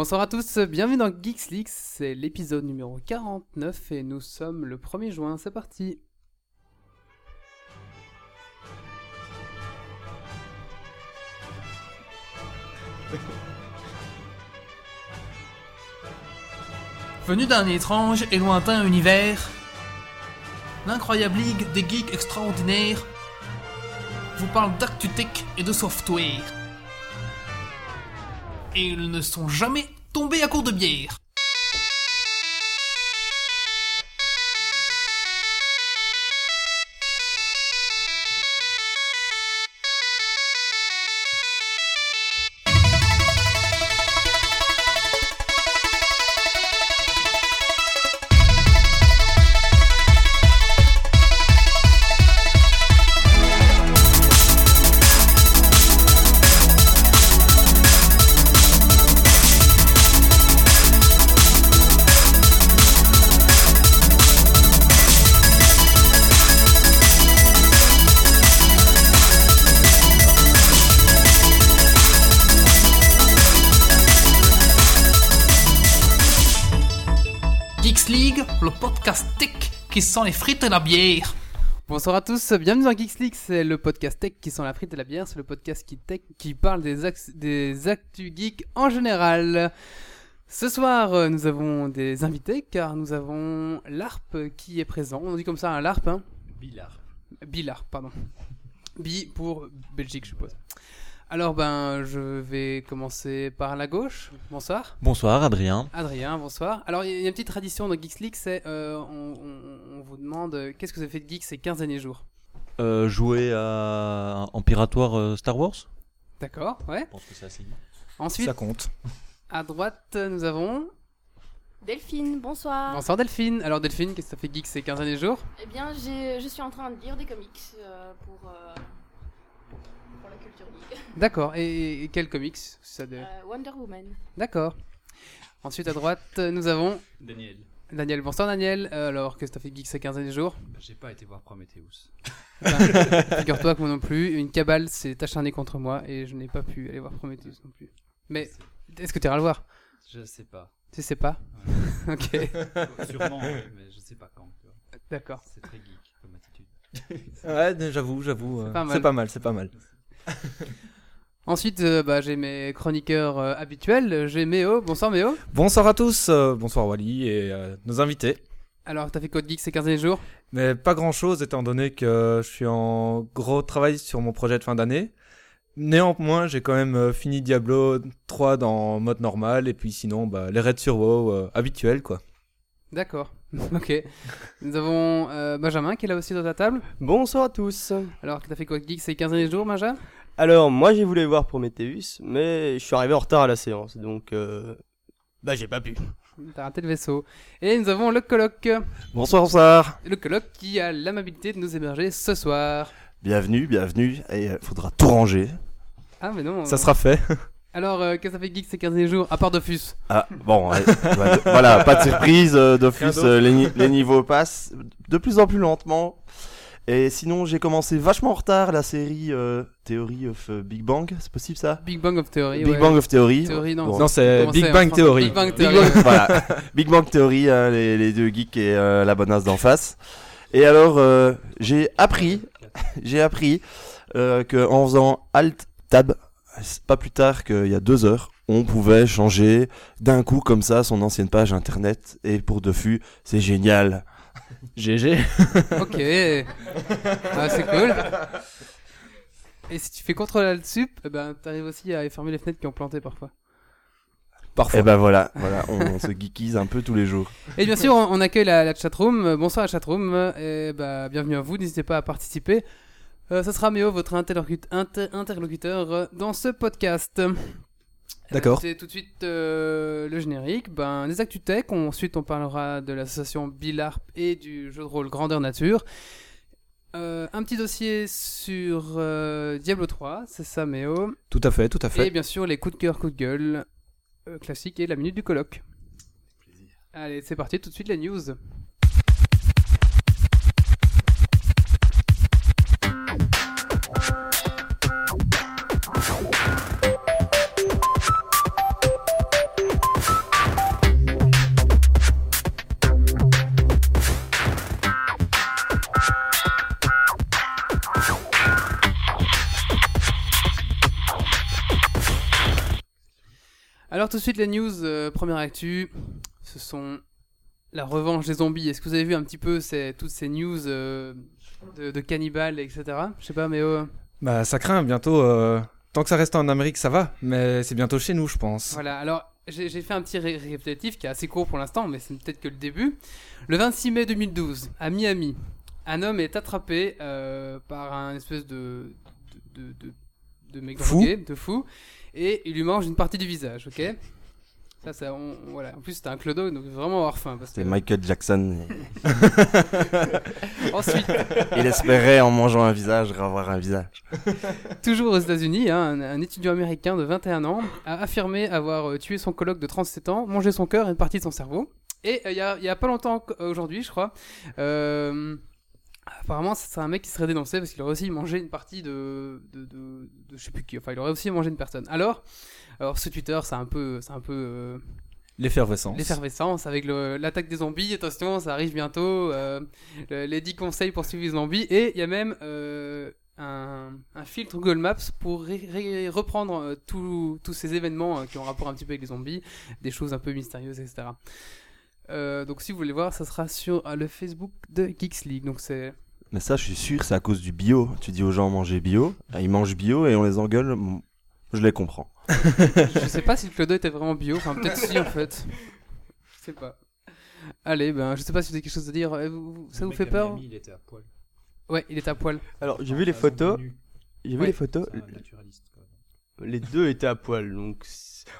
Bonsoir à tous, bienvenue dans Geek's LIX, c'est l'épisode numéro 49 et nous sommes le 1er juin, c'est parti. Venu d'un étrange et lointain univers, l'incroyable ligue des geeks extraordinaires vous parle d'actu-tech et de software. Et ils ne sont jamais tombés à court de bière. Qui sent les frites et la bière. Bonsoir à tous, bienvenue dans Geek's LIX, c'est le podcast tech qui sent la frite et la bière, c'est le podcast qui parle des actus geeks en général. Ce soir, nous avons des invités car nous avons Larp qui est présent. On dit comme ça un Larp, hein ? Bilarp. Bilarp, pardon. Bi pour Belgique, je suppose. Alors je vais commencer par la gauche. Bonsoir. Bonsoir Adrien. Adrien, bonsoir. Alors il y a une petite tradition dans Geeks League, c'est on vous demande qu'est-ce que vous avez fait de geek ces 15 derniers jours. Jouer à Empiratoire Star Wars. D'accord, ouais. Je pense que c'est assez bien. Ensuite, ça compte. À droite, nous avons Delphine, bonsoir. Bonsoir Delphine. Alors Delphine, qu'est-ce que ça fait geek ces 15 derniers jours ? Eh bien, je suis en train de lire des comics pour la culture geek. D'accord, et quel comics ça de... Wonder Woman. D'accord. Ensuite à droite, nous avons... Daniel, bonsoir Daniel. Alors, qu'est-ce que t'as fait geek ces 15 derniers jours ? J'ai pas été voir Prometheus. Figure-toi que moi non plus, une cabale s'est acharnée contre moi et je n'ai pas pu aller voir Prometheus non plus. Mais est-ce que tu iras le voir ? Je sais pas. Tu sais pas ? Ouais. Ok. Sûrement, mais je sais pas quand. Tu vois. D'accord. C'est très geek comme attitude. Ouais, j'avoue. C'est pas mal. Ensuite, j'ai mes chroniqueurs habituels. J'ai Méo. Bonsoir Méo. Bonsoir à tous. Bonsoir Wally et nos invités. Alors, t'as fait quoi de geek ces 15 derniers jours ? Mais pas grand-chose, étant donné que je suis en gros travail sur mon projet de fin d'année. Néanmoins, j'ai quand même fini Diablo 3 dans mode normal. Et puis sinon, les raids sur WoW habituels, quoi. D'accord. Ok. Nous avons Benjamin qui est là aussi dans la table. Bonsoir à tous. Alors, t'as fait quoi de geek ces 15 derniers jours, Benjamin ? Alors, moi j'ai voulu voir Prometheus, mais je suis arrivé en retard à la séance, donc j'ai pas pu. T'as raté le vaisseau. Et nous avons le coloc. Bonsoir. Le coloc qui a l'amabilité de nous héberger ce soir. Bienvenue, et il faudra tout ranger. Ah mais non. Ça sera fait. Alors, qu'est-ce que ça fait geek ces 15 derniers jours, à part Dofus ? Ah, bon, voilà, pas de surprise, Dofus, les niveaux passent de plus en plus lentement. Et sinon, j'ai commencé vachement en retard la série Theory of Big Bang, c'est possible ça ? Big Bang of Theory, Big ouais. Bang of Theory. Theory non. Bon. Non, c'est Big Bang Theory. Big Bang Theory. Voilà, Big Bang Theory, hein, les deux geeks et la bonasse d'en face. Et alors, j'ai appris qu'en faisant Alt-Tab, pas plus tard qu'il y a 2 heures, on pouvait changer d'un coup comme ça son ancienne page internet. Et pour Dofus, c'est génial. GG. Ok. Ah, c'est cool. Et si tu fais contrôle Alt Sup, t'arrives aussi à fermer les fenêtres qui ont planté parfois. Et voilà, on se geekise un peu tous les jours. Et bien sûr, on accueille la chatroom. Bonsoir la chatroom. Et bienvenue à vous. N'hésitez pas à participer. Ça sera Méo, votre interlocuteur dans ce podcast. D'accord. C'est tout de suite le générique. Les actus tech. Ensuite, on parlera de l'association Bilarp et du jeu de rôle Grandeur Nature. Un petit dossier sur Diablo 3, c'est ça, Méo ? Tout à fait. Et bien sûr, les coups de cœur, coups de gueule classiques et la minute du colloque. Plaisir. Allez, c'est parti. Tout de suite, les news. Alors tout de suite les news, première actu, ce sont la revanche des zombies. Est-ce que vous avez vu un petit peu toutes ces news de cannibales, etc. Je sais pas, mais... Bah ça craint, bientôt... Tant que ça reste en Amérique, ça va, mais c'est bientôt chez nous, je pense. Voilà, alors j'ai fait un petit récapitulatif qui est assez court pour l'instant, mais c'est peut-être que le début. Le 26 mai 2012, à Miami, un homme est attrapé par un espèce de mec drogué, de fou, et il lui mange une partie du visage, ok ? Ça, voilà. En plus, c'était un clodo, donc vraiment avoir faim. C'était Michael Jackson. Ensuite. Il espérait, en mangeant un visage, avoir un visage. Toujours aux États-Unis, un étudiant américain de 21 ans a affirmé avoir tué son coloc de 37 ans, mangé son cœur et une partie de son cerveau. Et il y a pas longtemps, aujourd'hui, je crois, apparemment, c'est un mec qui serait dénoncé parce qu'il aurait aussi mangé une partie de je sais plus qui. Enfin, il aurait aussi mangé une personne. Alors ce Twitter, c'est un peu l'effervescence avec l'attaque des zombies. Attention, ça arrive bientôt. Les 10 conseils pour suivre les zombies. Et il y a même un filtre Google Maps pour reprendre tous ces événements qui ont rapport un petit peu avec les zombies, des choses un peu mystérieuses, etc. Donc si vous voulez voir, ça sera sur le Facebook de Geek's LIX. Donc c'est... Mais ça, je suis sûr, c'est à cause du bio. Tu dis aux gens mangez bio, ils mangent bio et on les engueule. Je les comprends. Je sais pas si le clodo était vraiment bio. Enfin, peut-être si en fait. Je sais pas. Allez, je sais pas si vous avez quelque chose à dire. Ça vous fait peur ? Il était à poil. Ouais, il était à poil. Alors j'ai vu les photos. Les deux étaient à poil, donc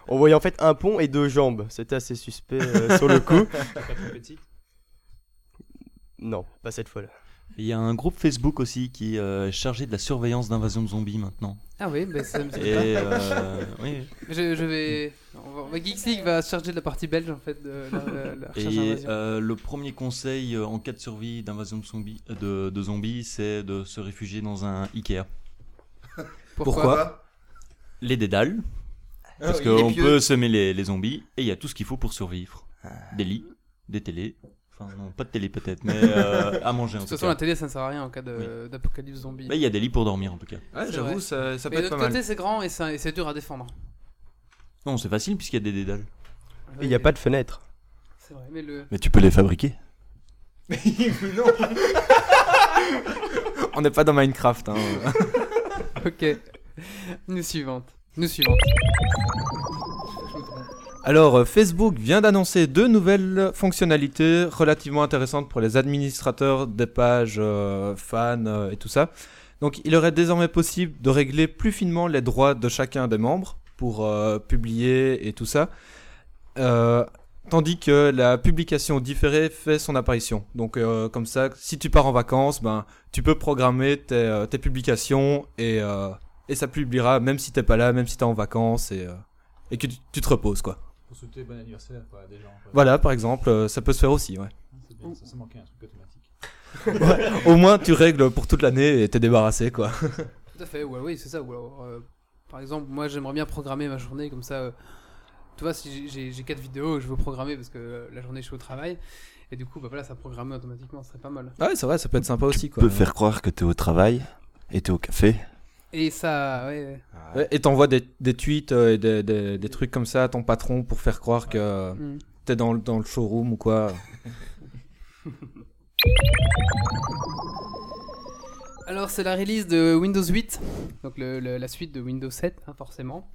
on voyait en fait un pont et deux jambes. C'était assez suspect sur le coup. T'as pas trop petit ? Non, pas cette fois-là. Il y a un groupe Facebook aussi qui est chargé de la surveillance d'invasion de zombies maintenant. Ah oui, ça me fait oui. Geek's LIX va se charger de la partie belge en fait de la recherche d'invasion. Le premier conseil en cas de survie d'invasion de zombies, c'est de se réfugier dans un Ikea. Pourquoi ? Les dédales, parce qu'on peut semer les zombies et il y a tout ce qu'il faut pour survivre. Des lits, des télés. Enfin, non, pas de télé peut-être, mais à manger en tout cas. De toute façon, la télé, ça ne sert à rien en cas d'apocalypse zombie. Mais il y a des lits pour dormir en tout cas. Ouais, c'est j'avoue, ça peut être pas mal. Mais de l'autre côté, c'est grand et c'est dur à défendre. Non, c'est facile puisqu'il y a des dédales. Et il n'y a pas de fenêtre. C'est vrai, mais tu peux les fabriquer. Mais non. On n'est pas dans Minecraft. Hein. Ok. Nous suivante. Alors, Facebook vient d'annoncer deux nouvelles fonctionnalités relativement intéressantes pour les administrateurs des pages fans et tout ça. Donc, il aurait désormais possible de régler plus finement les droits de chacun des membres pour publier et tout ça, tandis que la publication différée fait son apparition. Donc, comme ça, si tu pars en vacances, tu peux programmer tes publications et ça publiera même si t'es pas là, même si t'es en vacances et que tu te reposes quoi. Pour souhaiter bon anniversaire quoi, à des gens. Quoi. Voilà, par exemple, ça peut se faire aussi, ouais. C'est bien, ça manquait un truc automatique. Ouais, au moins tu règles pour toute l'année et t'es débarrassé quoi. Tout à fait, ouais, oui, c'est ça. Ou alors, par exemple, moi j'aimerais bien programmer ma journée comme ça. Tu vois, si j'ai 4 vidéos, je veux programmer parce que la journée je suis au travail. Et du coup, ça programme automatiquement, ça serait pas mal. Ah ouais, c'est vrai, ça peut être sympa aussi quoi. Tu peux faire croire que t'es au travail et t'es au café. Et ça, ouais. Et t'envoies des tweets et des trucs comme ça à ton patron pour faire croire que t'es dans le showroom ou quoi. Alors, c'est la release de Windows 8, donc la suite de Windows 7, forcément.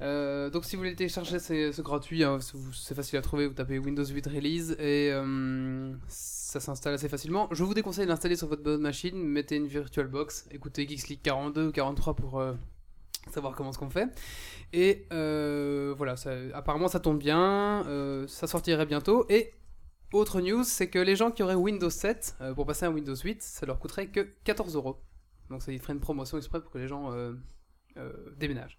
Donc, si vous voulez télécharger, c'est gratuit, c'est facile à trouver. Vous tapez Windows 8 Release et ça s'installe assez facilement. Je vous déconseille de l'installer sur votre bonne machine. Mettez une VirtualBox, écoutez Geek's LIX 42 ou 43 pour savoir comment ce qu'on fait. Et voilà, apparemment ça tombe bien, ça sortirait bientôt. Et autre news, c'est que les gens qui auraient Windows 7 pour passer à Windows 8, ça leur coûterait que 14€. Donc, ça y ferait une promotion exprès pour que les gens déménagent.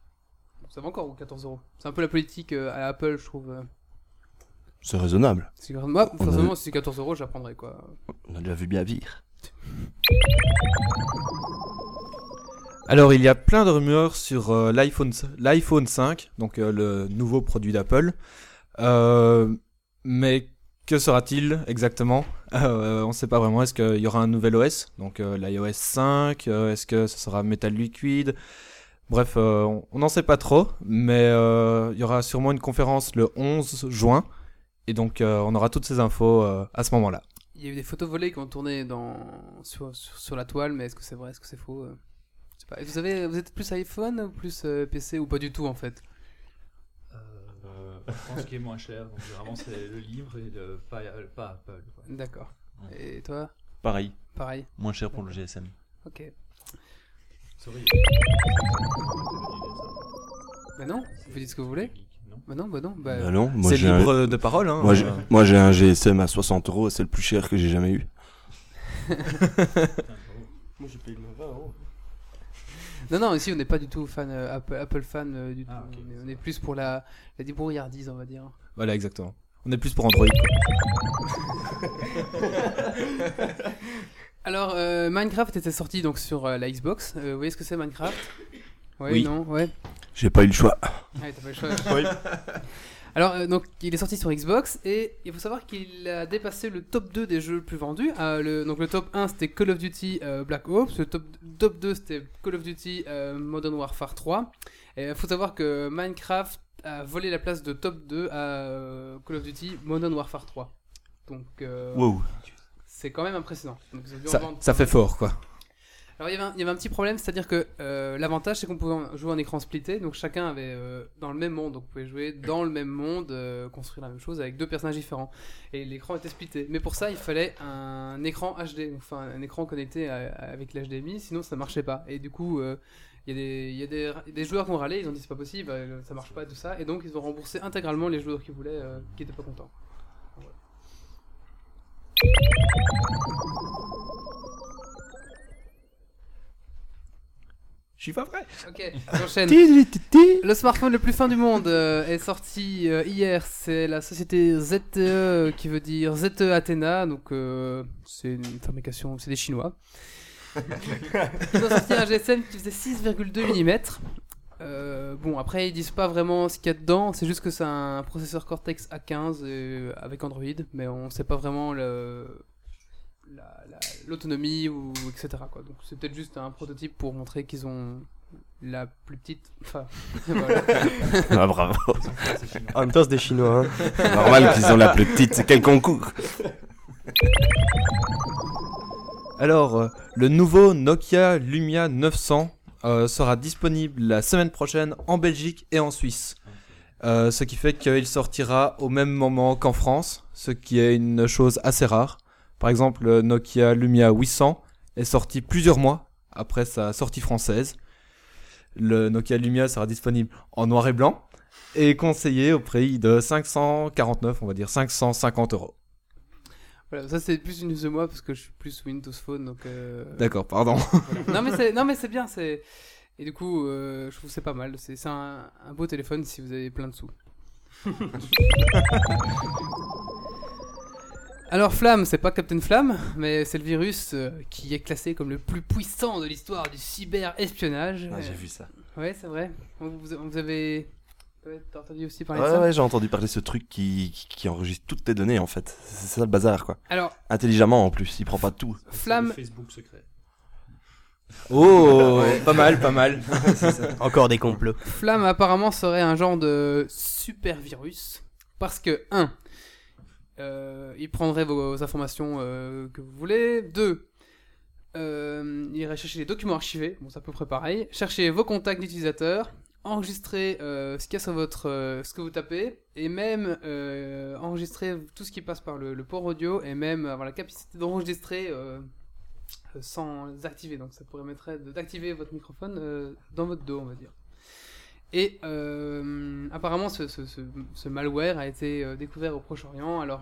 Ça va encore ou 14€. C'est un peu la politique à Apple, je trouve. C'est raisonnable. Moi, forcément, si c'est 14€, je la prendrais, quoi. On a déjà vu bien vivre. Alors, il y a plein de rumeurs sur l'iPhone 5, donc le nouveau produit d'Apple. Mais que sera-t-il exactement ? On ne sait pas vraiment. Est-ce qu'il y aura un nouvel OS ? Donc l'iOS 5 ? Est-ce que ce sera Metal Liquid ? Bref, on n'en sait pas trop, mais il y aura sûrement une conférence le 11 juin. Et donc, on aura toutes ces infos à ce moment-là. Il y a eu des photos volées qui ont tourné sur la toile, mais est-ce que c'est vrai, est-ce que c'est faux? Je sais pas. Vous êtes plus iPhone ou plus PC ou pas du tout en fait? Je pense qu'il est moins cher, donc généralement c'est le livre et pas Apple. Ouais. D'accord. Ouais. Et toi? Pareil. Moins cher pour le GSM. Ok. Sorry. Bah non, vous dites ce que vous voulez. Bah non. Moi, c'est libre de parole. Hein. Moi j'ai un GSM à 60€, c'est le plus cher que j'ai jamais eu. Moi j'ai payé 20€. Non, ici on n'est pas du tout fan Apple fan du tout. Ah, okay. On est plus pour la débrouillardise, on va dire. Voilà, exactement. On est plus pour Android. Alors Minecraft était sorti donc sur la Xbox. Vous voyez ce que c'est Minecraft? Oui. Non, ouais. J'ai pas eu le choix. Ouais, t'as pas eu le choix. Oui. Alors, donc, il est sorti sur Xbox et il faut savoir qu'il a dépassé le top 2 des jeux plus vendus. Donc, le top 1, c'était Call of Duty Black Ops. Le top 2, c'était Call of Duty Modern Warfare 3. Et il faut savoir que Minecraft a volé la place de top 2 à Call of Duty Modern Warfare 3. Donc, wow. C'est quand même impressionnant. Donc, ça fait fort, quoi. Alors il y avait un petit problème, c'est-à-dire que l'avantage c'est qu'on pouvait jouer en écran splitté, donc chacun avait dans le même monde, donc vous pouvez jouer dans le même monde, construire la même chose avec deux personnages différents, et l'écran était splitté. Mais pour ça il fallait un écran HD, enfin un écran connecté avec l'HDMI, sinon ça marchait pas. Et du coup il y a des joueurs qui ont râlé, ils ont dit c'est pas possible, ça marche pas tout ça, et donc ils ont remboursé intégralement les joueurs qui voulaient, qui étaient pas contents. Voilà. Je suis pas prêt. Ok, j'enchaîne. Le smartphone le plus fin du monde est sorti hier. C'est la société ZTE, qui veut dire ZTE Athena. Donc c'est une fabrication, c'est des Chinois. Ils ont sorti un GSM qui faisait 6,2 mm. Bon, après ils disent pas vraiment ce qu'il y a dedans. C'est juste que c'est un processeur Cortex A15 avec Android, mais on sait pas vraiment l'autonomie ou etc. quoi. Donc c'est peut-être juste un prototype pour montrer qu'ils ont la plus petite. Enfin, voilà. Ah bravo. En même temps c'est des Chinois. Hein. Normal qu'ils ont la plus petite. C'est quel concours. Alors le nouveau Nokia Lumia 900 sera disponible la semaine prochaine en Belgique et en Suisse. Ce qui fait qu'il sortira au même moment qu'en France, ce qui est une chose assez rare. Par exemple, le Nokia Lumia 800 est sorti plusieurs mois après sa sortie française. Le Nokia Lumia sera disponible en noir et blanc et conseillé au prix de 549, on va dire 550€. Voilà, ça c'est plus une news de moi parce que je suis plus Windows Phone, donc. D'accord, pardon. Non mais c'est bien, c'est. Et du coup, je trouve que c'est pas mal. C'est un beau téléphone si vous avez plein de sous. Alors Flamme, c'est pas Captain Flamme, mais c'est le virus qui est classé comme le plus puissant de l'histoire du cyber-espionnage. Ah, j'ai vu ça. Ouais, c'est vrai. Vous avez entendu aussi parler de ça. Ouais, j'ai entendu parler de ce truc qui enregistre toutes tes données en fait. C'est ça le bazar quoi. Alors, intelligemment en plus, il prend pas tout. Flamme. Facebook secret. Oh, ouais. pas mal. C'est ça. Encore des complots. Flamme apparemment serait un genre de super virus parce que 1. Il prendrait vos informations que vous voulez. 2. Il irait chercher les documents archivés. Bon, c'est à peu près pareil. Chercher vos contacts d'utilisateurs. Enregistrer ce qu'il y a sur ce que vous tapez. Et même enregistrer tout ce qui passe par le port audio. Et même avoir la capacité d'enregistrer sans activer. Donc ça permettrait d'activer votre microphone dans votre dos, on va dire. Et apparemment, ce malware a été découvert au Proche-Orient. Alors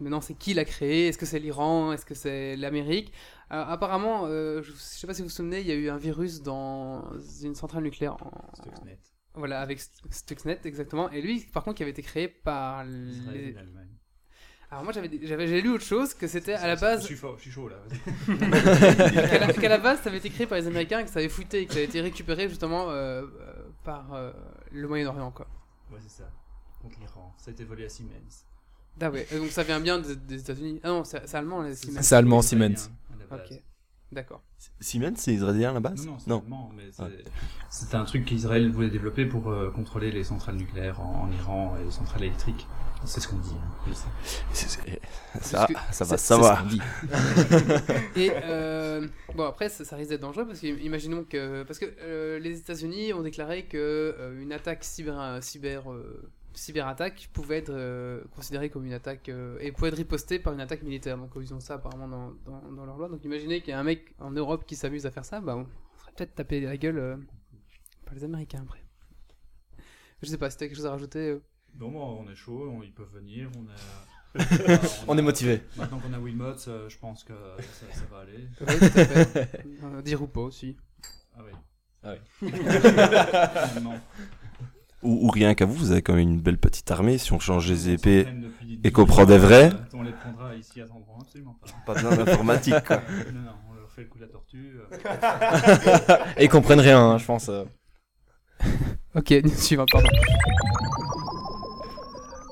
maintenant, c'est qui l'a créé? Est-ce que c'est l'Iran? Est-ce que c'est l'Amérique? Apparemment, je ne sais pas si vous vous souvenez, il y a eu un virus dans une centrale nucléaire. Stuxnet. Voilà, avec Stuxnet, exactement. Et lui, par contre, qui avait été créé par les... l'Allemagne. Alors moi, j'ai lu autre chose, que c'était à la base... Je suis chaud, là. Qu'à la base, ça avait été créé par les Américains, que ça avait fouté, que ça avait été récupéré, justement, par le Moyen-Orient, quoi. Ouais, c'est ça. Contre l'Iran. Ça a été volé à Siemens. Ah ouais, donc ça vient bien des États-Unis. Ah non, c'est allemand, les Siemens. C'est allemand, Siemens. Ok. D'accord. Siemens, c'est israélien à la base ? Non, c'est allemand, mais c'était un truc qu'Israël voulait développer pour contrôler les centrales nucléaires en Iran et les centrales électriques. C'est ce qu'on dit. Hein. Ça va. Et bon, après, ça risque d'être dangereux parce que, imaginons que, parce que les États-Unis ont déclaré que une attaque cyberattaque pouvait être considérée comme une attaque et pouvait être ripostée par une attaque militaire. Donc ils ont ça apparemment dans leur loi. Donc imaginez qu'il y a un mec en Europe qui s'amuse à faire ça, bah on serait peut-être tapé la gueule par les Américains après. Je sais pas si t'as quelque chose à rajouter. Non, bon, on est chaud, ils peuvent venir, on est motivé. Maintenant qu'on a Wiimote, je pense que ça va aller. Oui, tout à fait. Dirupo aussi. Ah oui. Ou rien qu'à vous avez quand même une belle petite armée, si on change les épées et qu'on prend des vrais. On les prendra ici à cet endroit, absolument pas. Pas besoin d'informatique, quoi. Non, on leur fait le coup de la tortue. Et ils comprennent rien, hein, je pense. Ok, suivant, pardon.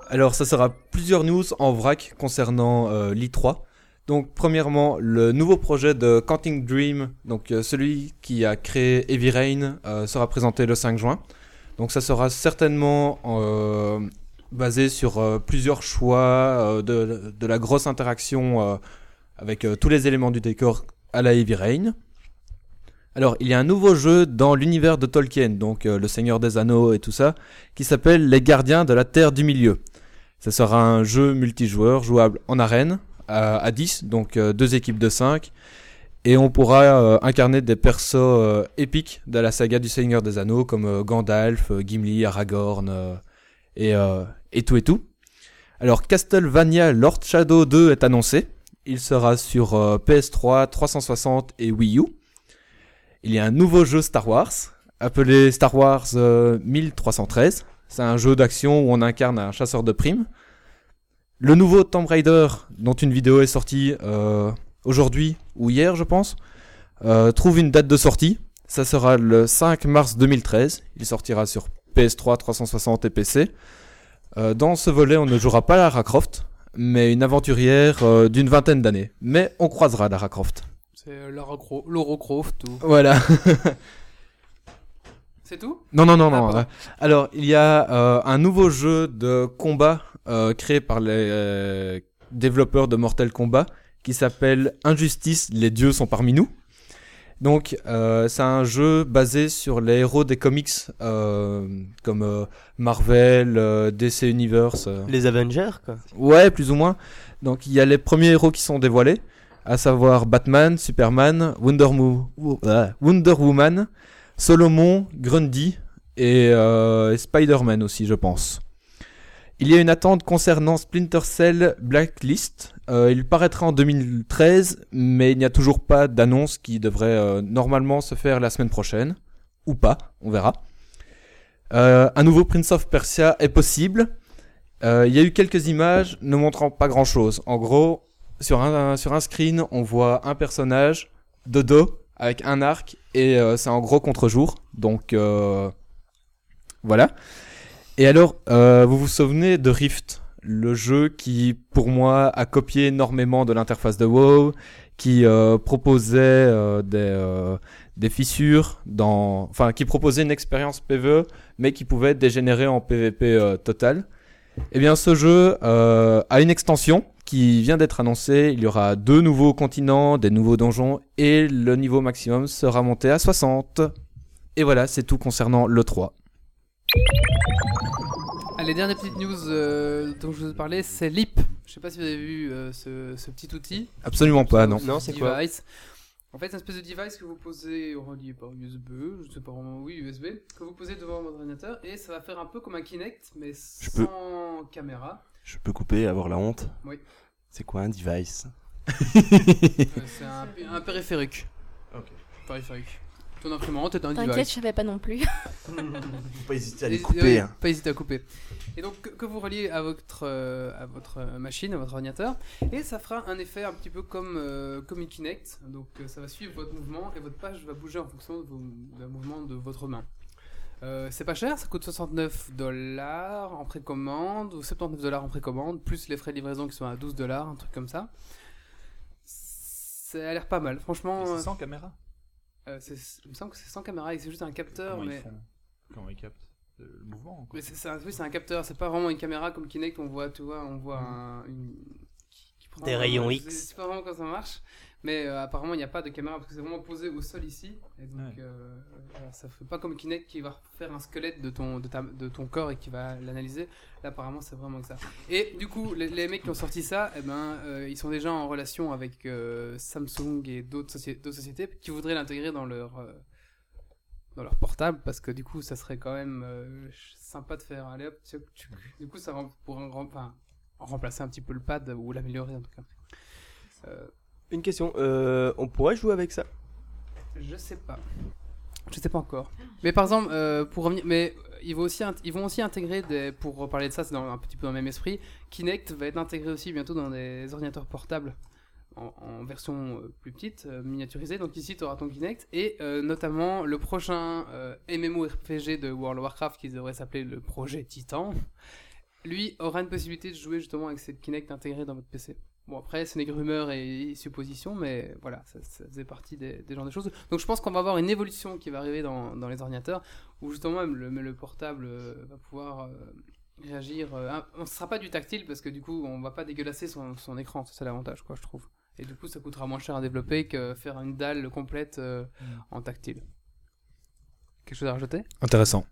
Alors, ça sera plusieurs news en vrac concernant l'I3. Donc, premièrement, le nouveau projet de Quantic Dream, donc celui qui a créé Heavy Rain, sera présenté le 5 juin. Donc ça sera certainement basé sur plusieurs choix de la grosse interaction avec tous les éléments du décor à la Heavy Rain. Alors il y a un nouveau jeu dans l'univers de Tolkien, donc le Seigneur des Anneaux et tout ça, qui s'appelle Les Gardiens de la Terre du Milieu. Ça sera un jeu multijoueur jouable en arène à 10, donc deux équipes de 5. Et on pourra incarner des persos épiques de la saga du Seigneur des Anneaux, comme Gandalf, Gimli, Aragorn, et tout. Alors Castlevania Lord Shadow 2 est annoncé. Il sera sur PS3, 360 et Wii U. Il y a un nouveau jeu Star Wars, appelé Star Wars 1313. C'est un jeu d'action où on incarne un chasseur de primes. Le nouveau Tomb Raider, dont une vidéo est sortie... aujourd'hui ou hier je pense, trouve une date de sortie. Ça sera le 5 mars 2013. Il sortira sur PS3, 360 et PC. Dans ce volet, on ne jouera pas Lara Croft, mais une aventurière d'une vingtaine d'années. Mais on croisera Lara Croft. C'est Lara Croft ou... Voilà. C'est tout ? Non. Alors, il y a un nouveau jeu de combat créé par les développeurs de Mortal Kombat, qui s'appelle Injustice, les dieux sont parmi nous. Donc, c'est un jeu basé sur les héros des comics, comme Marvel, DC Universe. Les Avengers, quoi. Ouais, plus ou moins. Donc, il y a les premiers héros qui sont dévoilés, à savoir Batman, Superman, Wonder Woman, Solomon, Grundy et Spider-Man aussi, je pense. Il y a une attente concernant Splinter Cell Blacklist. Il paraîtra en 2013, mais il n'y a toujours pas d'annonce qui devrait normalement se faire la semaine prochaine. Ou pas, on verra. Un nouveau Prince of Persia est possible. Il y a eu quelques images ne montrant pas grand-chose. En gros, sur un screen, on voit un personnage de dos avec un arc et c'est en gros contre-jour. Donc voilà. Et alors, vous vous souvenez de Rift, le jeu qui, pour moi, a copié énormément de l'interface de WoW, qui proposait des fissures qui proposait une expérience PvE, mais qui pouvait dégénérer en PvP total. Eh bien, ce jeu a une extension qui vient d'être annoncée. Il y aura 2 nouveaux continents, des nouveaux donjons, et le niveau maximum sera monté à 60. Et voilà, c'est tout concernant l'E3. Les dernières petites news dont je vous ai parlé, c'est Leap. Je sais pas si vous avez vu ce petit outil. Absolument pas, non. Non, c'est quoi ? En fait, c'est une espèce de device que vous posez relié par USB, je sais pas vraiment, oui, USB, que vous posez devant votre ordinateur et ça va faire un peu comme un Kinect, mais sans caméra. Je peux couper et avoir la honte ? Oui. C'est quoi un device ? C'est un périphérique. Ok. Périphérique. Ton imprimante est un device. T'inquiète, je savais pas non plus. Faut pas hésiter à les couper. Oui, hein. Pas hésiter à couper. Et donc que vous reliez à votre machine, à votre ordinateur, et ça fera un effet un petit peu comme une Kinect. Donc ça va suivre votre mouvement et votre page va bouger en fonction du mouvement de votre main. C'est pas cher, ça coûte $69 en précommande ou $79 en précommande, plus les frais de livraison qui sont à $12, un truc comme ça. Ça a l'air pas mal, franchement. Et c'est sans caméra. Il me semble que c'est sans caméra et c'est juste un capteur. Comment mais... Comment ils captent le mouvement, quoi. Mais c'est un capteur, c'est pas vraiment une caméra comme Kinect, on voit, tu vois, on voit des rayons X. C'est pas vraiment quand ça marche, mais apparemment il n'y a pas de caméra parce que c'est vraiment posé au sol ici, et donc ça fait pas comme Kinect qui va faire un squelette de ton corps et qui va l'analyser. Là apparemment c'est vraiment que ça. Et du coup les mecs qui ont sorti ça, eh ben ils sont déjà en relation avec Samsung et d'autres sociétés qui voudraient l'intégrer dans leur portable, parce que du coup ça serait quand même sympa de faire. Allez hop, du coup ça remplacer un petit peu le pad ou l'améliorer en tout cas. Une question, on pourrait jouer avec ça ? Je sais pas encore. Mais par exemple, pour revenir, mais ils vont aussi intégrer pour parler de ça, c'est un petit peu dans le même esprit. Kinect va être intégré aussi bientôt dans des ordinateurs portables en version plus petite, miniaturisée. Donc ici, tu auras ton Kinect et notamment le prochain MMORPG de World of Warcraft qui devrait s'appeler le projet Titan. Lui aura une possibilité de jouer justement avec cette Kinect intégrée dans votre PC. Bon, après, ce n'est que rumeurs et suppositions, mais voilà, ça faisait partie des genres de choses. Donc je pense qu'on va avoir une évolution qui va arriver dans les ordinateurs, où justement même le portable va pouvoir réagir. On ne sera pas du tactile, parce que du coup, on ne va pas dégueulasser son écran, c'est l'avantage, quoi, je trouve. Et du coup, ça coûtera moins cher à développer que faire une dalle complète en tactile. Quelque chose à rajouter ? Intéressant.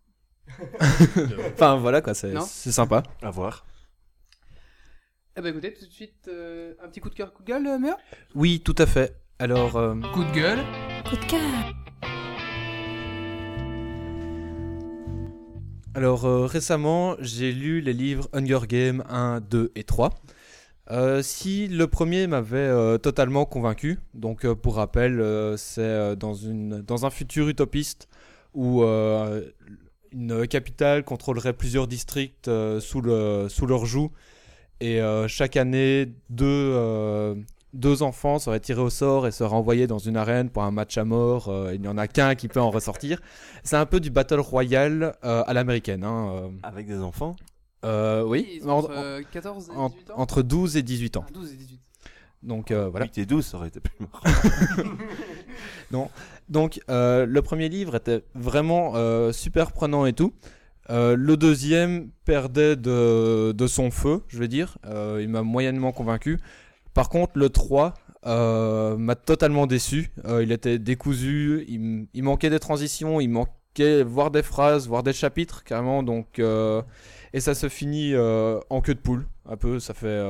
Enfin voilà quoi, c'est sympa à voir. Eh ben écoutez, tout de suite un petit coup de cœur, coup de gueule, Méo ? Oui, tout à fait. Alors coup de gueule, coup de cœur. Alors récemment, j'ai lu les livres Hunger Games 1, 2 et 3. Si le premier m'avait totalement convaincu, donc pour rappel, c'est dans un futur utopiste où une capitale contrôlerait plusieurs districts sous leur joug, et chaque année, deux enfants seraient tirés au sort et seraient envoyés dans une arène pour un match à mort. Il n'y en a qu'un qui peut en ressortir. C'est un peu du battle royale à l'américaine. Hein, Avec des enfants ? Oui. Entre 14 et 18 ans ? Entre 12 et 18 ans. Ah, 12 et 18. Donc voilà. 8 et 12, ça aurait été plus marrant. Non. Donc le premier livre était vraiment super prenant et tout. Le deuxième perdait de son feu, je vais dire. Il m'a moyennement convaincu. Par contre, le 3 m'a totalement déçu. Il était décousu, il manquait des transitions, il manquait voire des phrases, voire des chapitres carrément. Donc et ça se finit en queue de poule, un peu. Ça fait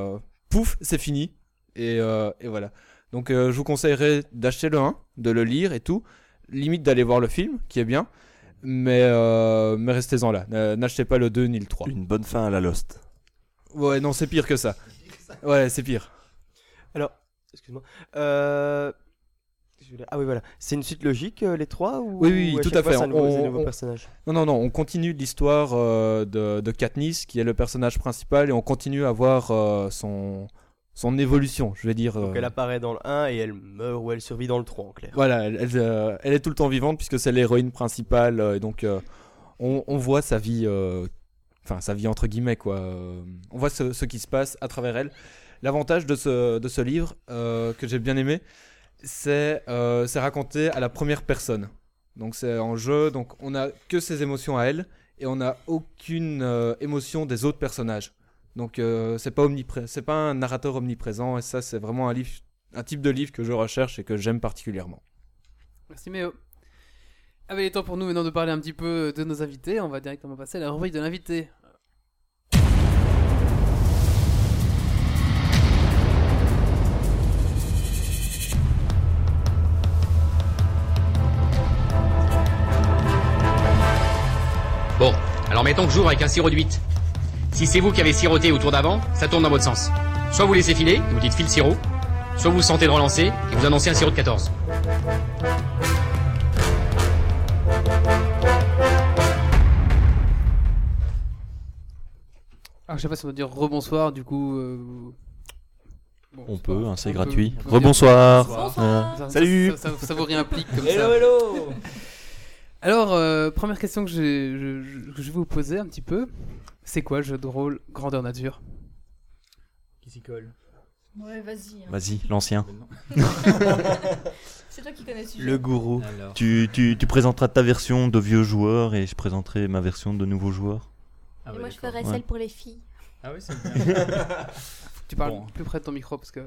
pouf, c'est fini. Et voilà. Donc je vous conseillerais d'acheter le 1, de le lire et tout, limite d'aller voir le film qui est bien, mais restez-en là, n'achetez pas le 2 ni le 3. Une bonne fin à la Lost. Ouais, non, c'est pire que ça. Ouais, c'est pire. Alors, excuse-moi. Ah oui, voilà. C'est une suite logique, les 3 ou... Oui, ou tout à fait. Nouveau personnage. Non, on continue l'histoire de Katniss, qui est le personnage principal, et on continue à voir son évolution, je vais dire. Donc elle apparaît dans le 1 et elle meurt ou elle survit dans le 3, en clair. Voilà, elle est tout le temps vivante puisque c'est l'héroïne principale. Et donc on voit sa vie, enfin sa vie entre guillemets, quoi. On voit ce qui se passe à travers elle. L'avantage de ce livre que j'ai bien aimé, c'est raconté à la première personne. Donc c'est en jeu, donc on n'a que ses émotions à elle et on n'a aucune émotion des autres personnages. Donc c'est pas un narrateur omniprésent, et ça c'est vraiment un type de livre que je recherche et que j'aime particulièrement. Merci Méo. Ah ben il est temps pour nous maintenant de parler un petit peu de nos invités. On va directement passer à la rubrique de l'invité. Bon, alors mettons que j'ouvre avec un sirop d'huître. Si c'est vous qui avez siroté au tour d'avant, ça tourne dans votre sens. Soit vous laissez filer, vous dites file sirop, soit vous sentez de relancer et vous annoncez un sirop de 14. Alors je sais pas si on doit dire rebonsoir, du coup... Bon, on peut, hein, c'est gratuit. Rebonsoir. Salut. Ça vous réimplique comme ça. Hello. Alors, première question que je vais vous poser un petit peu... C'est quoi le jeu de rôle grandeur nature ? Qui s'y colle ? Ouais, vas-y. Hein. Vas-y, l'ancien. C'est toi qui connais ce jeu. Le gourou. Tu présenteras ta version de vieux joueur et je présenterai ma version de nouveau joueur. Ah ouais, et moi, je ferai celle pour les filles. Ah oui, c'est bien. Tu parles plus près de ton micro parce que...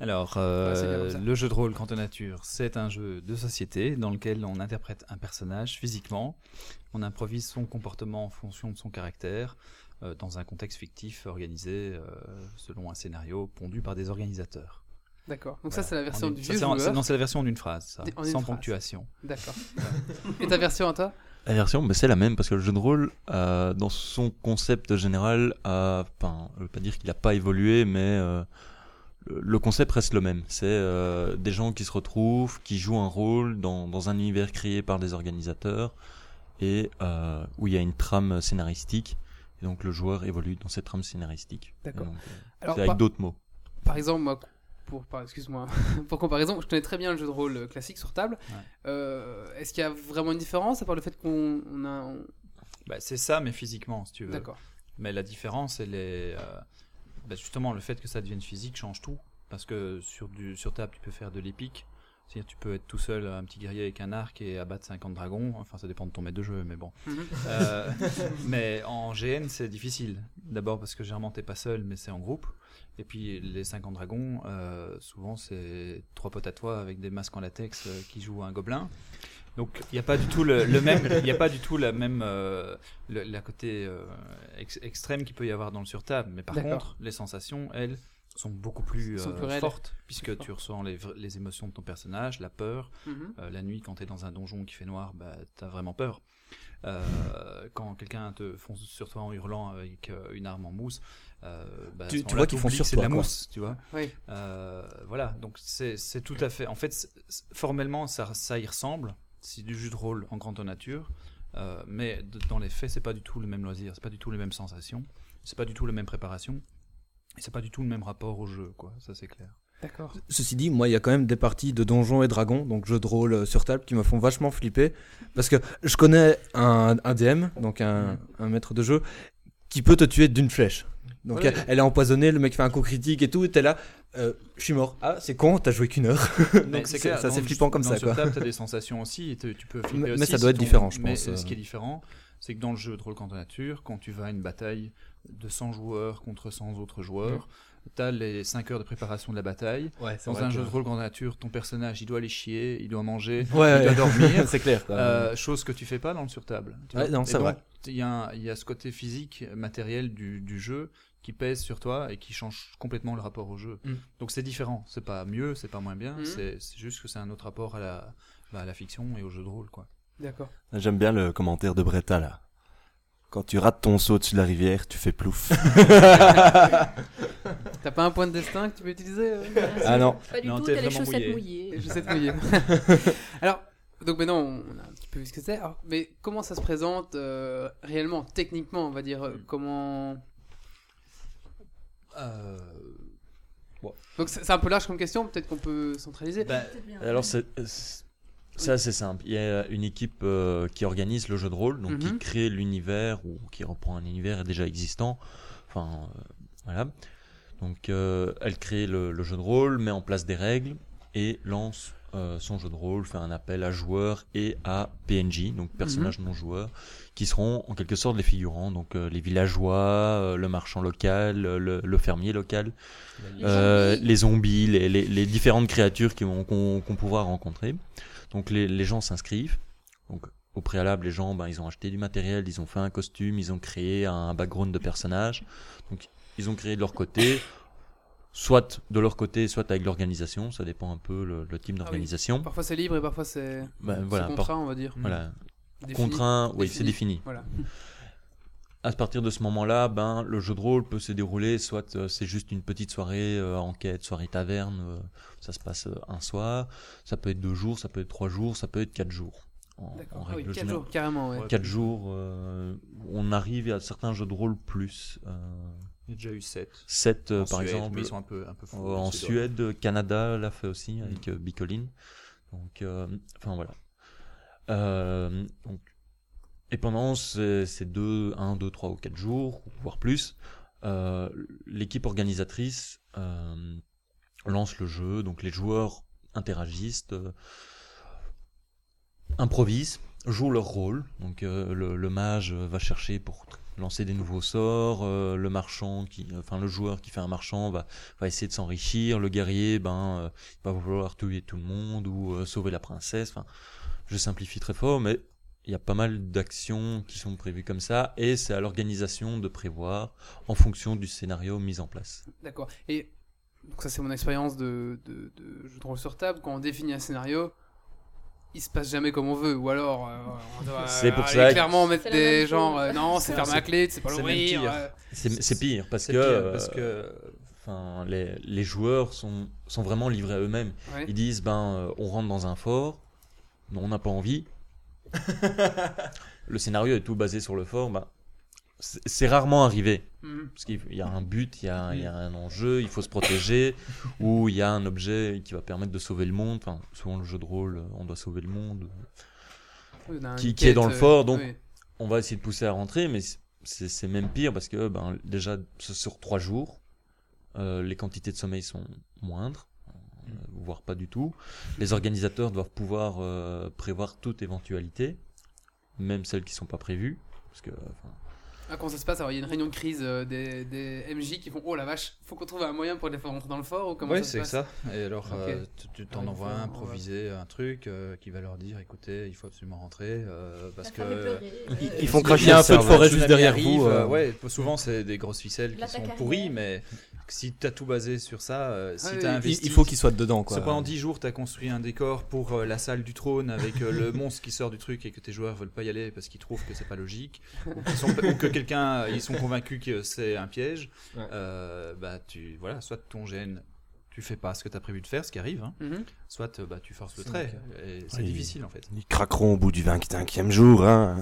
Alors, le jeu de rôle Canton Nature, c'est un jeu de société dans lequel on interprète un personnage physiquement. On improvise son comportement en fonction de son caractère dans un contexte fictif organisé selon un scénario pondu par des organisateurs. D'accord. Donc voilà. Ça, c'est la version du vieux joueur. Non, c'est la version en une phrase, ça, sans ponctuation. D'accord. Et ta version à toi ? La version, c'est la même, parce que le jeu de rôle, dans son concept général, je ne veux pas dire qu'il n'a pas évolué, mais le concept reste le même. C'est des gens qui se retrouvent, qui jouent un rôle dans un univers créé par des organisateurs, et où il y a une trame scénaristique, et donc le joueur évolue dans cette trame scénaristique. D'accord. Donc, alors, c'est avec d'autres mots. Par exemple, moi... Pour comparaison, je connais très bien le jeu de rôle classique sur table. Ouais. Est-ce qu'il y a vraiment une différence à part le fait c'est ça, mais physiquement, si tu veux. D'accord. Mais la différence, elle est justement le fait que ça devienne physique change tout, parce que sur table, tu peux faire de l'épique, c'est-à-dire tu peux être tout seul, un petit guerrier avec un arc et abattre 50 dragons. Enfin, ça dépend de ton maître de jeu, mais bon. Mais en GN, c'est difficile. D'abord parce que généralement t'es pas seul, mais c'est en groupe. Et puis les 50 dragons, souvent c'est 3 potes à toi avec des masques en latex qui jouent un gobelin. Donc il n'y a pas du tout le même, il n'y a pas du tout la même la côté extrême qu'il peut y avoir dans le sur-table. Mais par contre, les sensations, elles, sont beaucoup plus fortes, puisque tu ressens les émotions de ton personnage, la peur. Mm-hmm. La nuit, quand t'es dans un donjon qui fait noir, t'as vraiment peur. Quand quelqu'un te fonce sur toi en hurlant avec une arme en mousse, tu vois qu'ils font sur toi, de la mousse, tu vois. Oui. Voilà, donc c'est tout à fait. En fait, formellement, ça y ressemble. C'est du jeu de rôle en grandeur nature, mais dans les faits, c'est pas du tout le même loisir, c'est pas du tout les mêmes sensations, c'est pas du tout la même préparation, et c'est pas du tout le même rapport au jeu, quoi. Ça, c'est clair. D'accord. Ceci dit, moi, il y a quand même des parties de Donjons et Dragons, donc jeux de rôle sur table, qui me font vachement flipper, parce que je connais un DM, donc un maître de jeu, qui peut te tuer d'une flèche. Donc oui. Elle est empoisonnée, le mec fait un coup critique et tout, t'es là, je suis mort. Ah, c'est con, t'as joué qu'une heure. Donc c'est clair, ça c'est flippant comme ça. Sur table, t'as des sensations aussi, et tu peux flipper aussi. Mais ça doit être différent, je pense. Mais ce qui est différent, c'est que dans le jeu de rôle Canton Nature, quand tu vas à une bataille de 100 joueurs contre 100 autres joueurs, t'as les 5 heures de préparation de la bataille. Ouais, dans un jeu de rôle Canton Nature, ton personnage, il doit aller chier, il doit manger, il doit dormir. C'est clair. Chose que tu fais pas dans le sur-table. Ouais, non, c'est vrai. Il y a ce côté physique, matériel du jeu qui pèse sur toi et qui change complètement le rapport au jeu. Mm. Donc c'est différent. C'est pas mieux, c'est pas moins bien. Mm. C'est juste que c'est un autre rapport à la fiction et au jeu de rôle, quoi. D'accord. J'aime bien le commentaire de Bretta là. Quand tu rates ton saut dessus de la rivière, tu fais plouf. T'as pas un point de destin que tu peux utiliser non. Pas du tout, t'as les chaussettes mouillées. Les chaussettes mouillées. Alors, donc maintenant on a un petit peu vu ce que c'est. Alors, mais comment ça se présente réellement, techniquement, on va dire comment. Donc c'est un peu large comme question, peut-être qu'on peut centraliser. Alors c'est assez simple. Il y a une équipe qui organise le jeu de rôle, donc qui crée l'univers ou qui reprend un univers déjà existant. Enfin, voilà. Donc, elle crée le jeu de rôle, met en place des règles et lance son jeu de rôle, fait un appel à joueurs et à PNJ, donc personnages non joueurs, qui seront en quelque sorte les figurants, donc les villageois, le marchand local, le fermier local, les zombies, les différentes créatures qu'on pourra rencontrer. Donc les gens s'inscrivent. Donc au préalable, les gens, ils ont acheté du matériel, ils ont fait un costume, ils ont créé un background de personnages. Donc ils ont créé de leur côté, soit de leur côté, soit avec l'organisation. Ça dépend un peu le type d'organisation. Ah oui. Parfois c'est libre et parfois c'est contraint, on va dire. Voilà. Contraint, oui, c'est défini. Voilà. À partir de ce moment-là, le jeu de rôle peut se dérouler, soit c'est juste une petite soirée enquête, soirée taverne, ça se passe un soir, ça peut être 2 jours, ça peut être 3 jours, ça peut être 4 jours. D'accord, en règle 4 jours, carrément. Ouais. 4 jours, on arrive à certains jeux de rôle plus. Il y a déjà eu 7. 7 par Suède, exemple, ils sont un peu fous, en Suède, Canada l'a fait aussi avec Bicoline. Donc, voilà. Donc, et pendant ces 1, 2, 3 ou 4 jours, voire plus, l'équipe organisatrice lance le jeu, donc les joueurs interagissent, improvisent, jouent leur rôle. Donc le mage va chercher pour lancer des nouveaux sorts, le marchand le joueur qui fait un marchand va essayer de s'enrichir, le guerrier il va vouloir tuer tout le monde ou sauver la princesse. Enfin, je simplifie très fort, mais il y a pas mal d'actions qui sont prévues comme ça, et c'est à l'organisation de prévoir en fonction du scénario mis en place. D'accord. Et donc ça, c'est mon expérience de jeu de rôle sur table. Quand on définit un scénario, il se passe jamais comme on veut, ou alors on doit clairement mettre des genres non, c'est fermé à clé, c'est pas l'ouvrir. C'est pire parce que enfin les joueurs sont vraiment livrés à eux-mêmes. Ouais. Ils disent on rentre dans un fort, non, on n'a pas envie. Le scénario est tout basé sur le fort, c'est rarement arrivé. Parce qu'il y a un but, il y a un enjeu, il faut se protéger, ou il y a un objet qui va permettre de sauver le monde. Enfin, souvent le jeu de rôle, on doit sauver le monde, qui est dans le fort, donc oui. On va essayer de pousser à rentrer, mais c'est même pire parce que déjà sur 3 jours, les quantités de sommeil sont moindres, voire pas du tout. Les organisateurs doivent pouvoir prévoir toute éventualité, même celles qui ne sont pas prévues, parce que. Comment ça se passe? Alors, il y a une réunion de crise des MJ qui font « Oh la vache, faut qu'on trouve un moyen pour les faire rentrer dans le fort » ou comment ça se passe? Oui, c'est ça. Et alors, tu t'en envoies improviser un truc qui va leur dire « Écoutez, il faut absolument rentrer parce que… » Ils font cracher un peu de forêt juste derrière vous. Souvent, c'est des grosses ficelles qui sont pourries, mais si tu as tout basé sur ça, si tu as investi… Il faut qu'ils soient dedans, quoi. Pendant 10 jours, tu as construit un décor pour la salle du trône avec le monstre qui sort du truc et que tes joueurs veulent pas y aller parce qu'ils trouvent que c'est pas logique, ou que ils sont convaincus que c'est un piège. Ouais. Soit ton GN, tu fais pas ce que tu as prévu de faire, ce qui arrive, hein. Mm-hmm. Soit tu forces le trait. Et c'est difficile en fait. Ils craqueront au bout du 25e jour. Hein.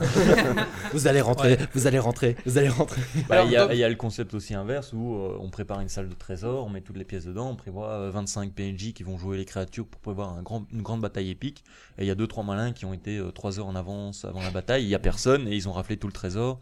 Vous allez rentrer, vous allez rentrer, vous allez rentrer. Il y a le concept aussi inverse où on prépare une salle de trésor, on met toutes les pièces dedans, on prévoit 25 PNJ qui vont jouer les créatures pour prévoir une grande bataille épique. Et il y a 2-3 malins qui ont été 3 heures en avance avant la bataille, il n'y a personne et ils ont raflé tout le trésor.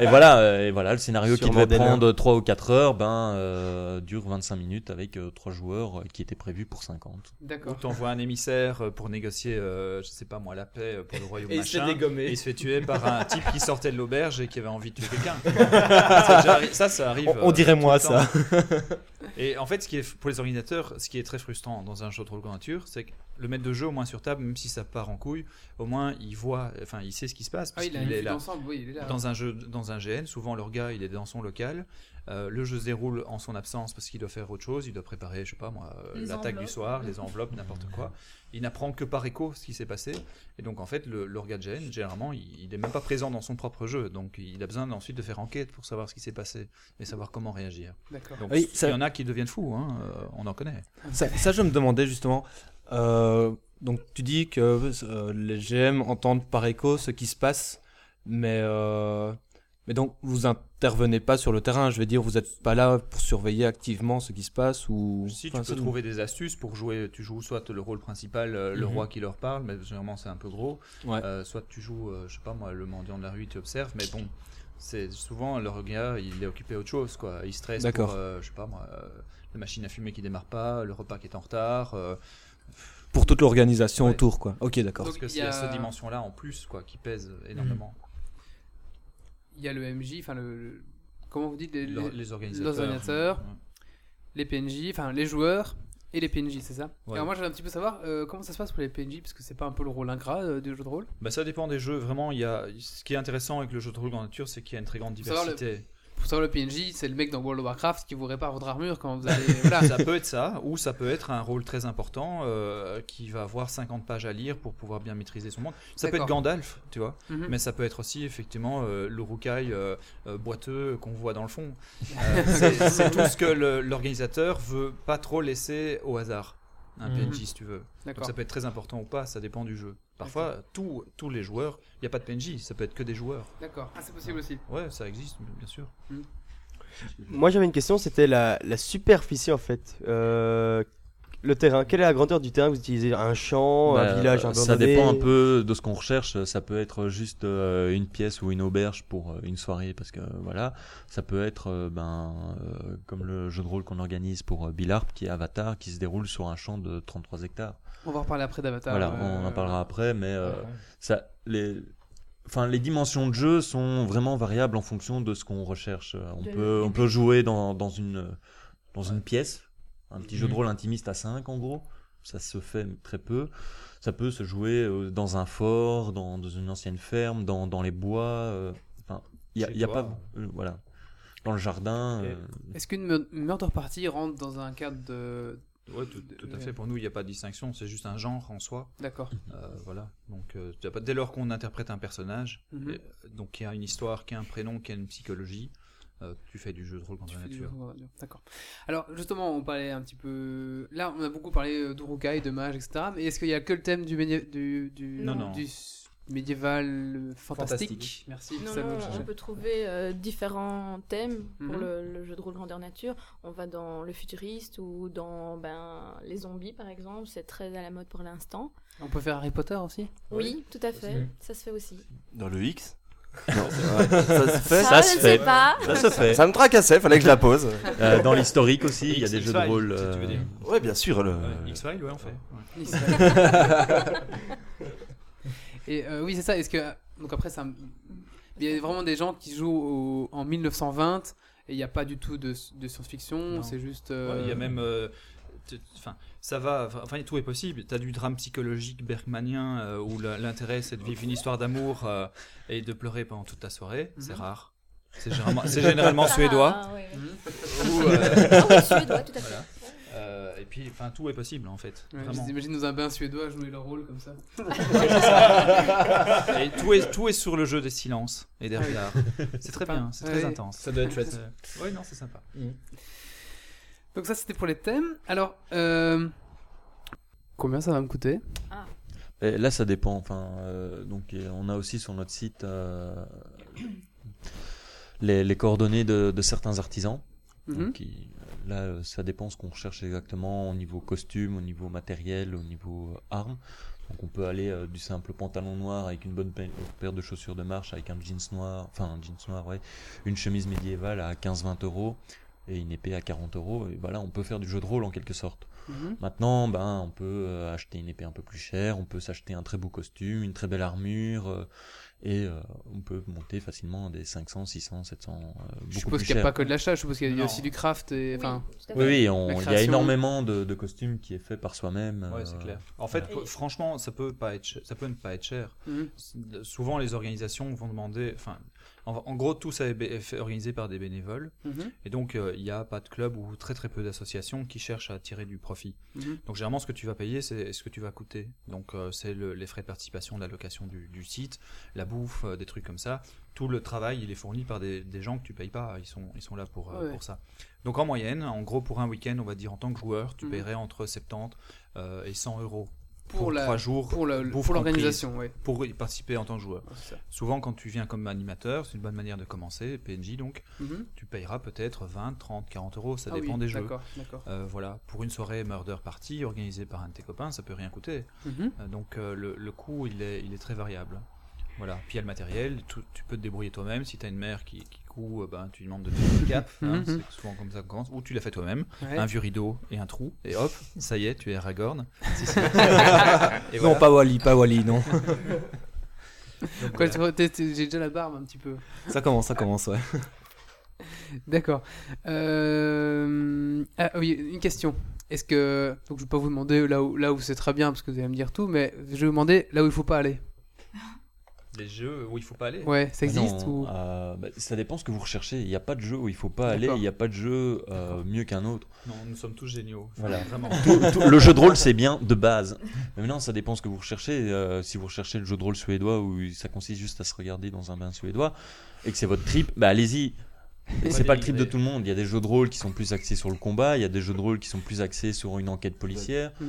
Et voilà, le scénario qui devait prendre 3 ou 4 heures dure 25 minutes avec 3 joueurs qui étaient prévus pour 50. D'accord. Ou t'envoies un émissaire pour négocier, je sais pas moi, la paix pour le royaume et machin. Il se fait tuer par un type qui sortait de l'auberge et qui avait envie de tuer quelqu'un. Ça arrive. On dirait moi ça. Et en fait, pour les organisateurs, ce qui est très frustrant dans un jeu de rôle nature, c'est que le maître de jeu, au moins sur table, même si ça part en couille, au moins il sait ce qui se passe. Il est là. Dans un GN, souvent leur gars, il est dans son local. Le jeu se déroule en son absence parce qu'il doit faire autre chose, il doit préparer, je sais pas moi, l'attaque du soir, les enveloppes, n'importe quoi. Il n'apprend que par écho ce qui s'est passé. Et donc en fait, l'orga de GN, généralement, il est même pas présent dans son propre jeu. Donc il a besoin ensuite de faire enquête pour savoir ce qui s'est passé et savoir comment réagir. D'accord. Donc il y en a qui deviennent fous, hein, on en connaît. Ça, je me demandais justement. Donc tu dis que les GM entendent par écho ce qui se passe, mais donc vous intervenez pas sur le terrain, je veux dire, vous n'êtes pas là pour surveiller activement ce qui se passe ou... Si, tu peux trouver des astuces pour jouer, tu joues soit le rôle principal, le roi qui leur parle, mais généralement c'est un peu gros, soit tu joues, je sais pas moi, le mendiant de la rue, tu observes, mais bon, c'est souvent leur gars, il est occupé à autre chose, quoi. Il stresse pour, je sais pas moi, la machine à fumer qui démarre pas, le repas qui est en retard... Pour toute l'organisation autour, quoi. Ok, d'accord. Parce que c'est cette dimension-là en plus, quoi, qui pèse énormément. Il y a le MJ, enfin le comment vous dites les organisateurs, les PNJ, enfin les joueurs et les PNJ, c'est ça. Ouais. Alors moi, j'aimerais un petit peu savoir comment ça se passe pour les PNJ, parce que c'est pas un peu le rôle ingrat du jeu de rôle. Ça dépend des jeux. Vraiment, il y a ce qui est intéressant avec le jeu de rôle dans la nature, c'est qu'il y a une très grande diversité. Pour savoir, le PNJ, c'est le mec dans World of Warcraft qui vous répare votre armure quand vous allez... Voilà. Ça peut être ça, ou ça peut être un rôle très important qui va avoir 50 pages à lire pour pouvoir bien maîtriser son monde. Ça peut être Gandalf, tu vois, mais ça peut être aussi effectivement le roucaille boiteux qu'on voit dans le fond. C'est tout ce que l'organisateur veut pas trop laisser au hasard, un PNJ si tu veux. Donc ça peut être très important ou pas, ça dépend du jeu. Parfois, tous les joueurs, il n'y a pas de PNJ, ça peut être que des joueurs. D'accord, c'est possible aussi. Ouais, ça existe, bien sûr. Moi, j'avais une question, c'était la superficie en fait. Le terrain, quelle est la grandeur du terrain que vous utilisez? Un champ, bah, un village, un abandonné? Ça dépend un peu de ce qu'on recherche. Ça peut être juste une pièce ou une auberge pour une soirée, parce que voilà. Ça peut être comme le jeu de rôle qu'on organise pour Bilarp, qui est Avatar, qui se déroule sur un champ de 33 hectares. On va en reparler après d'Avatar. Voilà, on en parlera après, mais ça, les dimensions de jeu sont vraiment variables en fonction de ce qu'on recherche. On peut jouer dans une pièce. Un petit jeu de rôle intimiste à 5 en gros, ça se fait très peu. Ça peut se jouer dans un fort, dans une ancienne ferme, dans les bois. Dans le jardin. Est-ce qu'une murder party rentre dans un cadre de... Oui, tout à fait. Pour nous, il n'y a pas de distinction, c'est juste un genre en soi. D'accord. Voilà. Donc, dès lors qu'on interprète un personnage, donc qui a une histoire, qui a un prénom, qui a une psychologie. Tu fais du jeu de rôle contre la nature. D'accord. Alors justement, on parlait un petit peu. Là, on a beaucoup parlé d'Urukai, de mage, etc. Mais est-ce qu'il y a que le thème du médiéval fantastique? Merci. On peut trouver différents thèmes pour le jeu de rôle grandeur nature. On va dans le futuriste ou dans les zombies par exemple. C'est très à la mode pour l'instant. On peut faire Harry Potter aussi. Oui, tout à fait. Ça se fait aussi. Dans le X. Non, ça se fait. Ça se fait. Ça me tracassait, fallait que je la pose. Dans l'historique aussi, il y a des jeux de rôle. Tu veux dire. Ouais, bien sûr. X-Files, ouais, on fait. Ouais. Et oui, c'est ça. Est-ce que donc après, il y a vraiment des gens qui jouent en 1920 et il n'y a pas du tout de science-fiction. Non. C'est juste. Il y a même. Tout est possible. T'as du drame psychologique bergmanien où l'intérêt c'est de vivre une histoire d'amour et de pleurer pendant toute ta soirée. C'est rare. C'est généralement suédois. Ah, ouais. Suédois, tout à fait. Voilà. Et puis, tout est possible en fait. Ouais, je t'imagine dans un bain suédois jouer leur rôle comme ça. Et tout est sur le jeu des silences et des regards. C'est très bien, c'est très intense. Ça doit être chouette. Oui, non, c'est sympa. Donc ça c'était pour les thèmes. Alors combien ça va me coûter ? Et là ça dépend. Donc on a aussi sur notre site les coordonnées de certains artisans. Donc, là ça dépend ce qu'on recherche exactement au niveau costume, au niveau matériel, au niveau armes. Donc on peut aller du simple pantalon noir avec une bonne paire de chaussures de marche, avec un jeans noir, une chemise médiévale à 15-20 euros. Et une épée à 40 euros, et voilà, on peut faire du jeu de rôle en quelque sorte. Maintenant, on peut acheter une épée un peu plus chère, on peut s'acheter un très beau costume, une très belle armure, et on peut monter facilement des 500, 600, 700, beaucoup plus cher. Je suppose qu'il n'y a pas que de l'achat, je suppose qu'il y a aussi du craft. Il y a énormément de costumes qui est fait par soi-même. Oui, c'est clair. En fait, franchement, ça peut ne pas être cher. Souvent, les organisations vont demander... En gros, tout ça est organisé par des bénévoles. Et donc, il n'y a pas de club ou très très peu d'associations qui cherchent à tirer du profit. Donc, généralement, ce que tu vas payer, c'est ce que tu vas coûter. Donc, c'est les frais de participation, de la location du site, la bouffe, des trucs comme ça. Tout le travail, il est fourni par des gens que tu ne payes pas. Ils sont là pour ça. Donc, en moyenne, en gros, pour un week-end, on va dire en tant que joueur, tu paierais entre 70 et 100 euros. Pour 3 jours, pour l'organisation, oui. Pour y participer en tant que joueur. Souvent, quand tu viens comme animateur, c'est une bonne manière de commencer, PNJ donc, tu payeras peut-être 20, 30, 40 euros, ça dépend des jeux. D'accord. Voilà, pour une soirée murder party organisée par un de tes copains, ça peut rien coûter. Donc le coût, il est très variable. Voilà, puis il y a le matériel, tu peux te débrouiller toi-même, si tu as une mère qui coud, tu lui demandes de faire une cape, c'est souvent comme ça qu'on commence, ou tu l'as fait toi-même, un vieux rideau et un trou, et hop, ça y est, tu es Aragorn. Si. Et voilà. Non, pas Wally, non. Donc, j'ai déjà la barbe un petit peu. Ça commence, ouais. D'accord. Oui, une question. Est-ce que, donc je ne vais pas vous demander là où c'est très bien, parce que vous allez me dire tout, mais je vais vous demander là où il ne faut pas aller. Des jeux où il ne faut pas aller. Ouais, ça existe ou... ça dépend ce que vous recherchez. Il n'y a pas de jeu où il ne faut pas aller, il n'y a pas de jeu mieux qu'un autre. Non, nous sommes tous géniaux. Voilà. Vraiment. Le jeu de rôle, c'est bien de base. Mais maintenant, ça dépend ce que vous recherchez. Si vous recherchez le jeu de rôle suédois où ça consiste juste à se regarder dans un bain suédois et que c'est votre trip, allez-y. C'est pas le trip de tout le monde. Il y a des jeux de rôle qui sont plus axés sur le combat, il y a des jeux de rôle qui sont plus axés sur une enquête policière, il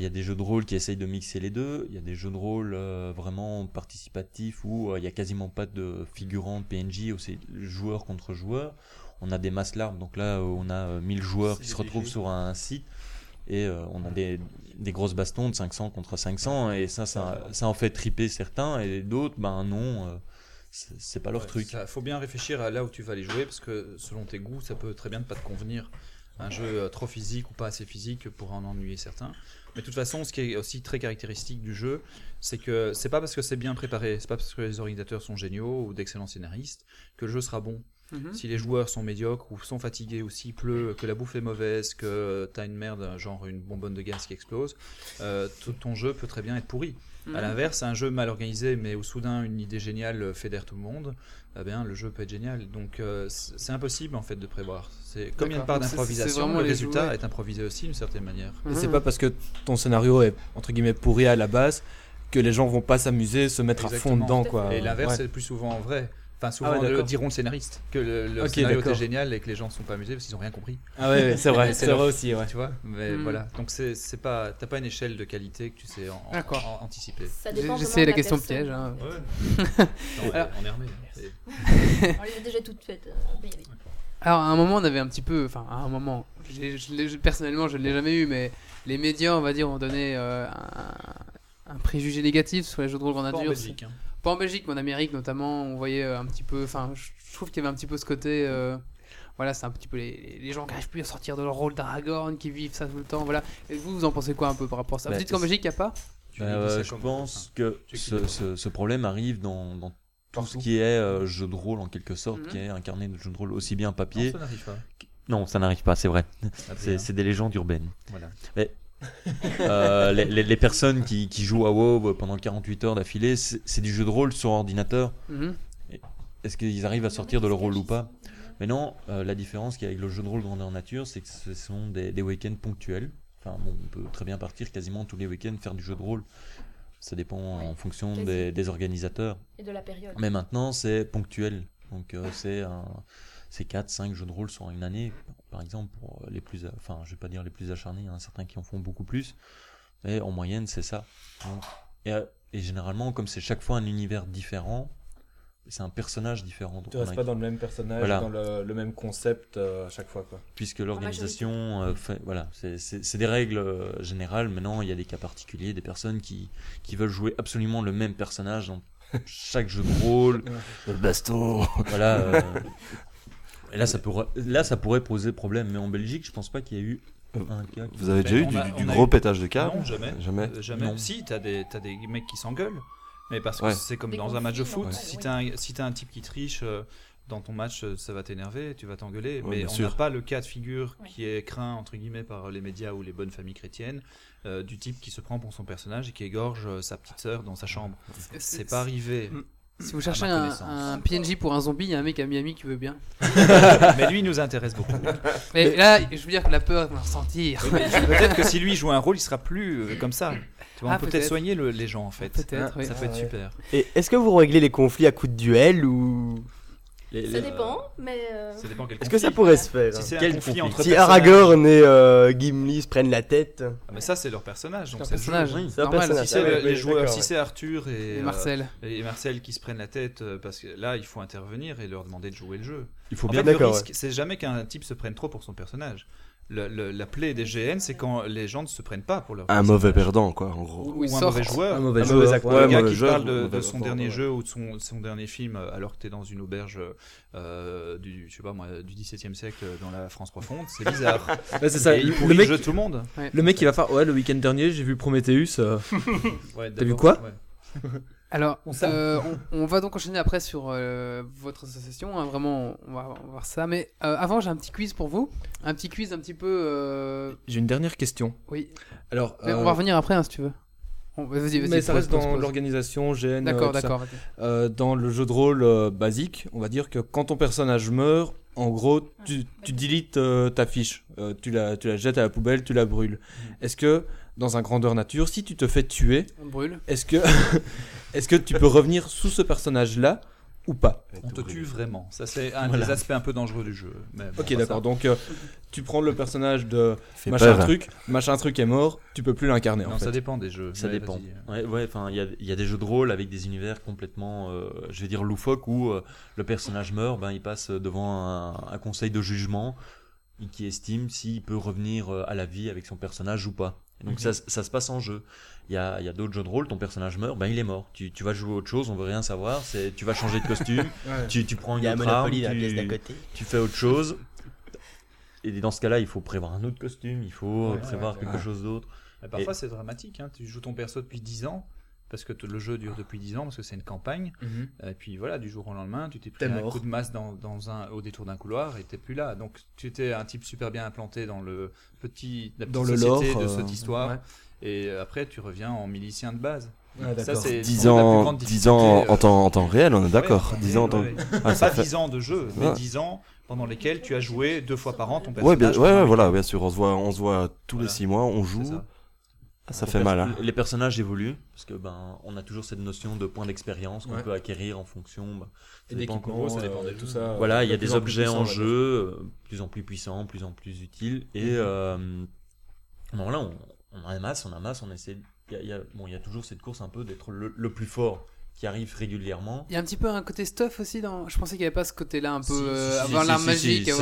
y a des jeux de rôle qui essayent de mixer les deux, il y a des jeux de rôle vraiment participatifs où il y a quasiment pas de figurants de PNJ, où c'est joueur contre joueur. On a des mass larmes, donc là on a 1000 joueurs qui se retrouvent sur un site. et on a des grosses bastons de 500 contre 500 et ça en fait triper certains et d'autres ben non, c'est pas leur truc. Il faut bien réfléchir à là où tu vas les jouer parce que selon tes goûts ça peut très bien ne pas te convenir, un jeu trop physique ou pas assez physique pourrait en ennuyer certains. Mais de toute façon, ce qui est aussi très caractéristique du jeu, c'est que c'est pas parce que c'est bien préparé, c'est pas parce que les organisateurs sont géniaux ou d'excellents scénaristes que le jeu sera bon. Mm-hmm. Si les joueurs sont médiocres ou sont fatigués ou s'il pleut, que la bouffe est mauvaise, que t'as une merde, genre une bonbonne de gaz qui explose, tout ton jeu peut très bien être pourri. Mm-hmm. À l'inverse, un jeu mal organisé mais où soudain une idée géniale fédère tout le monde, eh bien, le jeu peut être génial. Donc c'est impossible en fait de prévoir. Comme il y a une part d'improvisation, c'est le résultat est improvisé aussi d'une certaine manière. Mm-hmm. Et c'est pas parce que ton scénario est entre guillemets pourri à la base que les gens vont pas s'amuser, se mettre Exactement. À fond dedans quoi. Et l'inverse c'est plus souvent vrai. Enfin, souvent, diront le scénariste que le scénario était génial et que les gens ne sont pas amusés parce qu'ils n'ont rien compris. Ah ouais, c'est vrai, c'est vrai aussi. Ouais. Tu vois, mais voilà. Donc, c'est pas, t'as pas une échelle de qualité que tu sais anticiper. Ça dépend. J'essaie la question piège. Hein. Ouais. Non, alors, on est armé. On les a déjà toutes faites. Alors, à un moment, on avait un petit peu. Enfin, à un moment, personnellement, je ne l'ai jamais eu, mais les médias, on va dire, ont donné un préjugé négatif sur les jeux de rôle en nature. Pas en Belgique, mais en Amérique notamment, on voyait un petit peu. Enfin, je trouve qu'il y avait un petit peu ce côté. Voilà, c'est un petit peu les gens qui n'arrivent plus à sortir de leur rôle d'Aragorn, qui vivent ça tout le temps. Voilà. Et vous en pensez quoi un peu par rapport à ça ? Vous dites qu'en Belgique, il n'y a pas ? Je pense que ce problème arrive dans tout ce qui est jeu de rôle en quelque sorte, qui est incarné de jeu de rôle aussi bien papier. Non, ça n'arrive pas. Non, ça n'arrive pas, c'est vrai. C'est des légendes urbaines. Voilà. Mais, les personnes qui jouent à WoW pendant 48 heures d'affilée, c'est du jeu de rôle sur ordinateur. Mm-hmm. Est-ce qu'ils arrivent à sortir de leur rôle ou pas ? Mais non, la différence qu'il y a avec le jeu de rôle grandeur nature, c'est que ce sont des week-ends ponctuels. Enfin, bon, on peut très bien partir quasiment tous les week-ends faire du jeu de rôle. Ça dépend en fonction des organisateurs. Et de la période. Mais maintenant, c'est ponctuel. Donc, c'est 4-5 jeux de rôle sur une année, par exemple, pour les plus, enfin, je vais pas dire les plus acharnés, hein, certains qui en font beaucoup plus, mais en moyenne, c'est ça. Donc, et généralement, comme c'est chaque fois un univers différent, c'est un personnage différent. Tu restes pas dans le même personnage, dans le même concept à chaque fois, quoi. Puisque l'organisation, c'est des règles générales. Maintenant, il y a des cas particuliers, des personnes qui veulent jouer absolument le même personnage dans chaque jeu de rôle. Le baston. Voilà. Et là, ça pourrait poser problème, mais en Belgique, je pense pas qu'il y ait eu un cas. Vous avez déjà eu du gros pétage de câble ? Non, jamais. Non. Si, t'as des mecs qui s'engueulent, mais parce que c'est comme dans un match de foot. Si t'as un type qui triche dans ton match, ça va t'énerver, tu vas t'engueuler. Mais on n'a pas le cas de figure qui est craint entre guillemets par les médias ou les bonnes familles chrétiennes. Du type qui se prend pour son personnage et qui égorge sa petite sœur dans sa chambre. C'est pas arrivé. Si vous cherchez un PNJ pour un zombie, il y a un mec à Miami qui veut bien. Mais lui, il nous intéresse beaucoup. Mais là, je veux dire que la peur, on va ressentir. Peut-être que si lui joue un rôle, il sera plus comme ça. Tu vois, on peut peut-être soigner les gens, en fait. Peut-être, oui. Ça peut être super. Et est-ce que vous réglez les conflits à coups de duel ou... Ça dépend, mais... Ça dépend quel conflit. Est-ce que ça pourrait se faire si quel conflit entre si Aragorn et Gimli se prennent la tête mais ça, c'est leur personnage. Donc c'est un personnage. Si c'est les joueurs, si c'est Arthur et Marcel qui se prennent la tête, parce que là, il faut intervenir et leur demander de jouer le jeu. Il faut bien le risque, c'est jamais qu'un type se prenne trop pour son personnage. La plaie des GN, c'est quand les gens ne se prennent pas pour leur personnage. Un mauvais perdant, quoi, en gros. Ou un mauvais joueur. Un mauvais acteur. Un gars qui parle de son dernier jeu ou de son dernier film, alors que t'es dans une auberge du XVIIe siècle dans la France profonde, c'est bizarre. Ouais, c'est ça. Il pourrit le jeu de tout le monde. Ouais. Le mec, il va faire le week-end dernier, j'ai vu Prometheus. T'as vu quoi ? Alors, on va donc enchaîner après sur votre association, hein, vraiment, on va voir ça. Mais avant, j'ai un petit quiz pour vous, un petit quiz un petit peu... J'ai une dernière question. Oui. Alors, on va revenir après, hein, si tu veux. Vas-y, mais ça reste dans l'organisation, GN, d'accord. Ça. Dans le jeu de rôle basique, on va dire que quand ton personnage meurt, en gros, tu deletes ta fiche, tu la jettes à la poubelle, tu la brûles. Est-ce que... Dans un grandeur nature, si tu te fais tuer, on brûle. Est-ce que tu peux revenir sous ce personnage-là ou pas ? On te tue vraiment. Ça, c'est un des aspects un peu dangereux du jeu. Mais bon, d'accord. Ça. Donc, tu prends le personnage de machin truc est mort, tu peux plus l'incarner. Non, en fait. Ça dépend des jeux. Ça dépend. Enfin, il y a des jeux de rôle avec des univers complètement, je vais dire loufoques où le personnage meurt, ben il passe devant un conseil de jugement. qui estime s'il peut revenir à la vie avec son personnage ou pas. Et donc ça se passe en jeu. Il y a d'autres jeux de rôle, ton personnage meurt, ben il est mort. Tu vas jouer autre chose, on veut rien savoir. Tu vas changer de costume, ouais. tu prends une autre arme, tu fais autre chose. Et dans ce cas-là, il faut prévoir un autre costume, il faut prévoir quelque chose d'autre. Et parfois, c'est dramatique. Hein. Tu joues ton perso depuis 10 ans, parce que le jeu dure depuis 10 ans, parce que c'est une campagne. Mm-hmm. Et puis voilà, du jour au lendemain, tu t'es pris un coup de masse au détour d'un couloir et t'es plus là. Donc tu étais un type super bien implanté dans la petite société lore, de cette histoire. Ouais. Et après, tu reviens en milicien de base. Ah, ça, c'est 10 ans en temps réel, on est d'accord. 10 ans en temps... Ah, ça fait... 10 ans de jeu, mais 10 ans pendant lesquels tu as joué 2 fois par an ton personnage. Bien sûr, on se voit tous les 6 mois, on joue. Ça fait mal. Hein. Les personnages évoluent parce que on a toujours cette notion de point d'expérience qu'on peut acquérir en fonction. Ça dépend de tout ça. Voilà, il y a des objets en jeu, plus en plus puissants, plus en plus utiles. Et là, on amasse, on essaie. Il y a toujours cette course un peu d'être le plus fort qui arrive régulièrement. Il y a un petit peu un côté stuff aussi dans... Je pensais qu'il n'y avait pas ce côté-là un peu... l'arme magique... Ah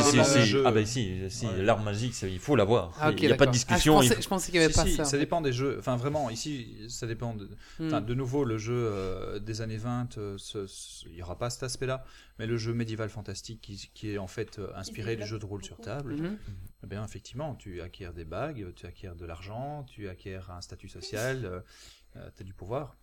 ben si, l'arme magique, il faut l'avoir. Ah, okay, il n'y a pas de discussion. Je pensais qu'il n'y avait pas ça. Ça dépend des jeux. Enfin vraiment, ici, ça dépend de... De nouveau, le jeu des années 20, il n'y aura pas cet aspect-là. Mais le jeu médiéval fantastique qui est en fait inspiré du jeu de rôle sur table... Eh bien, effectivement, tu acquiers des bagues, tu acquiers de l'argent, tu acquiers un statut social, tu as du pouvoir.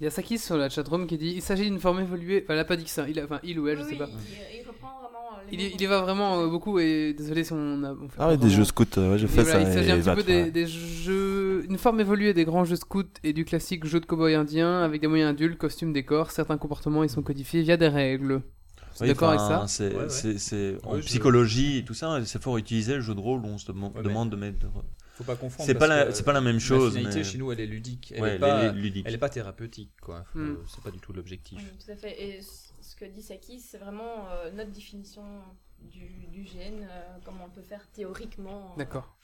Il y a Saki sur la chatroom qui dit il s'agit d'une forme évoluée. Enfin, elle n'a pas dit que ça. Il ou elle, je sais pas. Il reprend vraiment. Il y va vraiment beaucoup. Et désolé si on fait. Ah oui, des jeux scouts. J'ai fait ça. Il s'agit un petit peu des jeux, une forme évoluée des grands jeux scouts et du classique jeu de cow-boy indien avec des moyens adultes, costumes, décors. Certains comportements ils sont codifiés via des règles. Oui, d'accord avec ça. C'est en psychologie et tout ça, c'est fort utilisé le jeu de rôle où on se demande de mettre. Faut pas confondre. C'est pas la même chose. La finalité chez nous, elle est ludique. Elle est pas thérapeutique, quoi. C'est pas du tout l'objectif. Oui, tout à fait. Et ce que dit Saki, c'est vraiment notre définition du GN, comment on peut faire théoriquement. D'accord.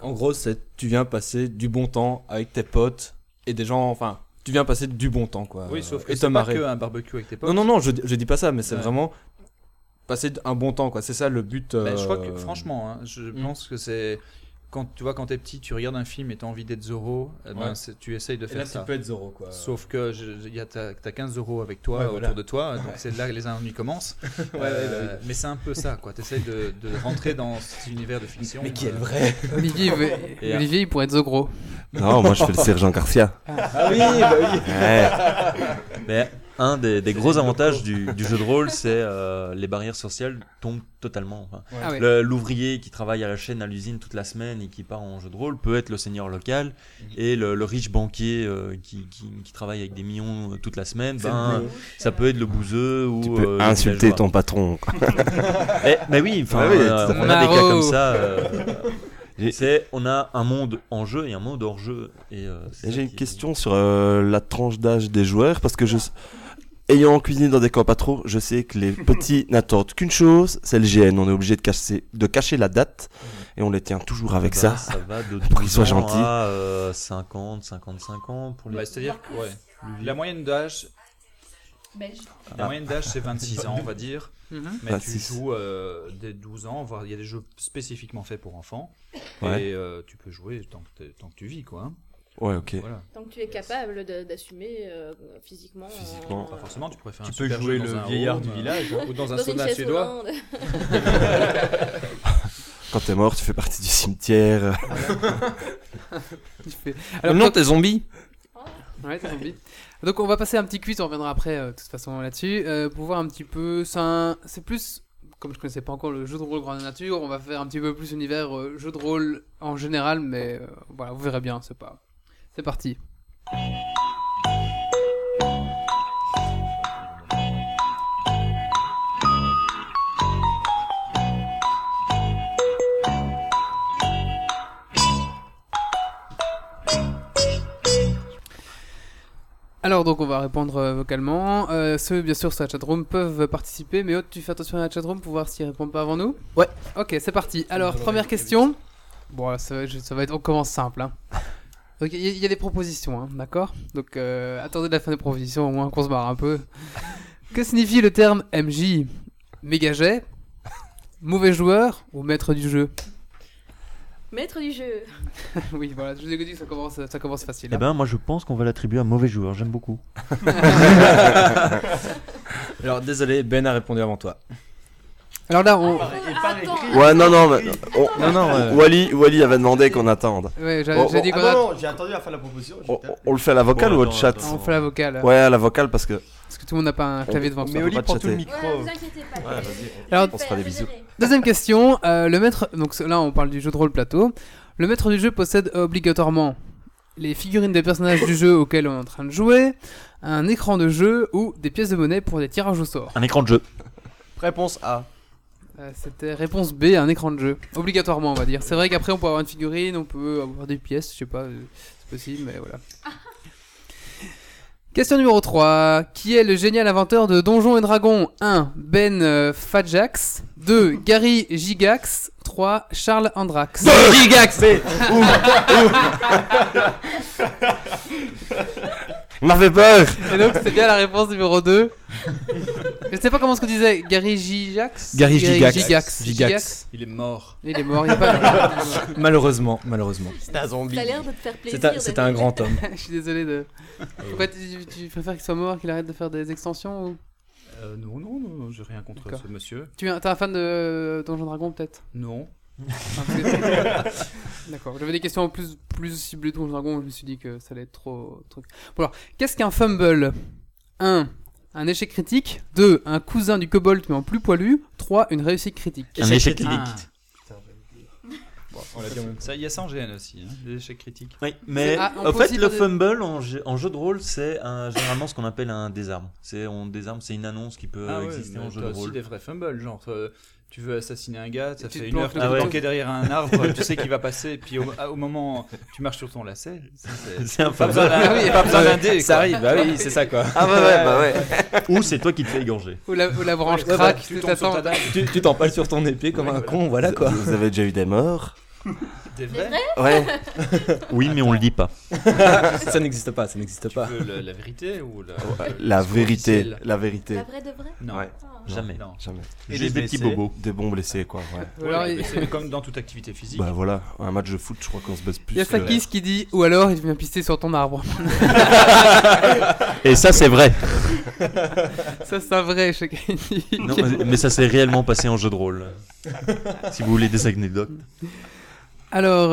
En gros, tu viens passer du bon temps avec tes potes et des gens, enfin. Tu viens passer du bon temps, quoi. Oui, sauf que et c'est pas que un barbecue avec tes potes. Non, je dis pas ça, mais c'est vraiment passer un bon temps, quoi. C'est ça le but. Je crois que, franchement, je pense que c'est... Quand t'es petit, tu regardes un film et t'as envie d'être Zorro, tu essayes de faire ça. Et là, tu peux être Zorro, quoi. Sauf que t'as 15 Zorro avec toi, autour de toi, donc c'est là que les ennuis commencent. Mais c'est un peu ça, quoi. T'essayes de rentrer dans cet univers de fiction. Mais qui est le vrai Olivier, il pourrait être Zorro. Non, moi je fais le sergent Garcia. Ah oui, bah oui. Mais un des gros avantages du jeu de rôle, c'est les barrières sociales tombent totalement. Enfin, l'ouvrier qui travaille à la chaîne, à l'usine toute la semaine et qui part en jeu de rôle peut être le seigneur local, et le riche banquier qui travaille avec des millions toute la semaine, ça peut être le bouseux ou... Tu peux insulter ton patron. Mais oui, on a des cas comme ça... on a un monde en jeu et un monde hors jeu. Et j'ai une question sur la tranche d'âge des joueurs, parce que ayant cuisiné dans des camps pas trop, je sais que les petits n'attendent qu'une chose, c'est le GN. On est obligé de cacher la date et on les tient toujours avec ça. Ça va de 12 ans à 50, 55 ans. Pour les... c'est-à-dire que la moyenne d'âge... La moyenne d'âge, c'est 26 ans, on va dire. Mais 26. Tu joues dès 12 ans, voire il y a des jeux spécifiquement faits pour enfants. Ouais. Et tu peux jouer tant que tu vis, quoi. Ouais, ok. Voilà. Tant que tu es capable d'assumer physiquement. Physiquement, pas forcément, tu pourrais faire tu peux jouer le vieillard du village ou dans un sauna suédois. Quand t'es mort, tu fais partie du cimetière. Alors, non, t'es zombie. Ouais, t'es zombie. Donc on va passer à un petit quiz, on reviendra après de toute façon là-dessus, pour voir un petit peu, c'est plus, comme je connaissais pas encore le jeu de rôle grande nature, on va faire un petit peu plus univers jeu de rôle en général, mais voilà, vous verrez bien, c'est parti. Alors donc on va répondre vocalement, ceux bien sûr sur la chatroom peuvent participer, mais Aude, tu fais attention à la chatroom pour voir s'ils répondent pas avant nous. Ouais. Ok, c'est parti. Alors première question, bon ça va être, on commence simple. Hein. Donc il y a des propositions, hein, d'accord ? Donc attendez la fin des propositions au moins qu'on se barre un peu. Que signifie le terme MJ ? Mégajet, Mauvais joueur ou maître du jeu ? Maître du jeu. Oui, voilà, je vous ai dit que ça commence facile. Eh ben, moi, je pense qu'on va l'attribuer à mauvais joueur. J'aime beaucoup. Alors, désolé, Ben a répondu avant toi. Alors là, on. Ouais, Wally avait demandé qu'on attende. Ouais, j'ai dit qu'on attend. Non, j'ai attendu à faire la proposition. On le fait à la vocale ou au chat ? On fait à la vocale. Ouais, à la vocale parce que tout le monde n'a pas un clavier devant soi. Mais Oli prend tout le micro. Ouais, vous inquiétez pas. Ouais, vas-y. Alors, on se fera des bisous. Deuxième question, le maître. Donc là, on parle du jeu de rôle plateau. Le maître du jeu possède obligatoirement les figurines des personnages du jeu auquel on est en train de jouer, un écran de jeu ou des pièces de monnaie pour des tirages au sort. Un écran de jeu. Réponse A. C'était réponse B, un écran de jeu. Obligatoirement, on va dire. C'est vrai qu'après, on peut avoir une figurine, on peut avoir des pièces, je sais pas, c'est possible, mais voilà. Question numéro 3. Qui est le génial inventeur de Donjons et Dragons ? 1. Ben Fadjax. 2. Gary Gygax. 3. Charles Andrax. Gygax. Il m'a fait peur. Et donc c'est bien la réponse numéro 2. Je sais pas comment ce qu'on disait. Gary Gygax. Gary Gygax. Il est mort. Malheureusement. C'est un zombie. Ça a l'air de te faire plaisir. C'est un grand homme. Je suis désolé de. Pourquoi tu préfères qu'il soit mort, qu'il arrête de faire des extensions ou... Non, j'ai rien contre ce monsieur. T'es un fan de Donjons Dragons peut-être ? Non. D'accord, j'avais des questions plus ciblées de Donjons Dragons, je me suis dit que ça allait être trop truc. Bon alors, qu'est-ce qu'un fumble ? 1. Un échec critique. 2. Un cousin du kobold mais en plus poilu. 3. Une réussite critique. Un échec critique. On l'a dit en même temps. Il y a ça en GN aussi, hein, les échecs critiques. Oui, mais en fait, le fumble en jeu de rôle, c'est généralement ce qu'on appelle un désarme. C'est une annonce qui peut exister en jeu de rôle. Il y a aussi des vrais fumbles, genre tu veux assassiner un gars, ça fait une heure que tu planqué derrière un arbre, tu sais qu'il va passer, puis au moment tu marches sur ton lacet, c'est un fumble. Pas besoin d'un dé, ça arrive, bah oui, c'est ça quoi. Ah bah ouais. Ou c'est toi qui te fais égorger. Ou la branche craque, tu t'empales sur ton épée comme un con, voilà quoi. Vous avez déjà eu des morts ? Des vrais ? Ouais. Oui, mais on le dit pas. Ça n'existe pas. Tu veux la vérité ou la vérité. La vérité. La vraie de vrai ? Non. Ouais. Jamais. Et juste des petits bobos. Des bons blessés, quoi. Ouais. Alors, c'est comme dans toute activité physique. Bah voilà, un match de foot, je crois qu'on se blesse plus. Il y a Sakis qui dit, ou alors il vient pisser sur ton arbre. Et ça, c'est vrai. Ça, c'est vrai, chacun dit. Non, mais ça s'est réellement passé en jeu de rôle. Si vous voulez des anecdotes. Alors,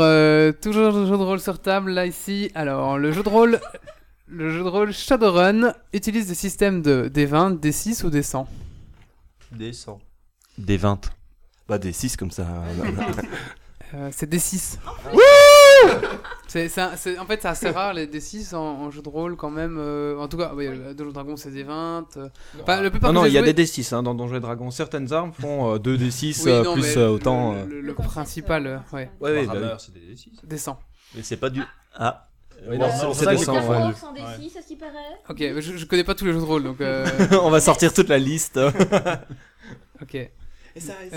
toujours le jeu de rôle sur table, là, ici. Alors, le jeu de rôle Shadowrun utilise des systèmes de D20, D6 ou D100 ? D100. D20. Bah, D6 comme ça. C'est D6. Wouh ! En fait, c'est assez rare les D6 en jeu de rôle quand même. En tout cas, Donjons & Dragons, c'est D20. Il y a des D6 dans Donjons & Dragons. Certaines armes font 2 D6 plus autant. Le principal, ouais. Ouais, c'est des D6. D100. Mais c'est pas du. Ah. Ouais, non, c'est des 100. Ouais. D6, à ce qui paraît. Ok, mais je connais pas tous les jeux de rôle, donc. On va sortir toute la liste. Ok. Et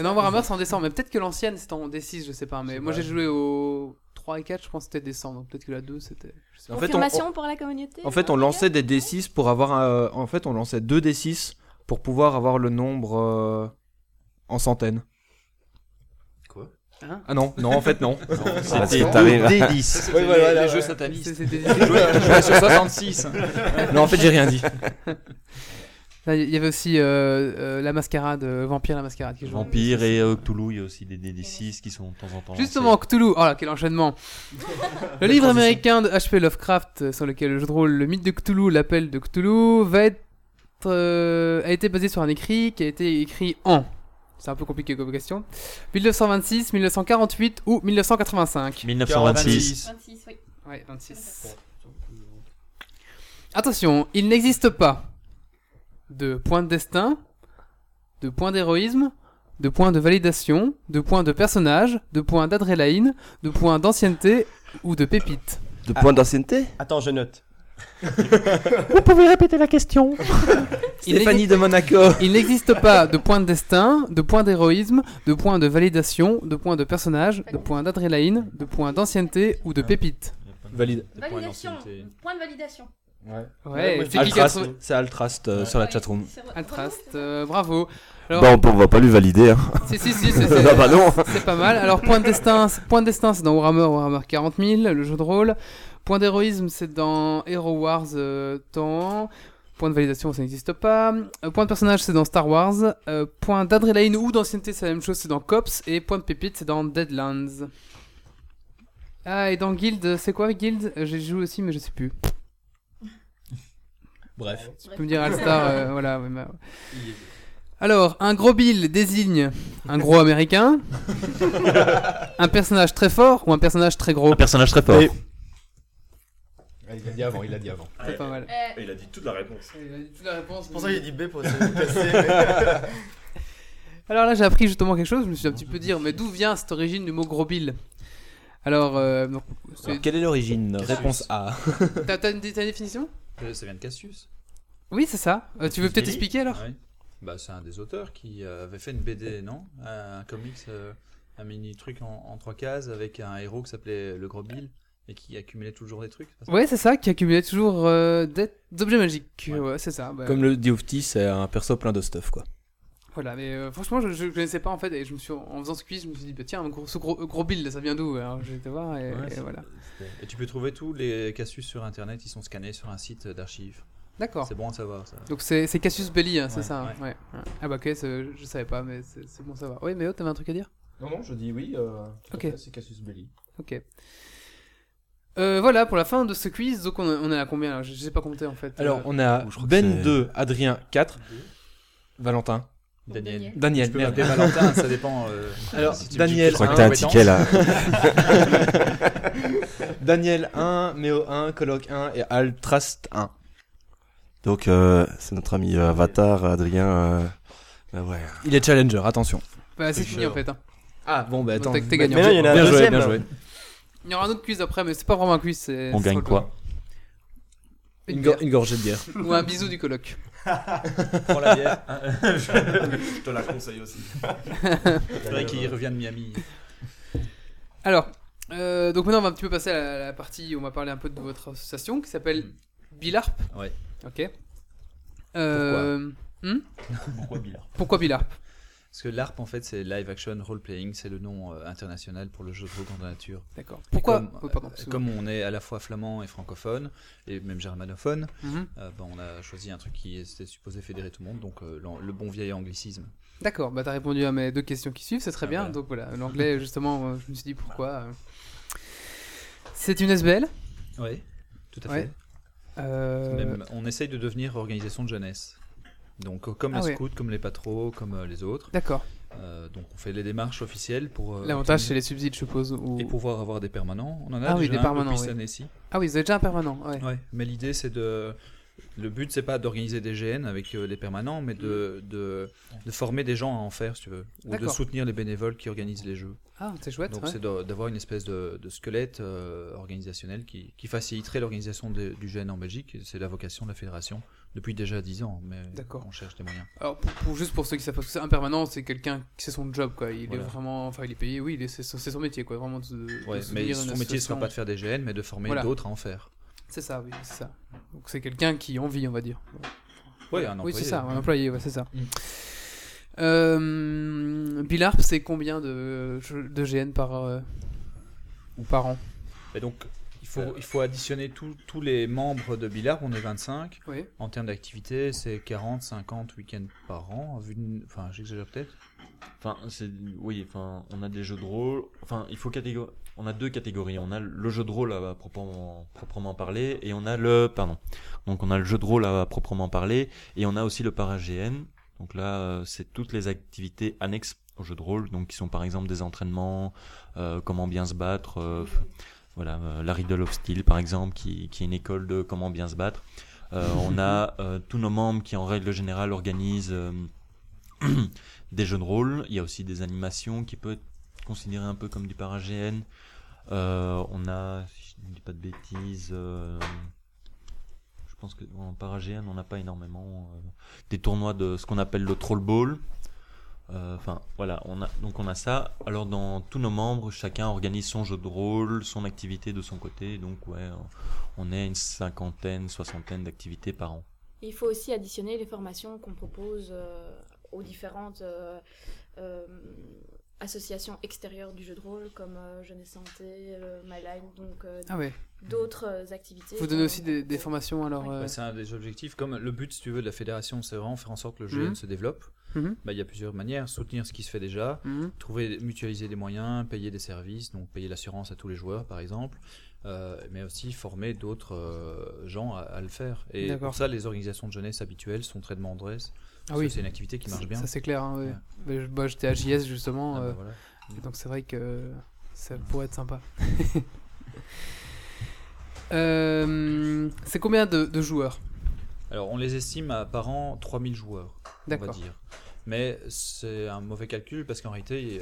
non, Warhammer, c'est en D100, mais peut-être que l'ancienne, c'était en D6, je sais pas. Mais moi, j'ai joué au 3 et 4, je pense que c'était D100, donc peut-être que la 2, c'était. En fait, on pour la communauté. En fait, on lançait des D6 pour avoir. En fait, on lançait 2 D6 pour pouvoir avoir le nombre en centaines. Hein ah non, en fait non. C'était D10. Oui, voilà, les jeux satanistes. C'était joué sur 66. Non, en fait, j'ai rien dit. Il y avait aussi la mascarade, Vampire la mascarade. Qui Vampire et Cthulhu, il y a aussi des D6 qui sont de temps en temps. Justement, lancés. Cthulhu, oh là, quel enchaînement. Le livre américain de H.P. Lovecraft, sur lequel le jeu de rôle, le mythe de Cthulhu, l'appel de Cthulhu, a été basé sur un écrit qui a été écrit en... C'est un peu compliqué comme question. 1926, 1948 ou 1985 ? 1926. 26, oui. Ouais, 26. Attention, il n'existe pas de point de destin, de point d'héroïsme, de point de validation, de point de personnage, de point d'adrénaline, de point d'ancienneté ou de pépite. De point d'ancienneté ? Attends, je note. Vous pouvez répéter la question. Stéphanie de Monaco. Il n'existe pas de point de destin, de point d'héroïsme, de point de validation, de point de personnage, de point d'adrénaline, de point d'ancienneté ou de pépite. Validation. Point de validation. Ouais. C'est Altrast sur la chatroom. Altrast, bravo. Alors, bah on va pas lui valider hein. Si, ah bah non. C'est pas mal. Alors Point de destin c'est dans Warhammer 40 000, le jeu de rôle. Point d'héroïsme c'est dans Hero Wars temps. Point de validation ça n'existe pas. Point de personnage c'est dans Star Wars. Point d'adrénaline ou d'ancienneté c'est la même chose, c'est dans Cops. Et point de pépite c'est dans Deadlands. Ah et dans Guild, c'est quoi Guild? J'ai joué aussi mais je sais plus. Bref. Tu peux me dire Alstar, voilà. Ouais, bah... Alors, un gros Bill désigne un gros américain, un personnage très fort ou un personnage très gros? Un personnage très fort. Et... Il l'a dit avant. C'est pas mal. Il a dit toute la réponse. C'est pour ça qu'il a dit B pour se casser. Alors là, j'ai appris justement quelque chose. Je me suis un petit peu dit, mais d'où vient cette origine du mot gros Bill? Alors, quelle est l'origine? Réponse A. T'as une définition? Ça vient de Cassius. Oui, c'est ça. Tu veux peut-être expliquer alors? Oui. Bah, c'est un des auteurs qui avait fait une BD, non? Un comics, un mini truc en 3 cases avec un héros qui s'appelait le Gros Bill et qui accumulait toujours des trucs. Ouais, c'est ça, qui accumulait toujours des objets magiques. Ouais. Ouais, c'est ça. Bah, comme le Diopti, c'est un perso plein de stuff, quoi. Voilà, mais franchement, je connaissais pas en fait, et en faisant ce quiz, je me suis dit, bah, tiens, ce gros build, ça vient d'où? Alors j'ai été voir, et voilà. Et tu peux trouver tous les Cassius sur internet, ils sont scannés sur un site d'archives. D'accord. C'est bon à savoir ça. Donc c'est Cassius Belli, hein, c'est ça ouais. Ouais. Ah bah ok, je savais pas, mais c'est bon à savoir. Oui, mais t'avais un truc à dire? Non, je dis oui, okay. C'est Cassius Belli. Ok. Voilà pour la fin de ce quiz, donc on est à combien? Alors, je sais pas compter en fait. Alors on a Ben 2, Adrien 4, Valentin. Daniel. Tu peux m'appeler Valentin, ça dépend. Alors, si Daniel, je crois que t'as un ticket là. Daniel 1, Méo 1, Coloc 1 et Altrast 1. Donc, c'est notre ami Avatar, Adrien. Bah ouais. Il est challenger, attention. Bah, c'est fini en fait. Hein. Ah, bon, bah attends. Donc, t'es gagnant. Mais non, il y en a bien joué. Il y aura un autre quiz après, mais c'est pas vraiment un quiz. On gagne quoi? Une gorgée de bière. Ou un bisou du coloc. Prends la bière. Je te la conseille aussi. C'est vrai qu'il revient de Miami. Alors, donc maintenant on va un petit peu passer à la partie où on va parler un peu de votre association qui s'appelle Bilarp. Ouais. Ok. Pourquoi Bilarp? Parce que l'ARP en fait c'est Live Action Role Playing, c'est le nom international pour le jeu de rôle grandeur nature. D'accord. Pourquoi? Comme on est à la fois flamand et francophone et même germanophone, on a choisi un truc qui était supposé fédérer tout le monde, donc le bon vieil anglicisme. D'accord, bah t'as répondu à mes 2 questions qui suivent, c'est très bien. Voilà. Donc voilà, l'anglais justement, je me suis dit pourquoi. C'est une SBL. Oui, tout à fait. Ouais. Même, on essaye de devenir organisation de jeunesse. Donc comme les scouts, comme les patros, comme les autres. D'accord. Donc on fait les démarches officielles pour... L'avantage c'est les subsides je suppose ou... Et pouvoir avoir des permanents. On en a déjà un depuis cette année-ci. Ah oui, vous avez déjà un permanent. Ouais. Mais l'idée c'est de... Le but c'est pas d'organiser des GN avec les permanents, mais de former des gens à en faire si tu veux. Ou de soutenir les bénévoles qui organisent les jeux. Ah c'est chouette. Donc c'est d'avoir une espèce de squelette organisationnel qui faciliterait l'organisation du GN en Belgique. C'est la vocation de la fédération. Depuis déjà 10 ans, mais on cherche des moyens. Alors, juste pour ceux qui savent, parce que c'est un permanent, c'est quelqu'un qui c'est son job, quoi. Il est vraiment, enfin, il est payé, c'est son métier, quoi. Vraiment mais son métier, ce n'est pas de faire des GN, mais de former d'autres à en faire. C'est ça, oui, c'est ça. Donc, c'est quelqu'un qui en vit, on va dire. Ouais, un employé. Oui, c'est ça, un employé, ouais, c'est ça. Bilarp, c'est combien de GN par an? Et donc. Il faut additionner tous les membres de Bilarp, on est 25. Oui. En termes d'activité, c'est 40-50 week-ends par an. Enfin, j'exagère peut-être. Enfin, on a des jeux de rôle. Enfin, on a 2 catégories. On a le jeu de rôle à proprement parler, et on a Donc, on a le jeu de rôle à proprement parler, et on a aussi le para-GN. Donc là, c'est toutes les activités annexes au jeu de rôle, donc qui sont par exemple des entraînements, comment bien se battre. Voilà, la Riddle of Steel par exemple, qui est une école de comment bien se battre. On a tous nos membres qui en règle générale organisent des jeux de rôle. Il y a aussi des animations qui peuvent être considérées un peu comme du para-GN. On a, si je ne dis pas de bêtises, je pense qu'en para-GN on n'a pas énormément des tournois de ce qu'on appelle le Troll Ball. Enfin voilà, on a ça. Alors dans tous nos membres, chacun organise son jeu de rôle, son activité de son côté. Donc ouais, on est une 50aine, 60aine d'activités par an. Il faut aussi additionner les formations qu'on propose aux différentes associations extérieures du jeu de rôle, comme Jeunesse Santé, MyLine, donc d'autres activités. Vous donnez aussi des formations alors c'est un des objectifs. Comme le but, si tu veux, de la fédération, c'est vraiment faire en sorte que le jeu se développe. Bah, y a plusieurs manières, soutenir ce qui se fait déjà, trouver, mutualiser des moyens, payer des services, donc payer l'assurance à tous les joueurs par exemple, mais aussi former d'autres gens à le faire. Et pour ça, les organisations de jeunesse habituelles sont très demanderesses, c'est une activité qui marche bien. Ça c'est clair, Bah, j'étais à JS justement, donc c'est vrai que ça pourrait être sympa. C'est combien de joueurs ? Alors, on les estime à par an 3000 joueurs, on va dire. Mais c'est un mauvais calcul parce qu'en réalité,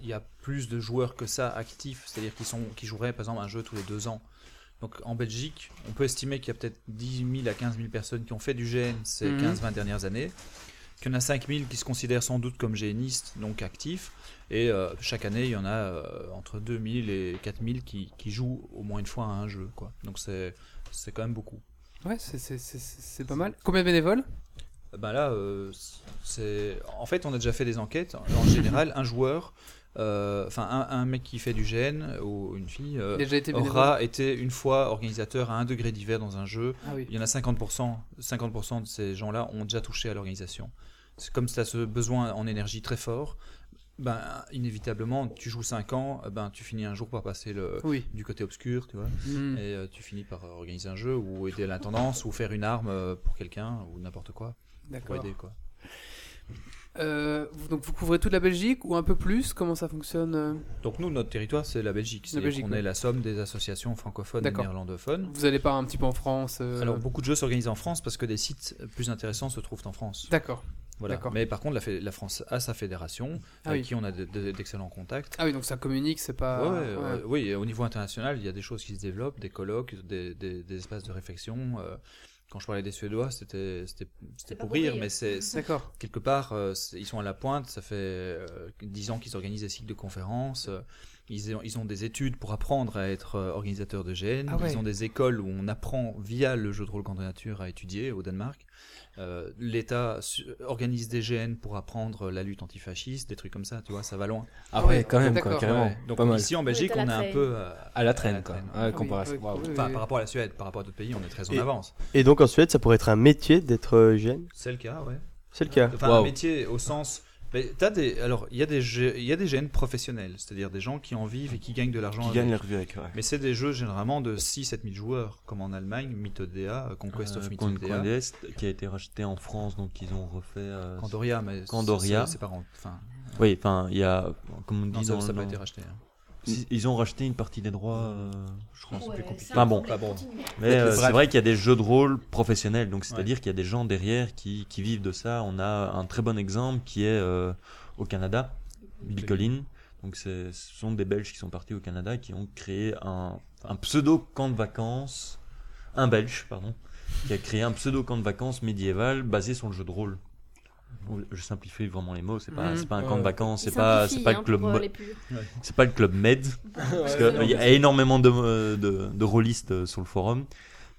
il y a plus de joueurs que ça actifs, c'est-à-dire qui joueraient par exemple un jeu tous les 2 ans. Donc en Belgique, on peut estimer qu'il y a peut-être 10 000 à 15 000 personnes qui ont fait du GN ces 15-20 dernières années, qu'il y en a 5 000 qui se considèrent sans doute comme GNistes, donc actifs, et chaque année, il y en a entre 2 000 et 4 000 qui jouent au moins une fois à un jeu, quoi. Donc c'est quand même beaucoup. Ouais, c'est pas mal. Combien de bénévoles ? Ben là, en fait, on a déjà fait des enquêtes. En général, un joueur, un mec qui fait du GN ou une fille aura été une fois organisateur à un degré divers dans un jeu. Il y en a 50% de ces gens-là ont déjà touché à l'organisation. C'est comme si tu as ce besoin en énergie très fort. Ben, inévitablement, tu joues 5 ans, ben, tu finis un jour par passer du côté obscur, tu vois, et tu finis par organiser un jeu ou aider à l'intendance ou faire une arme pour quelqu'un ou n'importe quoi. D'accord. Pour aider, quoi. Donc vous couvrez toute la Belgique ou un peu plus ? Comment ça fonctionne ? Donc nous, notre territoire, c'est la Belgique. On est la somme des associations francophones et néerlandophones. Vous allez pas un petit peu en France Alors beaucoup de jeux s'organisent en France parce que des sites plus intéressants se trouvent en France. D'accord. Voilà. Mais par contre, la France a sa fédération avec qui on a d'excellents contacts. Ah oui, donc ça communique, c'est pas... Oui, au niveau international, il y a des choses qui se développent, des colloques, des espaces de réflexion. Quand je parlais des Suédois, c'était pour rire, mais quelque part, ils sont à la pointe. Ça fait 10 ans qu'ils organisent des cycles de conférences. Ils ont des études pour apprendre à être organisateurs de GN. Ils ont des écoles où on apprend via le jeu de rôle Grande Nature à étudier au Danemark. L'État organise des GN pour apprendre la lutte antifasciste, des trucs comme ça, tu vois, ça va loin. Ah ouais, quand même, quoi, carrément. Ouais. Donc ici en Belgique, on est un peu à la traîne, quoi. Par rapport à la Suède, par rapport à d'autres pays, on est très en avance. Et donc en Suède, ça pourrait être un métier d'être GN ? C'est le cas, ouais. C'est le cas. Enfin, un métier au sens... il y a des GN professionnels, c'est-à-dire des gens qui en vivent et qui gagnent de l'argent gagnent leur vie avec, mais c'est des jeux généralement de 6-7 000 joueurs, comme en Allemagne, Mythodea, Conquest of Mythodea. Conquest, qui a été racheté en France, donc ils ont refait... Candoria, mais c'est pas... Oui, enfin, il y a... Comme on dit, ça n'a pas été racheté. Ils ont racheté une partie des droits, je crois, c'est plus compliqué. Mais c'est vrai qu'il y a des jeux de rôle professionnels, donc c'est-à-dire qu'il y a des gens derrière qui vivent de ça. On a un très bon exemple qui est au Canada, Bill Collin. Donc ce sont des Belges qui sont partis au Canada qui ont créé un pseudo camp de vacances, un Belge, pardon, qui a créé un pseudo camp de vacances médiéval basé sur le jeu de rôle. Je simplifie vraiment les mots, c'est pas un camp de vacances, c'est pas le club, c'est pas le club Med, parce qu'il y a énormément de rôlistes sur le forum,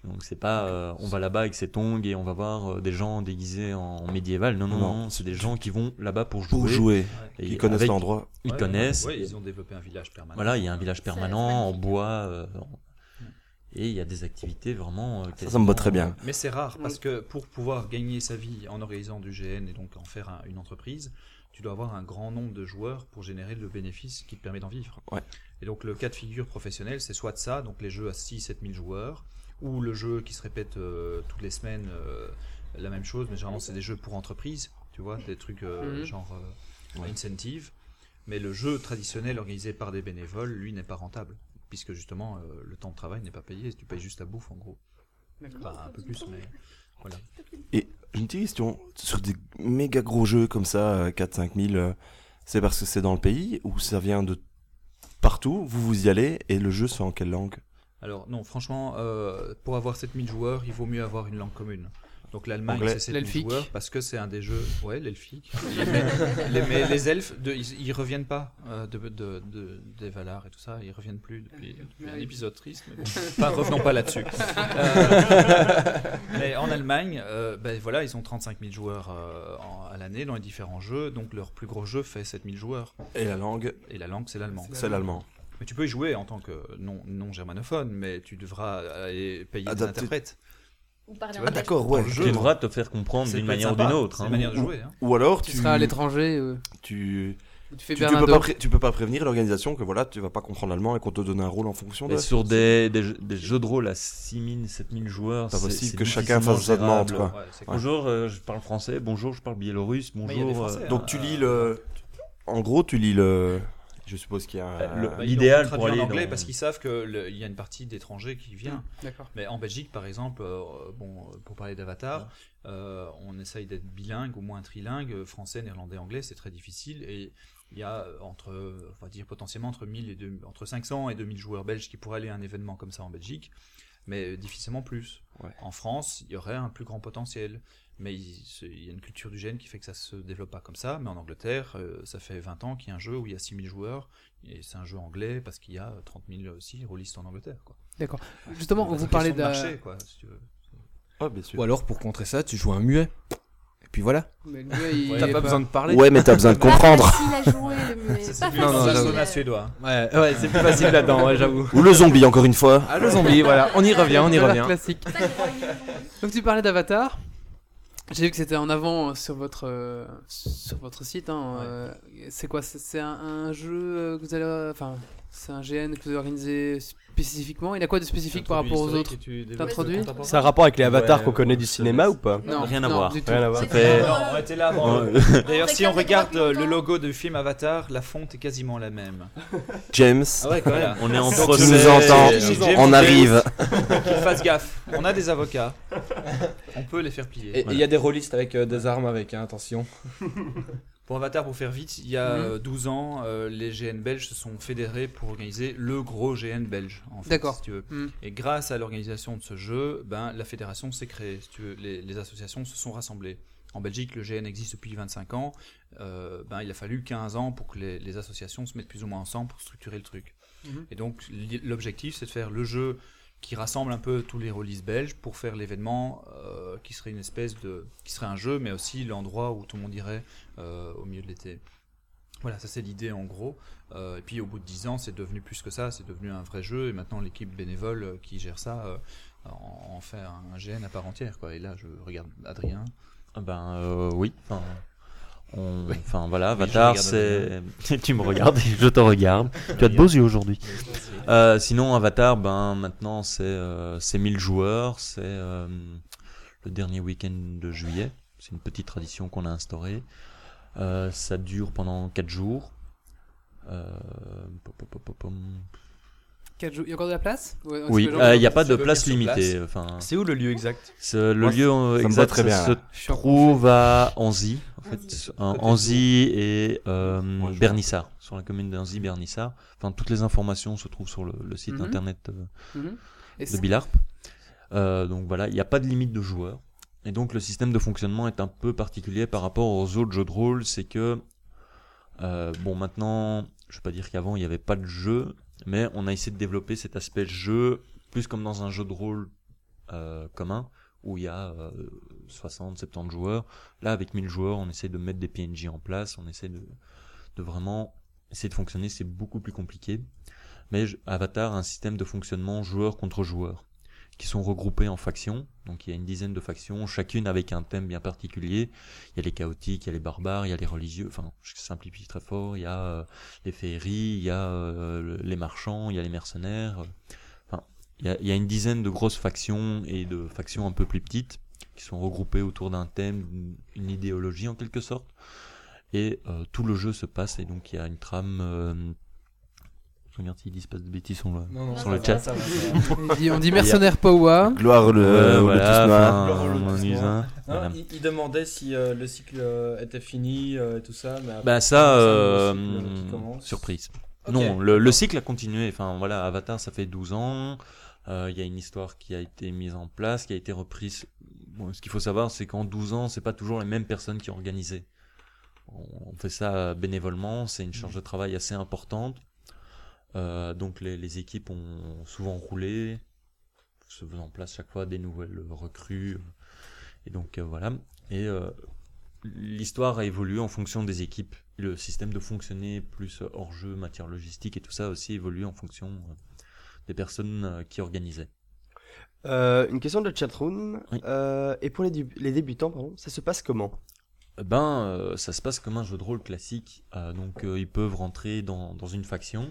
donc c'est pas on va là-bas avec ses tongs et on va voir des gens déguisés en médiéval, non, c'est des gens qui vont là-bas pour jouer. Et ils connaissent l'endroit, ils ont développé un village permanent. Voilà, il y a un village permanent en bois. Et il y a des activités vraiment... ça me botte très bien. Mais c'est rare, parce que pour pouvoir gagner sa vie en organisant du GN et donc en faire une entreprise, tu dois avoir un grand nombre de joueurs pour générer le bénéfice qui te permet d'en vivre. Ouais. Et donc le cas de figure professionnel, c'est soit ça, donc les jeux à 6-7 000 joueurs, ou le jeu qui se répète toutes les semaines, la même chose, mais généralement c'est des jeux pour entreprise, tu vois, des trucs genre incentive. Mais le jeu traditionnel organisé par des bénévoles, lui, n'est pas rentable. Puisque justement le temps de travail n'est pas payé, tu payes juste la bouffe en gros. D'accord. Enfin, un peu plus, mais voilà. Et j'ai une petite question, sur des méga gros jeux comme ça, 4-5 000, c'est parce que c'est dans le pays ou ça vient de partout, vous y allez et le jeu se fait en quelle langue ? Alors non, franchement, pour avoir 7 000 joueurs, il vaut mieux avoir une langue commune. Donc l'Allemagne, c'est 7 000 joueurs parce que c'est un des jeux... Ouais, l'elfique. Mais les elfes, ils ne reviennent pas des Valar et tout ça. Ils ne reviennent plus depuis un épisode triste. Mais bon, revenons pas là-dessus. Mais en Allemagne, voilà, ils ont 35 000 joueurs à l'année dans les différents jeux. Donc leur plus gros jeu fait 7 000 joueurs. Et la langue? Et la langue, c'est l'allemand. C'est l'allemand. Mais tu peux y jouer en tant que non germanophone, mais tu devras aller payer des interprètes. Ou parler en tu devras te faire comprendre d'une manière ou d'une autre. Hein. C'est une manière de jouer. Hein. Ou alors tu seras à l'étranger. Tu peux pas prévenir l'organisation que voilà, tu vas pas comprendre l'allemand et qu'on te donne un rôle en fonction de. Sur des jeux de rôle à 6 000, 7 000 joueurs, c'est possible que chacun fasse sa demande. Bonjour, je parle français. Bonjour, je parle biélorusse. Bonjour. Donc tu lis le. En gros, tu lis le. Je suppose qu'il y a l'idéal pour aller en anglais parce qu'ils savent qu'il y a une partie d'étrangers qui vient. D'accord. Mais en Belgique, par exemple, pour parler d'Avatar, on essaye d'être bilingue, au moins trilingue, français, néerlandais, anglais, c'est très difficile. Et il y a on va dire potentiellement entre 500 et 2000 joueurs belges qui pourraient aller à un événement comme ça en Belgique, mais difficilement plus. Ouais. En France, il y aurait un plus grand potentiel. Mais il y a une culture du gène qui fait que ça ne se développe pas comme ça. Mais en Angleterre, ça fait 20 ans qu'il y a un jeu où il y a 6 000 joueurs. Et c'est un jeu anglais parce qu'il y a 30 000 aussi rôlistes en Angleterre. Quoi. D'accord. Justement, vous parlez de marché, quoi, si tu veux. Oh, bien sûr. Ou alors, pour contrer ça, tu joues un muet. Et puis voilà. Mais le muet, t'as pas besoin de parler. Ouais, mais t'as besoin de comprendre. C'est facile à jouer, le muet. C'est plus facile à suédois. Ouais, c'est plus facile là-dedans, ouais, j'avoue. Ou le zombie, encore une fois. Ah, le zombie, voilà. On y revient. Classique. Donc, tu parlais d'Avatar. J'ai vu que c'était en avant sur votre site. Hein, ouais. C'est quoi? C'est un jeu que vous allez, c'est un GN que vous organisez spécifiquement. Il a quoi de spécifique par rapport aux autres? T'introduis? C'est un rapport avec les avatars qu'on connaît du cinéma ou pas? Non, rien à voir. On était là avant. D'ailleurs, si on regarde le logo du film Avatar, la fonte est quasiment la même. James, on est en procès. Tu nous entends? On arrive. Fasse gaffe. On a des avocats. On peut les faire plier. Et il y a des rôlistes avec des armes avec, attention. Pour Avatar, pour faire vite, il y a 12 ans, les GN belges se sont fédérés pour organiser le gros GN belge, en fait. D'accord. Si tu veux. Et grâce à l'organisation de ce jeu, la fédération s'est créée, si tu veux. Les associations se sont rassemblées. En Belgique, le GN existe depuis 25 ans. Il a fallu 15 ans pour que les associations se mettent plus ou moins ensemble pour structurer le truc. Et donc, l'objectif, c'est de faire le jeu qui rassemble un peu tous les rôlistes belges pour faire l'événement qui serait qui serait un jeu, mais aussi l'endroit où tout le monde irait au milieu de l'été. Voilà, ça c'est l'idée en gros. Et puis au bout de 10 ans, c'est devenu plus que ça, c'est devenu un vrai jeu. Et maintenant, l'équipe bénévole qui gère ça en fait un GN à part entière, quoi. Et là, je regarde Adrien. Oui. Voilà, Avatar, c'est... tu me regardes, je te regarde. Tu as de beaux yeux aujourd'hui. Sinon, Avatar, maintenant, c'est 1000 joueurs. C'est le dernier week-end de juillet. C'est une petite tradition qu'on a instaurée. Ça dure pendant 4 jours. 4 jours. Il y a encore de la place? Oui, il n'y a pas de place limitée. C'est où le lieu exact? Le lieu exact se trouve à Anzy, Anzy et Bernissard, sur la commune d'Anzy-Bernissard. Toutes les informations se trouvent sur le site internet de Bilarp. Donc voilà, il n'y a pas de limite de joueurs. Et donc le système de fonctionnement est un peu particulier par rapport aux autres jeux de rôle. C'est que, maintenant, je ne vais pas dire qu'avant il n'y avait pas de jeu, mais on a essayé de développer cet aspect jeu, plus comme dans un jeu de rôle commun, où il y a 60, 70 joueurs. Là, avec 1000 joueurs, on essaie de mettre des PNJ en place, on essaie de vraiment essayer de fonctionner, c'est beaucoup plus compliqué. Mais Avatar a un système de fonctionnement joueur contre joueur, qui sont regroupés en factions. Donc il y a une dizaine de factions, chacune avec un thème bien particulier. Il y a les chaotiques, il y a les barbares, il y a les religieux, je simplifie très fort, il y a les féeries, il y a les marchands, il y a les mercenaires. Il y a une dizaine de grosses factions et de factions un peu plus petites qui sont regroupées autour d'un thème, une idéologie en quelque sorte. Et tout le jeu se passe, et donc il y a une trame... regarde s'ils disent pas de bêtises sur le chat. On dit mercenaire Powa. Gloire le il demandait si le cycle était fini et tout ça. Mais surprise. Okay. Non, le cycle a continué. Avatar, ça fait 12 ans. Il y a une histoire qui a été mise en place, qui a été reprise. Bon, ce qu'il faut savoir, c'est qu'en 12 ans, c'est pas toujours les mêmes personnes qui ont organisé. On fait ça bénévolement, c'est une charge de travail assez importante. Donc les équipes ont souvent roulé, se faisant en place chaque fois des nouvelles recrues. Et donc voilà. Et l'histoire a évolué en fonction des équipes. Le système de fonctionner plus hors-jeu, matière logistique et tout ça aussi évolue en fonction des personnes qui organisaient. Une question de chatroom. Oui. Et pour les débutants, pardon, ça se passe comment ? Ça se passe comme un jeu de rôle classique. Donc ils peuvent rentrer dans une faction.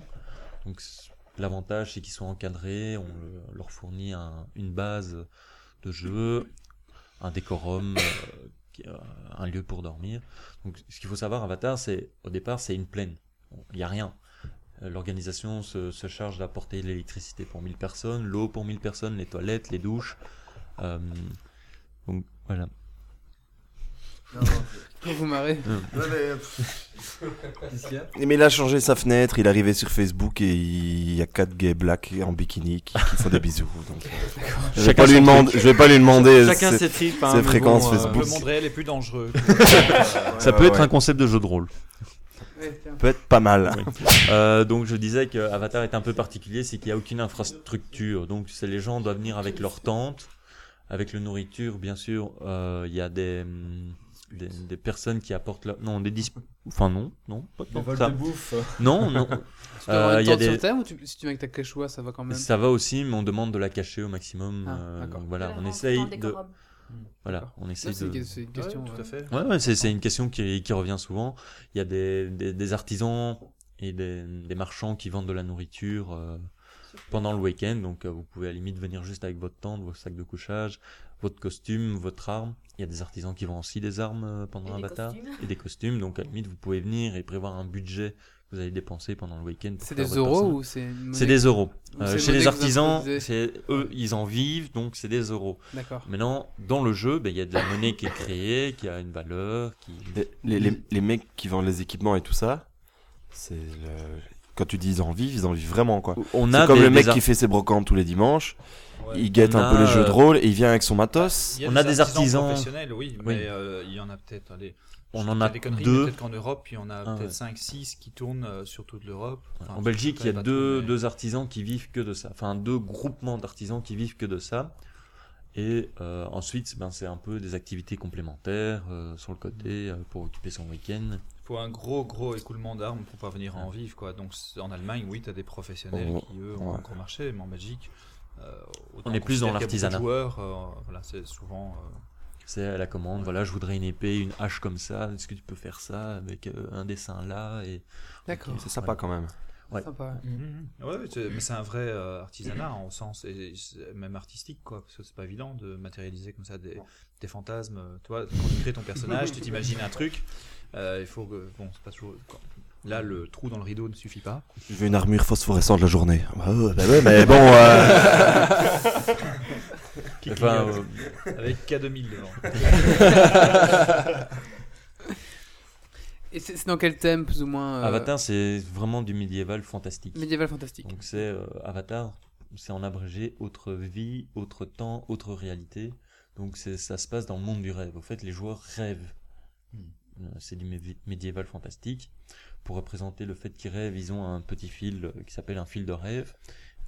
Donc l'avantage, c'est qu'ils sont encadrés. On leur fournit une base de jeu, un décorum, un lieu pour dormir. Donc ce qu'il faut savoir, Avatar, c'est au départ, c'est une plaine. Il n'y a rien. L'organisation se charge d'apporter l'électricité pour 1000 personnes, l'eau pour 1000 personnes, les toilettes, les douches. Donc voilà. Non, pour vous marrer. Qu'est-ce qu'il y a ? Mais il a changé sa fenêtre, il est arrivé sur Facebook et il y a 4 gays blacks en bikini qui font des bisous. Donc... Je vais pas lui demander ses fréquences Facebook. Le monde réel est plus dangereux. Ça peut être un concept de jeu de rôle. Peut être pas mal. Oui. Donc je disais que Avatar est un peu particulier, c'est qu'il n'y a aucune infrastructure. Donc c'est les gens doivent venir avec leur tente, avec la nourriture, bien sûr. Il y a des personnes qui apportent non des disques enfin non pas de vol de bouffe non il y a des thème, ou si tu mets avec ta quechua ça va quand même ça va aussi mais on demande de la cacher au maximum donc voilà on essaye de voilà on essaye de c'est une question tout à fait ouais c'est une question qui revient souvent il y a des artisans et des marchands qui vendent de la nourriture pendant le week-end donc vous pouvez à la limite venir juste avec votre tente vos sacs de couchage votre costume, votre arme. Il y a des artisans qui vendent aussi des armes pendant Avatar et des costumes. Donc, à la limite, vous pouvez venir et prévoir un budget que vous allez dépenser pendant le week-end. C'est des euros ou c'est une monnaie... C'est des euros. Chez les artisans, c'est eux, ils en vivent, donc c'est des euros. D'accord. Maintenant, dans le jeu, il y a de la monnaie qui est créée, qui a une valeur. Les mecs qui vendent les équipements et tout ça, c'est le... Quand tu dis ils en vivent vraiment. Quoi. C'est comme le mec qui fait ses brocantes tous les dimanches. Ouais, il guette un peu les jeux de rôle et il vient avec son matos. On a des artisans professionnels, oui. Mais il y en a peut-être. Allez, on en a deux. Peut-être qu'en Europe, il y en a peut-être 5-6 qui tournent sur toute l'Europe. Enfin, en Belgique, il y a deux artisans qui vivent que de ça. Enfin, deux groupements d'artisans qui vivent que de ça. Et ensuite, c'est un peu des activités complémentaires sur le côté pour occuper son week-end. Il faut un gros écoulement d'armes pour parvenir à en vivre. Quoi. Donc, en Allemagne, oui, tu as des professionnels qui, eux, ont un gros marché, mais en Belgique. On est plus dans l'artisanat. Voilà, c'est souvent. C'est à la commande. Voilà, je voudrais une épée, une hache comme ça. Est-ce que tu peux faire ça avec un dessin là et... D'accord. Okay, c'est sympa quand même. Ouais. Sympa. Mm-hmm. Ouais, mais c'est un vrai artisanat en sens et même artistique quoi, parce que c'est pas évident de matérialiser comme ça des fantasmes. Toi, quand tu crées ton personnage, tu t'imagines un truc. Il faut que c'est pas toujours. Là, le trou dans le rideau ne suffit pas. Je veux une armure phosphorescente la journée. Ouais, mais bon. Avec K2000 devant. Et c'est dans quel thème, plus ou moins Avatar, c'est vraiment du médiéval fantastique. Médiéval fantastique. Donc, c'est Avatar, c'est en abrégé autre vie, autre temps, autre réalité. Donc, ça se passe dans le monde du rêve. En fait, les joueurs rêvent. C'est du médiéval fantastique. Pour représenter le fait qu'ils rêvent, ils ont un petit fil qui s'appelle un fil de rêve.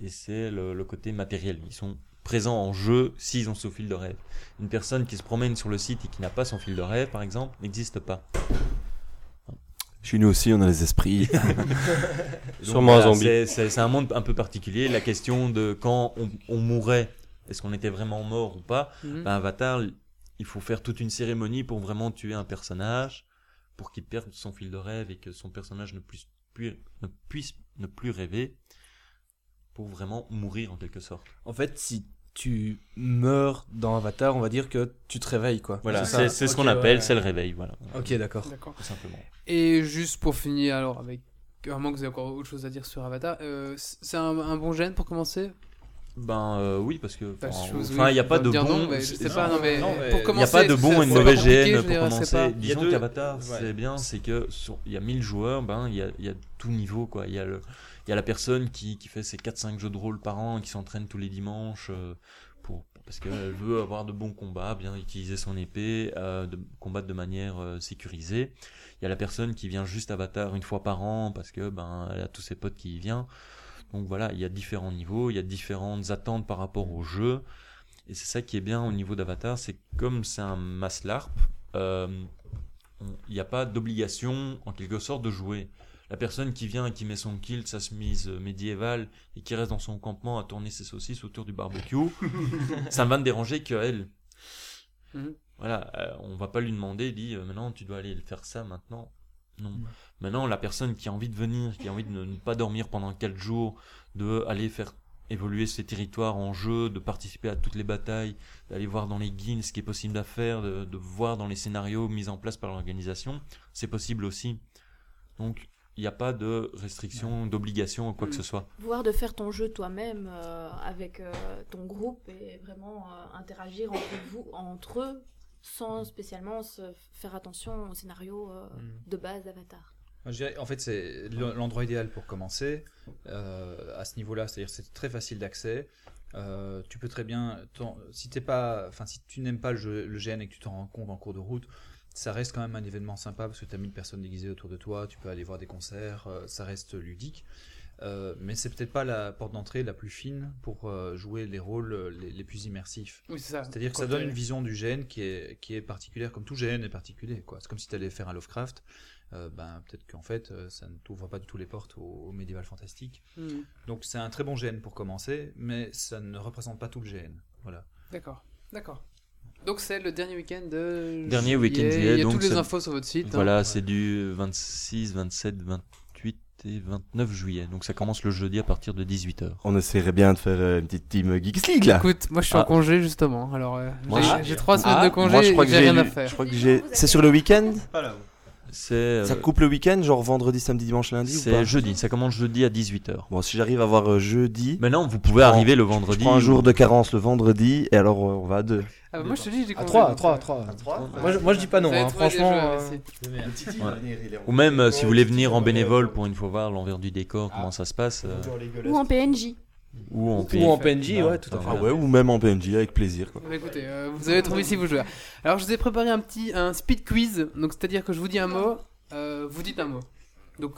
Et c'est le côté matériel. Ils sont présents en jeu s'ils ont ce fil de rêve. Une personne qui se promène sur le site et qui n'a pas son fil de rêve, par exemple, n'existe pas. Chez nous aussi, on a les esprits. Sûrement un zombie. C'est un monde un peu particulier. La question de quand on mourait, est-ce qu'on était vraiment mort ou pas ? Avatar, il faut faire toute une cérémonie pour vraiment tuer un personnage, pour qu'il perde son fil de rêve et que son personnage ne puisse plus rêver, pour vraiment mourir en quelque sorte. En fait, si tu meurs dans Avatar, on va dire que tu te réveilles, quoi. Voilà, c'est ce qu'on appelle, c'est le réveil, voilà. Ok, d'accord. Tout simplement. Et juste pour finir, alors, avec... Vraiment que vous avez encore autre chose à dire sur Avatar, c'est un bon gène pour commencer ? Ben oui, parce que enfin il n'y a pas de bon, il n'y a pas de bon et de mauvais GN pour commencer. Disons qu'Avatar c'est bien, c'est que il y a 1000 joueurs, ben il y a tout niveau quoi. Il y a la personne qui fait ses 4-5 jeux de rôle par an, qui s'entraîne tous les dimanches parce qu'elle veut avoir de bons combats, bien utiliser son épée, combattre de manière sécurisée. Il y a la personne qui vient juste Avatar une fois par an parce que ben elle a tous ses potes qui y viennent. Donc voilà, il y a différents niveaux, il y a différentes attentes par rapport au jeu. Et c'est ça qui est bien au niveau d'Avatar, c'est que comme c'est un Maslarp, il n'y a pas d'obligation en quelque sorte de jouer. La personne qui vient et qui met son kilt, sa chemise médiévale et qui reste dans son campement à tourner ses saucisses autour du barbecue, ça ne va ne déranger qu'elle. Mm-hmm. Voilà, on ne va pas lui demander, il dit maintenant tu dois aller faire ça maintenant. Non. Mm. Maintenant, la personne qui a envie de venir, qui a envie de ne pas dormir pendant 4 jours, d'aller faire évoluer ses territoires en jeu, de participer à toutes les batailles, d'aller voir dans les guilds ce qui est possible à faire, de voir dans les scénarios mis en place par l'organisation, c'est possible aussi. Donc, il n'y a pas de restriction, d'obligation ou quoi que ce soit. Voir de faire ton jeu toi-même avec ton groupe et vraiment interagir entre eux sans spécialement se faire attention au scénario de base d'Avatar. Je dirais, en fait, c'est l'endroit idéal pour commencer à ce niveau-là. C'est-à-dire que c'est très facile d'accès. Tu peux très bien... Si tu n'aimes pas le GN et que tu t'en rends compte en cours de route... Ça reste quand même un événement sympa parce que tu as 1000 personnes déguisées autour de toi, tu peux aller voir des concerts, ça reste ludique. Mais c'est peut-être pas la porte d'entrée la plus fine pour jouer les rôles les plus immersifs. Oui, c'est ça. C'est-à-dire que ça donne une vision du GN qui est particulière, comme tout GN est particulier, quoi. C'est comme si tu allais faire un Lovecraft, peut-être qu'en fait ça ne t'ouvre pas du tout les portes au médiéval fantastique. Mmh. Donc c'est un très bon GN pour commencer, mais ça ne représente pas tout le GN. Voilà. D'accord. Donc c'est le dernier week-end de juillet. Il y a toutes les infos sur votre site. Voilà, hein. C'est du 26, 27, 28 et 29 juillet. Donc ça commence le jeudi à partir de 18h. On essaierait bien de faire une petite team Geek's League là. Écoute, moi je suis en congé justement. Alors j'ai 3 semaines de congé et j'ai rien à faire. Je crois que c'est sur le week-end ? Pas là. Ça coupe le week-end, genre vendredi, samedi, dimanche, lundi ou pas ? Jeudi, ça commence jeudi à 18h. Bon, si j'arrive à voir jeudi... Mais non, vous pouvez arriver le vendredi. Je prends un jour de carence le vendredi, et alors on va à 2. Ah bah moi je te dis, j'ai compris. À 3. Moi je dis pas non, franchement... Ou même si vous voulez venir en bénévole pour une fois voir l'envers du décor, comment ça se passe... Ou en PNJ. Ou en PNJ, ouais, tout à fait. Ah ouais, ou même en PNJ, avec plaisir. Quoi. Écoutez, vous avez trouvé ici vos joueurs. Alors, je vous ai préparé un speed quiz. Donc, c'est-à-dire que je vous dis un mot, vous dites un mot. Donc,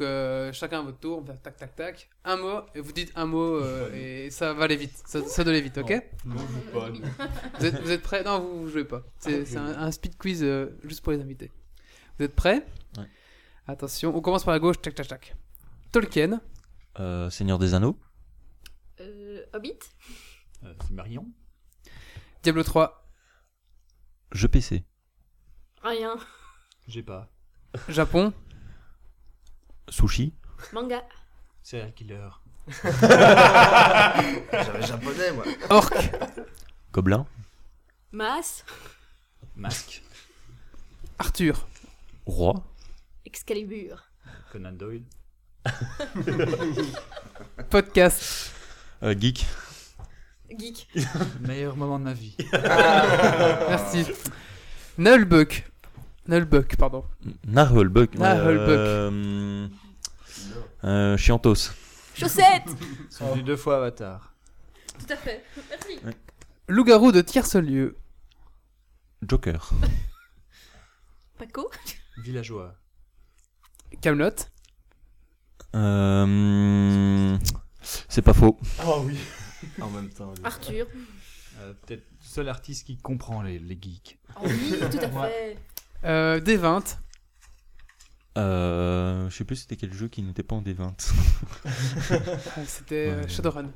chacun à votre tour, on fait tac, tac, tac. Un mot, et vous dites un mot, et ça va aller vite. Ça doit aller vite, ok ? Non, je joue pas. Vous êtes prêts ? Non, vous jouez pas. C'est un speed quiz juste pour les invités. Vous êtes prêts ? Ouais. Attention, on commence par la gauche, tac, tac, tac. Tolkien. Seigneur des Anneaux. Hobbit. C'est Marion. Diablo 3. Jeu PC. Rien. J'ai pas. Japon. Sushi. Manga. Serial killer. J'avais japonais moi. Orc. Gobelin. Masque. Arthur. Roi. Excalibur. Conan Doyle. Podcast. Geek. Meilleur moment de ma vie. Merci. Nullbuck. Chiantos. Chaussettes. Ils sont venus 2 fois Avatar. Tout à fait. Merci. Ouais. Loup-garou de Tierce-Lieu. Joker. Paco. Villageois. Kaamelott. C'est pas faux. Oh oui. En même temps. Arthur. Peut-être le seul artiste qui comprend les geeks. Oh oui, tout à fait. D20. Je sais plus c'était quel jeu qui n'était pas en D20. C'était Shadowrun.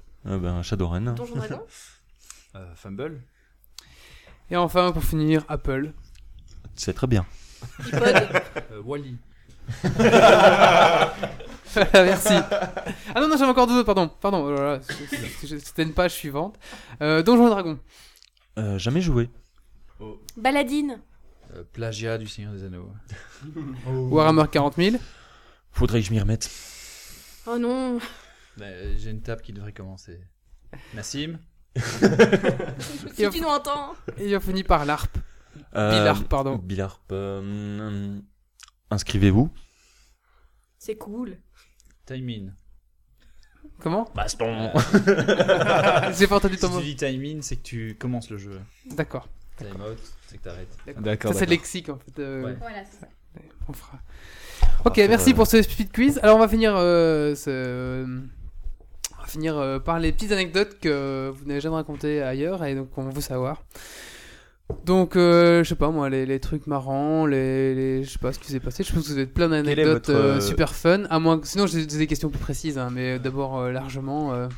Shadowrun. Ton journal. Fumble. Et enfin, pour finir, Apple. C'est très bien. iPod. Wall-E. Merci. Ah non, j'avais encore 2 autres, pardon. Voilà, c'était une page suivante. Donjons et Dragons. Jamais joué. Oh. Baladine. Plagiat du Seigneur des Anneaux. Oh. Warhammer 40 000. Faudrait que je m'y remette. Oh non. J'ai une table qui devrait commencer. Nassim. Si tu nous entends. Et on finit par l'ARP. Bilarp, pardon. Bilarp. Inscrivez-vous. C'est cool. Time in. Comment ? Baston. J'ai pas entendu ton mot. Si tu dis time in, c'est que tu commences le jeu. D'accord. Time out, c'est que t'arrêtes. D'accord. Ça, c'est lexique, en fait. Ouais. Voilà, c'est ça. On fera. Ok, merci pour ce speed quiz. Alors, on va finir par les petites anecdotes que vous n'avez jamais racontées ailleurs et donc qu'on veut savoir. Donc, je sais pas moi, les trucs marrants, je sais pas ce qui s'est passé. Je pense que vous avez plein d'anecdotes super fun. À moins, sinon, j'ai des questions plus précises, hein, mais d'abord largement.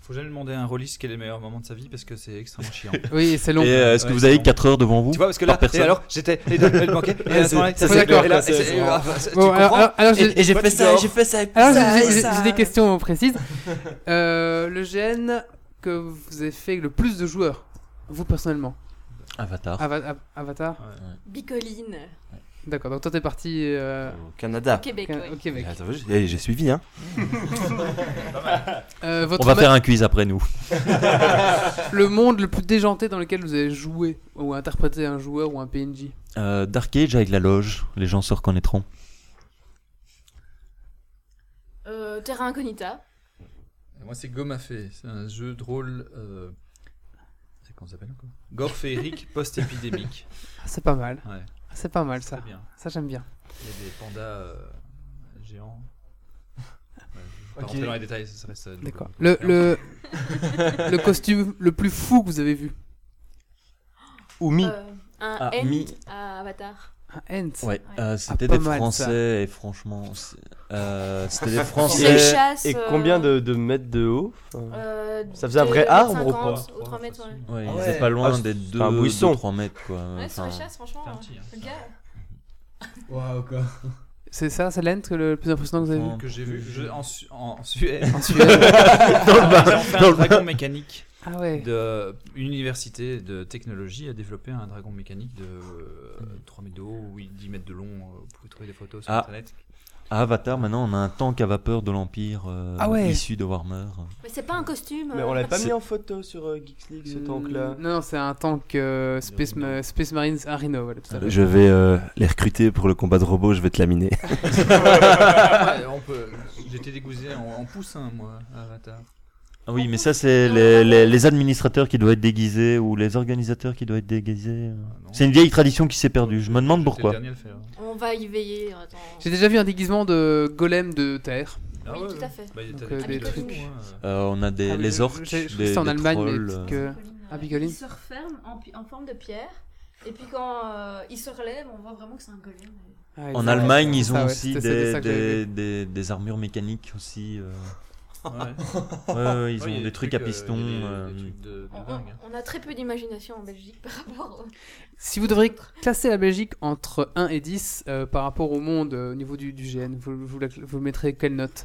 Faut jamais demander à un rôliste quel est le meilleur moment de sa vie parce que c'est extrêmement chiant. Oui, c'est long. Et est-ce que vous avez 4 heures devant vous ? Tu vois, parce que là, et alors, j'étais les deux banquets et à ce moment-là, ça c'est d'accord. Et j'ai fait ça. J'ai des questions précises. Le GN que vous avez fait le plus de joueurs, vous personnellement ? Avatar. Ouais. Bicoline. Ouais. D'accord, donc toi t'es parti au Canada. Au Québec. Attends, j'ai suivi, hein. On va faire un quiz après nous. Le monde le plus déjanté dans lequel vous avez joué ou interprété un joueur ou un PNJ. Dark Age avec la loge, les gens se reconnaîtront. Terra Incognita. Moi c'est Gomafé, c'est un jeu de rôle... Comment ça s'appelle encore ? Gore féerique post-épidémique. Ah, c'est pas mal. Ouais. C'est pas mal, ça. Ça, j'aime bien. Il y a des pandas géants. Ouais, okay. Rentrer dans les détails, ça reste... D'accord. Le costume le plus fou que vous avez vu ? Ou Mi ? Un Ent à Avatar. Un Ent ? Ouais, c'était des Français, et franchement... c'était des Français... Et combien de mètres de haut ? Ça faisait un vrai arbre ou pas ? Ou 3 mètres, ouais. Ouais, c'est pas loin des 2-3 mètres, quoi. Ouais, sur les chasses, franchement, le gars... Waouh, quoi. C'est ça, c'est l'Ent le plus impressionnant que vous avez vu ? Que j'ai vu en Suède. En Suède. Dans le dragon mécanique. Ah ouais. Une université de technologie a développé un dragon mécanique de 3 mètres de haut ou 10 mètres de long. Vous pouvez trouver des photos sur internet. À Avatar, maintenant, on a un tank à vapeur de l'Empire issu de Warhammer. Mais c'est pas un costume. Mais on l'avait pas mis en photo sur Geek's LIX, ce tank-là. Non, c'est un tank Space Marines Rhino. Voilà, je vais les recruter pour le combat de robots, je vais te laminer. Ouais, j'étais dégoûté en poussin, moi, à Avatar. Ah oui, mais ça, c'est les administrateurs qui doivent être déguisés ou les organisateurs qui doivent être déguisés. Ah, c'est une vieille tradition qui s'est perdue. Je me demande pourquoi. On va y veiller. Attends. J'ai déjà vu un déguisement de golem de terre. Ah oui, tout à fait. Bah, donc, des trucs. On a les orques, des trolls. En Allemagne, Bigoline. Ils se referment en forme de pierre. Et puis quand ils se relèvent, on voit vraiment que c'est un golem. Ah, en Allemagne, ils ont aussi des armures mécaniques aussi... Ouais, ils ont des trucs à piston. Des trucs de dingue. On a très peu d'imagination en Belgique par rapport. Si vous devriez classer la Belgique entre 1 et 10 par rapport au monde au niveau du GN, vous mettrez quelle note ?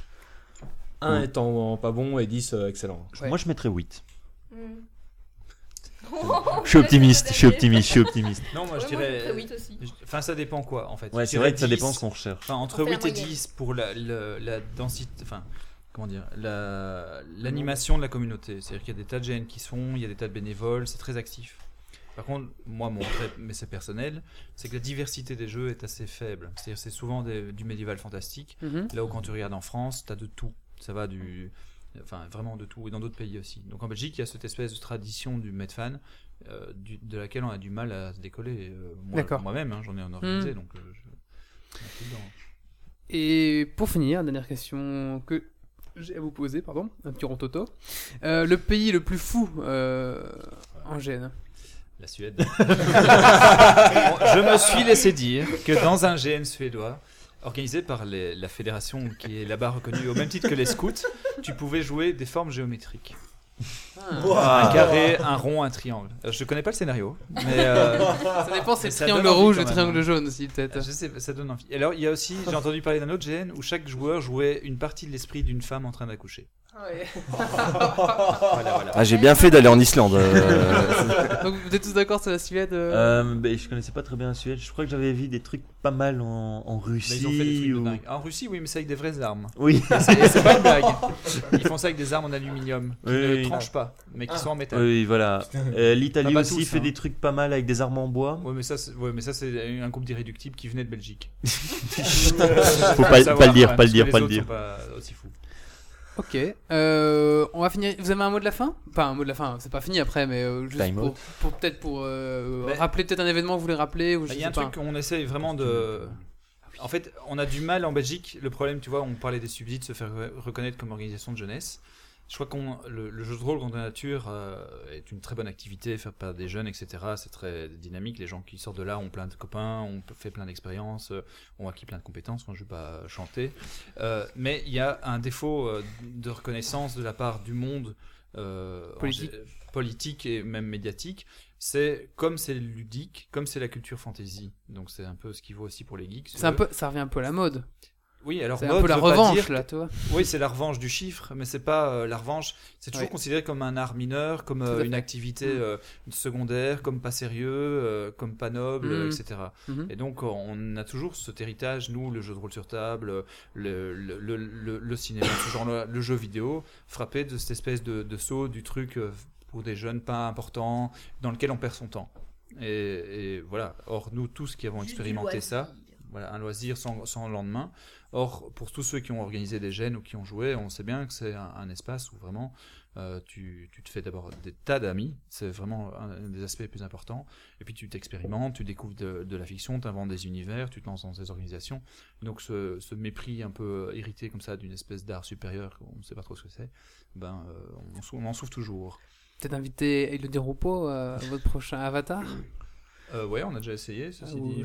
1 étant pas bon et 10 excellent. Ouais. Moi je mettrais 8. Je suis optimiste. Non, moi je dirais 8 aussi. Enfin, ça dépend quoi en fait. Ouais, c'est vrai que ça dépend ce qu'on recherche. Enfin, entre 8 et 10 pour la densité. Enfin. Comment dire, l'animation de la communauté, c'est-à-dire qu'il y a des tas de GN qui sont, il y a des tas de bénévoles, c'est très actif. Par contre, moi, mon trait, mais c'est personnel, c'est que la diversité des jeux est assez faible. C'est-à-dire que c'est souvent du médiéval fantastique, là où quand tu regardes en France, t'as de tout. Ça va vraiment de tout, et dans d'autres pays aussi. Donc en Belgique, il y a cette espèce de tradition du Medfan, de laquelle on a du mal à se décoller. Moi-même, j'en ai organisé, donc je suis dedans. Et pour finir, dernière question que... j'ai à vous poser, pardon, un petit rontoto. Le pays le plus fou en GN. La Suède. Je me suis laissé dire que dans un GN suédois, organisé par la fédération qui est là-bas reconnue au même titre que les scouts, tu pouvais jouer des formes géométriques. Wow. Un carré, un rond, un triangle. Je connais pas le scénario, mais ça dépend si c'est le triangle rouge ou le triangle jaune aussi peut-être. Je sais, ça donne envie. Alors il y a aussi, j'ai entendu parler d'un autre GN où chaque joueur jouait une partie de l'esprit d'une femme en train d'accoucher. Ouais. Voilà, voilà. Ah, j'ai bien fait d'aller en Islande. Donc vous êtes tous d'accord sur la Suède bah, je connaissais pas très bien la Suède. Je crois que j'avais vu des trucs pas mal en Russie. Bah, ils ont fait des trucs de dingue. En Russie, oui, mais c'est avec des vraies armes. Oui. C'est pas une blague. Ils font ça avec des armes en aluminium qui ne tranchent pas, mais qui sont en métal. Oui, voilà. L'Italie aussi tous, fait des trucs pas mal avec des armes en bois. Oui, mais ça, c'est un groupe d'irréductibles qui venait de Belgique. Faut pas le dire, pas le dire, pas le dire. Pas aussi fou. Ok, on va finir. Vous avez un mot de la fin ? Enfin, un mot de la fin, c'est pas fini après, mais juste pour peut-être rappeler peut-être un événement que vous voulez rappeler. Il y a un truc qu'on essaie vraiment de. En fait, on a du mal en Belgique. Le problème, tu vois, on parlait des subsides, se faire reconnaître comme organisation de jeunesse. Je crois que le jeu de rôle contre nature est une très bonne activité, faire par des jeunes, etc. C'est très dynamique. Les gens qui sortent de là ont plein de copains, ont fait plein d'expériences, ont acquis plein de compétences. Moi, je ne vais pas chanter. Mais il y a un défaut de reconnaissance de la part du monde politique et même médiatique. C'est comme c'est ludique, comme c'est la culture fantasy. Donc, c'est un peu ce qui vaut aussi pour les geeks. Ça revient un peu à la mode. Oui, alors c'est un peu la revanche là, toi. Oui, c'est la revanche du chiffre, mais c'est pas la revanche. C'est toujours considéré comme un art mineur, comme une activité secondaire, comme pas sérieux, comme pas noble, etc. Mmh. Et donc on a toujours cet héritage, nous, le jeu de rôle sur table, le cinéma, ce genre, le jeu vidéo, frappé de cette espèce de saut du truc pour des jeunes pas importants, dans lequel on perd son temps. Et voilà. Or nous tous qui avons expérimenté ça, voilà, un loisir sans lendemain. Or, pour tous ceux qui ont organisé des gènes ou qui ont joué, on sait bien que c'est un espace où vraiment tu te fais d'abord des tas d'amis, c'est vraiment un des aspects les plus importants, et puis tu t'expérimentes, tu découvres de la fiction, tu inventes des univers, tu te lances dans des organisations. Donc ce mépris un peu hérité comme ça d'une espèce d'art supérieur, on ne sait pas trop ce que c'est, ben, on en souffre toujours. Peut-être inviter Elodie Roupeau à votre prochain Avatar. Ouais, on a déjà essayé, ceci dit.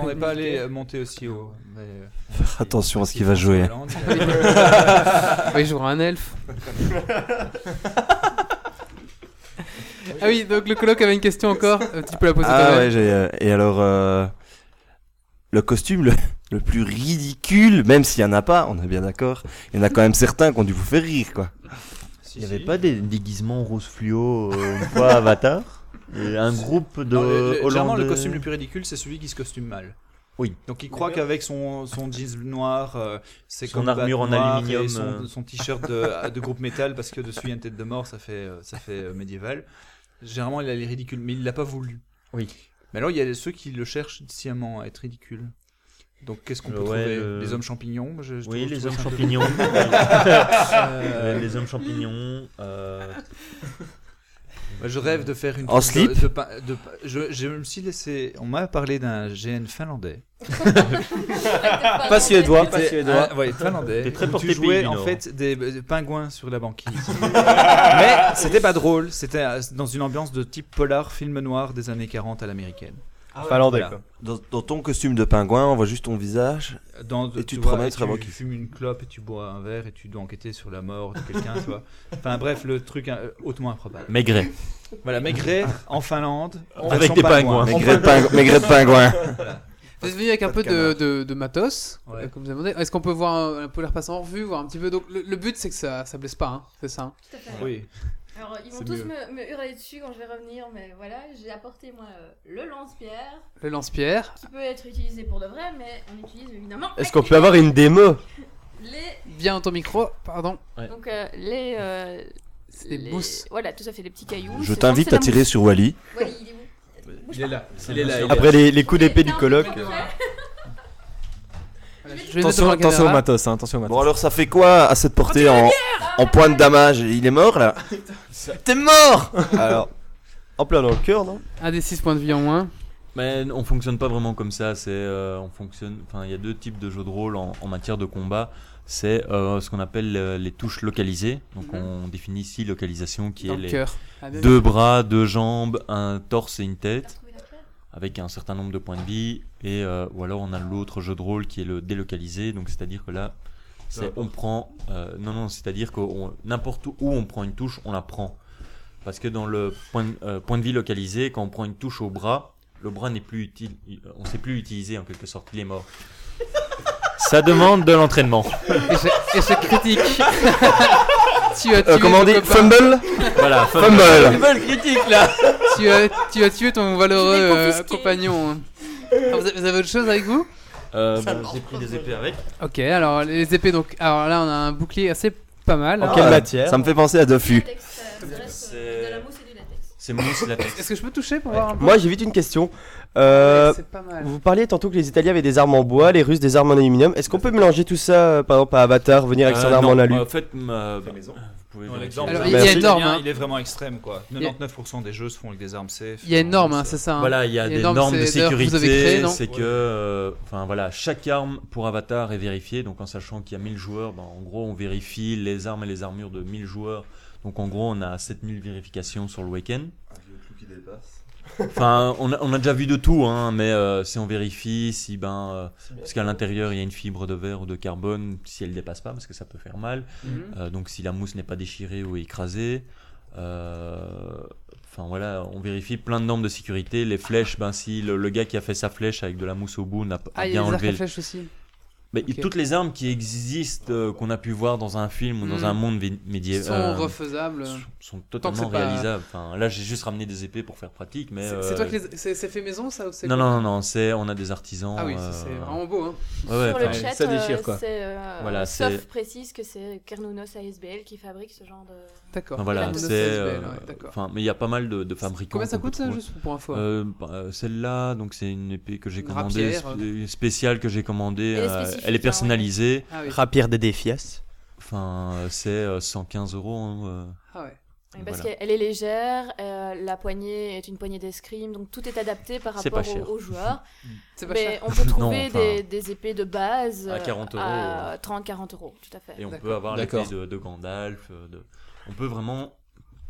On n'est pas allé monter aussi haut. Mais, faire attention à ce qu'il va jouer. Il jouera un elfe. Ah oui, donc le coloc avait une question encore. Tu peux la poser toi-même. Ah ouais, et alors, le costume le plus ridicule, même s'il n'y en a pas, on est bien d'accord, il y en a quand même certains qui ont dû vous faire rire, quoi. Il n'y avait pas des déguisements rose fluo une fois Avatar ? Et un groupe de Hollandais. Généralement, le costume le plus ridicule, c'est celui qui se costume mal. Oui. Donc, il croit qu'avec son jeans noir, son armure en aluminium, et son t-shirt de groupe métal, parce que dessus il y a une tête de mort, ça fait médiéval. Généralement, il a les ridicules, mais il l'a pas voulu. Oui. Mais alors, il y a ceux qui le cherchent sciemment à être ridicule. Donc, qu'est-ce qu'on peut trouver Les hommes champignons. Oui, les hommes champignons. Les hommes champignons. Je rêve de faire une. En slip. Je me suis laissé. On m'a parlé d'un GN finlandais. Pas suédois. Ouais, finlandais. T'es très porté tu jouais en fait des pingouins sur la banquise. Mais c'était pas drôle. C'était dans une ambiance de type polar, film noir des années 40 à l'américaine. Ah ouais, finlandais. Voilà. Quoi. Dans ton costume de pingouin, on voit juste ton visage. Et tu te promènes sur la banquise. Tu fumes une clope et tu bois un verre et tu dois enquêter sur la mort de quelqu'un, tu vois. Enfin bref, le truc hautement improbable. Maigret. Voilà, Maigret en Finlande. Avec des pingouins. Maigret de pingouin. Voilà. Vous êtes venu avec un peu de matos, comme vous avez demandé. Est-ce qu'on peut voir un peu les repasser en revue, voir un petit peu. Donc le but c'est que ça blesse pas, hein, c'est ça. Hein. Tout à fait. Oui. Alors, ils vont tous me hurler dessus quand je vais revenir, mais voilà, j'ai apporté, moi, le lance-pierre. Le lance-pierre. Qui peut être utilisé pour de vrai, mais on utilise évidemment... Est-ce qu'on peut avoir une démo ? Bien dans ton micro, pardon. Ouais. Donc, les bousses. Voilà, tout ça fait des petits cailloux. Je t'invite à tirer sur Wally. Wally, il est où ? Il est là. Après les coups d'épée du coloc. Attention au matos, hein, attention au matos. Bon alors ça fait quoi à cette portée en point de damage ? Il est mort là. T'es mort. Alors, en plein dans le cœur, non ? Un des 6 points de vie en moins. Mais on fonctionne pas vraiment comme ça. C'est il y a deux types de jeux de rôle en matière de combat. C'est ce qu'on appelle les touches localisées. Donc on définit ici localisation qui dans est le les deux bras, deux jambes, un torse et une tête, avec un certain nombre de points de vie, et ou alors on a l'autre jeu de rôle qui est le délocalisé, donc c'est-à-dire que là, c'est-à-dire que n'importe où on prend une touche, on la prend. Parce que dans le point de vie localisé, quand on prend une touche au bras, le bras n'est plus utile, on ne sait plus l'utiliser en quelque sorte, il est mort. Ça demande de l'entraînement. Et je critique. Comment on dit, Fumble. Voilà, Fumble. Fumble critique là. Tu as tué ton valeureux compagnon. Vous avez autre chose avec vous? J'ai pris des épées avec. Ok, alors les épées, donc alors là on a un bouclier assez pas mal. En quelle matière? Ça me fait penser à Dofus. C'est mousse et latex. Est-ce que je peux toucher pour voir un peu? Moi j'ai vite une question. C'est pas mal. Vous parliez tantôt que les Italiens avaient des armes en bois, les Russes des armes en aluminium. Est-ce qu'on peut mélanger tout ça, par exemple à Avatar, venir avec son arme en alu? En fait, il est énorme. Il est vraiment extrême quoi. 99% des jeux se font avec des armes safe. Il y a une norme, c'est ça. Voilà, il y a des normes de sécurité. Créé, c'est que, enfin voilà, chaque arme pour Avatar est vérifiée. Donc en sachant qu'il y a 1000 joueurs, en gros on vérifie les armes et les armures de 1000 joueurs. Donc en gros, on a 7000 vérifications sur le week-end. Un vieux clou qui dépasse. Enfin, on a déjà vu de tout, hein, mais si on vérifie, si parce qu'à l'intérieur il y a une fibre de verre ou de carbone, si elle ne dépasse pas, parce que ça peut faire mal. Donc si la mousse n'est pas déchirée ou écrasée. Enfin voilà, on vérifie plein de normes de sécurité. Les flèches, si le gars qui a fait sa flèche avec de la mousse au bout n'a pas bien enlevé. Les flèches aussi. Toutes les armes qui existent, qu'on a pu voir dans un film ou dans un monde médiéval, sont refaisables, sont totalement réalisables. Enfin, là, j'ai juste ramené des épées pour faire pratique, mais c'est toi qui c'est fait maison, ça ou c'est Non, on a des artisans. Ah oui, c'est vraiment beau. Hein. Ouais, sur le chat, ça déchire, quoi. Voilà, sauf précise que c'est Kernunos ASBL qui fabrique ce genre de. D'accord. Non, voilà, mais il y a pas mal de fabricants. Combien ça coûte ça, juste pour info? Celle-là, donc c'est une épée que j'ai commandée, spéciale que j'ai commandée. Elle est personnalisée. Ah oui. Rapière des défias. Enfin, c'est 115 €. Ah ouais. Parce qu'elle est légère, la poignée est une poignée d'escrime, donc tout est adapté par rapport aux joueurs. C'est pas cher. On peut trouver des épées de base à 40 €. À 30-40 €, tout à fait. Et on peut avoir l'épée de Gandalf. On peut vraiment.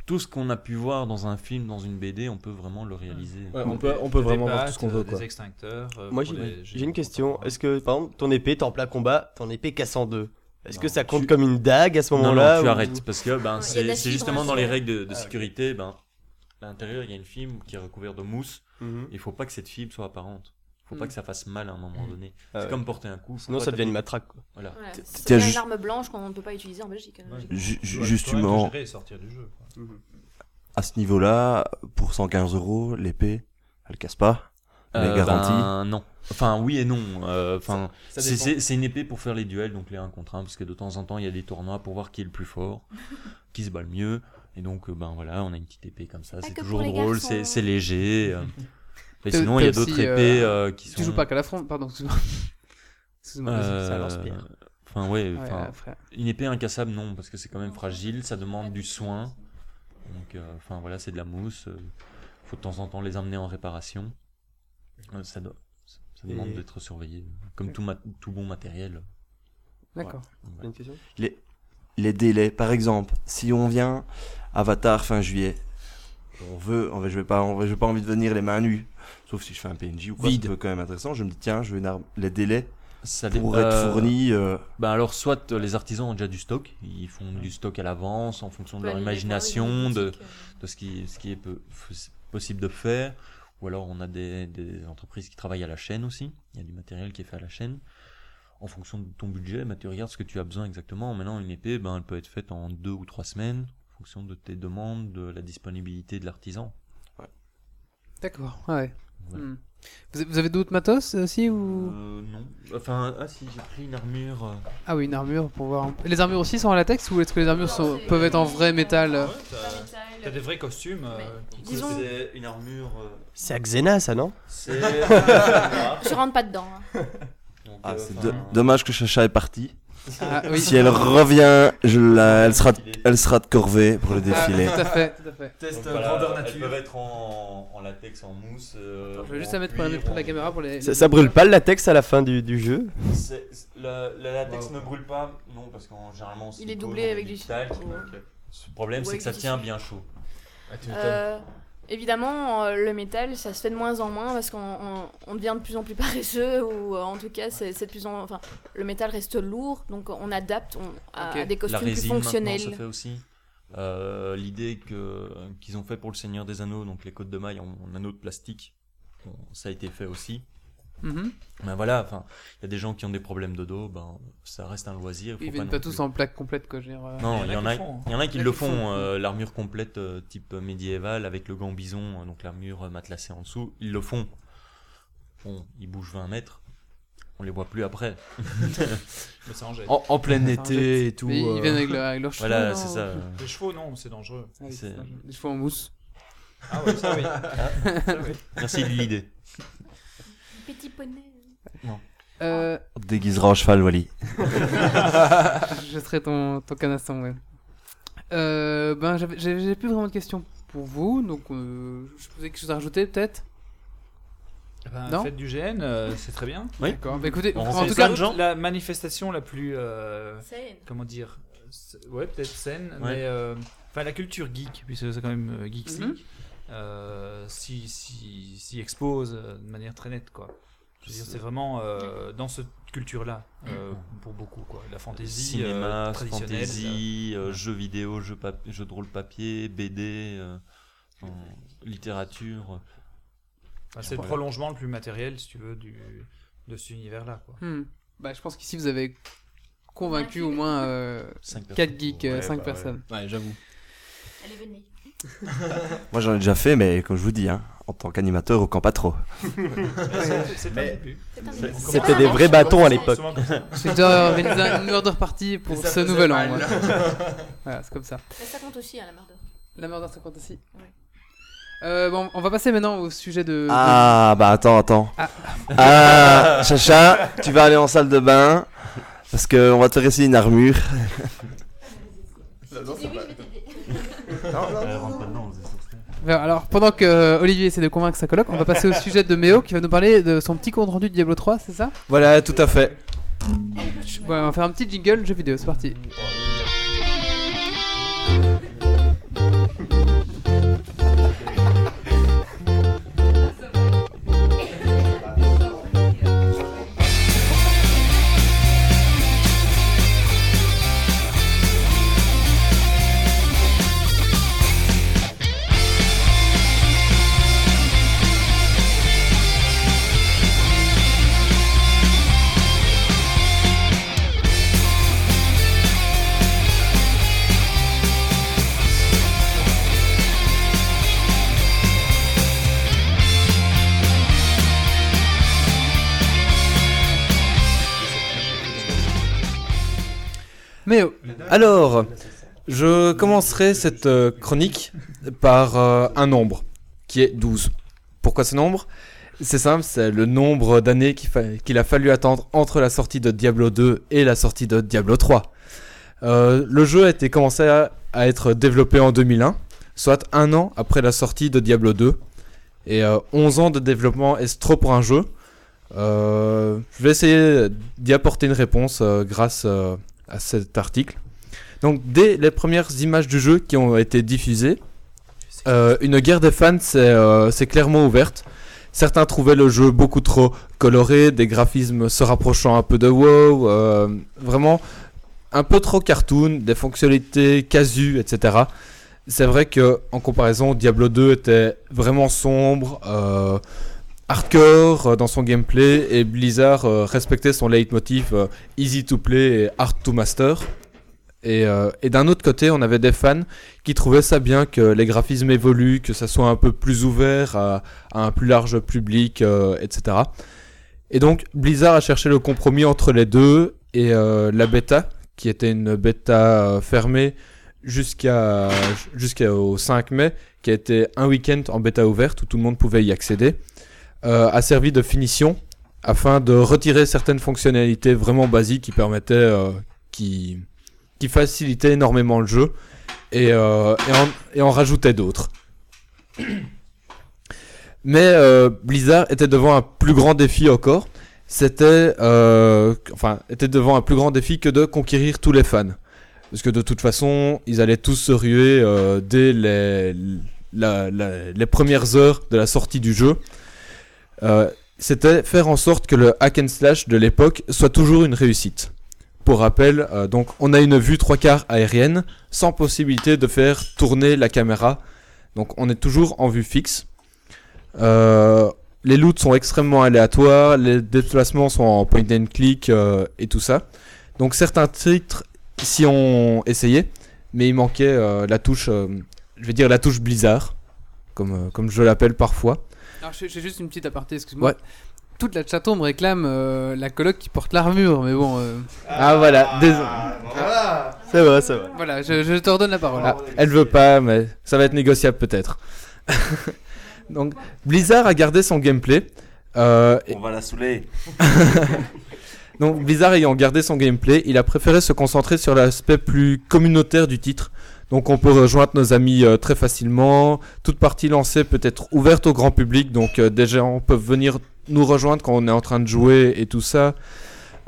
Tout ce qu'on a pu voir dans un film, dans une BD, on peut vraiment le réaliser. Ouais, on peut vraiment voir tout ce qu'on veut. Des extincteurs. Moi, j'ai une question. Est-ce que, par exemple, ton épée, t'es en plein combat, ton épée casse en deux. Est-ce que ça compte comme une dague à ce moment-là? Non, tu arrêtes. Parce que c'est justement dans les règles de sécurité. À l'intérieur, il y a une fibre qui est recouverte de mousse. Il ne faut pas que cette fibre soit apparente. Faut pas que ça fasse mal à un moment donné. C'est comme porter un coup. Sinon, ça devient une matraque. Voilà. C'est une arme blanche qu'on ne peut pas utiliser en Belgique. Justement. À ce niveau-là, pour 115 €, l'épée, elle casse pas. Elle est garantie. Non. Enfin, oui et non. C'est une épée pour faire les duels, donc les 1 contre 1, parce que de temps en temps, il y a des tournois pour voir qui est le plus fort, qui se bat le mieux. Et donc, voilà, on a une petite épée comme ça. C'est toujours drôle, c'est léger. Mais sinon, il y a d'autres épées qui sont. Tu joues pas qu'à la fronde, pardon. Excuse-moi, ça lance-pierre. Enfin, une épée incassable, non, parce que c'est quand même fragile, ça demande du soin. Donc, c'est de la mousse. Faut de temps en temps les amener en réparation. Ça demande d'être surveillé, comme tout bon matériel. D'accord. Voilà. Une question ? Les délais, par exemple, si on vient Avatar fin juillet. Je n'ai pas envie de venir les mains nues, sauf si je fais un PNJ ou quoi, c'est quand même intéressant. Je me dis, tiens, je veux les délais pour être fournis. Alors, soit les artisans ont déjà du stock, ils font du stock à l'avance en fonction de leur imagination, de ce qui est possible de faire, ou alors on a des entreprises qui travaillent à la chaîne aussi, il y a du matériel qui est fait à la chaîne. En fonction de ton budget, tu regardes ce que tu as besoin exactement. Maintenant, une épée, elle peut être faite en 2 ou 3 semaines. En fonction de tes demandes, de la disponibilité de l'artisan. Ouais. D'accord, ouais. Voilà. Vous avez d'autres matos aussi ou... Non. Enfin, si, j'ai pris une armure. Ah oui, une armure pour voir. Les armures aussi sont en latex ou est-ce que les armures peuvent être en vrai métal? Ouais, t'as des vrais costumes. Disons... C'est une armure. C'est à Xena, ça, non? Je rentre pas dedans. Hein. Donc, dommage que Chacha est partie. Ah, oui. Si elle revient, elle sera de corvée pour le défilé. Tout à fait. Test grandeur nature. Elles peuvent être en latex, en mousse. Je vais juste la mettre pour la caméra. Ça brûle pas le latex à la fin du jeu? Le latex ne brûle pas, non, parce qu'en général, il est doublé avec du métal. Le problème, c'est que ça tient bien chaud. Évidemment, le métal, ça se fait de moins en moins parce qu'on devient de plus en plus paresseux ou en tout cas, c'est de plus en... Enfin, le métal reste lourd, donc on adapte à des costumes plus fonctionnels. La résine, ça fait aussi. L'idée qu'ils ont fait pour le Seigneur des Anneaux, donc les côtes de mailles en anneaux de plastique, ça a été fait aussi. Ben voilà, enfin, il y a des gens qui ont des problèmes de dos, ben ça reste un loisir. Ils viennent pas tous en plaque complète, quoi. Non, il y en a qui le font, l'armure complète type médiévale avec le gant bison, donc l'armure matelassée en dessous, ils le font. Bon, ils bougent 20 mètres. On les voit plus après. En plein été et tout. Mais ils viennent avec leurs chevaux. Voilà, c'est ça. Les chevaux, non, c'est dangereux. Ah oui, c'est dangereux. Les chevaux en mousse. Ah ouais, ça oui. Ah, ça, oui. Merci de l'idée. Petit poney. Non. On te déguisera en cheval, Wally. Je serai ton canasson, ouais. Ben, j'ai plus vraiment de questions pour vous, donc je vous ai quelque chose à rajouter peut-être. Ben, fête du GN, c'est très bien. Oui. D'accord. Bah, écoutez, en tout cas, la manifestation la plus saine. Comment dire, ouais, peut-être saine, ouais. Mais enfin la culture geek, puisque c'est quand même Geek's LIX, s'y expose de manière très nette, quoi. Je veux dire, c'est vraiment dans cette culture-là pour beaucoup, quoi. La fantasy, cinéma, traditionnelle, fantasy, jeux vidéo, jeux de rôle papier, BD, littérature. Bah, c'est le prolongement le plus matériel, si tu veux, de cet univers-là, quoi. Bah, je pense qu'ici, vous avez convaincu au moins 4 geeks, 5 personnes. Ouais, j'avoue. Allez, venez. Moi, j'en ai déjà fait, mais comme je vous dis, hein, en tant qu'animateur, au camp pas trop. C'était des vrais bâtons à l'époque. J'ai déjà organisé une murder party pour ce nouvel an. Voilà, c'est comme ça. Mais ça compte aussi, hein, la murder. La murder, ça compte aussi. Oui. Bon, on va passer maintenant au sujet de... Ah, bah attends. Ah, Chacha, tu vas aller en salle de bain, parce qu'on va te réciter une armure. Alors, pendant que Olivier essaie de convaincre sa coloc, on va passer au sujet de Méo, qui va nous parler de son petit compte rendu de Diablo 3, c'est ça ? Voilà, tout à fait. Bon, on va faire un petit jingle jeu vidéo, c'est parti. Mais alors, je commencerai cette chronique par un nombre, qui est 12. Pourquoi ce nombre ? C'est simple, c'est le nombre d'années qu'il a fallu attendre entre la sortie de Diablo 2 et la sortie de Diablo 3. Le jeu a été commencé à être développé en 2001, soit un an après la sortie de Diablo 2. Et 11 ans de développement, est-ce trop pour un jeu ? Je vais essayer d'y apporter une réponse grâce... à cet article. Donc, dès les premières images du jeu qui ont été diffusées, une guerre des fans s'est clairement ouverte. Certains trouvaient le jeu beaucoup trop coloré, des graphismes se rapprochant un peu de WoW, vraiment un peu trop cartoon, des fonctionnalités casu, etc. C'est vrai qu'en comparaison, Diablo 2 était vraiment sombre, hardcore dans son gameplay, et Blizzard respectait son leitmotiv easy to play et hard to master. Et d'un autre côté, on avait des fans qui trouvaient ça bien que les graphismes évoluent, que ça soit un peu plus ouvert à un plus large public, etc. Et donc Blizzard a cherché le compromis entre les deux, et la bêta, qui était une bêta fermée jusqu'au 5 mai, qui a été un week-end en bêta ouverte où tout le monde pouvait y accéder, a servi de finition afin de retirer certaines fonctionnalités vraiment basiques qui permettaient, qui facilitaient énormément le jeu, et en rajoutaient d'autres. Mais Blizzard était devant un plus grand défi encore. Était devant un plus grand défi que de conquérir tous les fans, parce que de toute façon, ils allaient tous se ruer dès les premières heures de la sortie du jeu. C'était faire en sorte que le hack and slash de l'époque soit toujours une réussite. Pour rappel, donc on a une vue 3/4 aérienne sans possibilité de faire tourner la caméra, donc on est toujours en vue fixe. les loots sont extrêmement aléatoires, les déplacements sont en point and click et tout ça. Donc certains titres s'y ont essayé, mais il manquait la touche, je vais dire la touche Blizzard, comme je l'appelle parfois. Alors j'ai juste une petite aparté, excuse-moi. Ouais. Toute la chatombe réclame la coloc qui porte l'armure, mais bon... Ah voilà, désolé. Voilà. Ça va, ça va. Voilà, je te redonne la parole. Ah, elle veut pas, mais ça va être négociable peut-être. Donc, Blizzard a gardé son gameplay. On va la saouler. Donc, Blizzard ayant gardé son gameplay, il a préféré se concentrer sur l'aspect plus communautaire du titre. Donc, on peut rejoindre nos amis très facilement. Toute partie lancée peut être ouverte au grand public. Donc, des gens peuvent venir nous rejoindre quand on est en train de jouer et tout ça.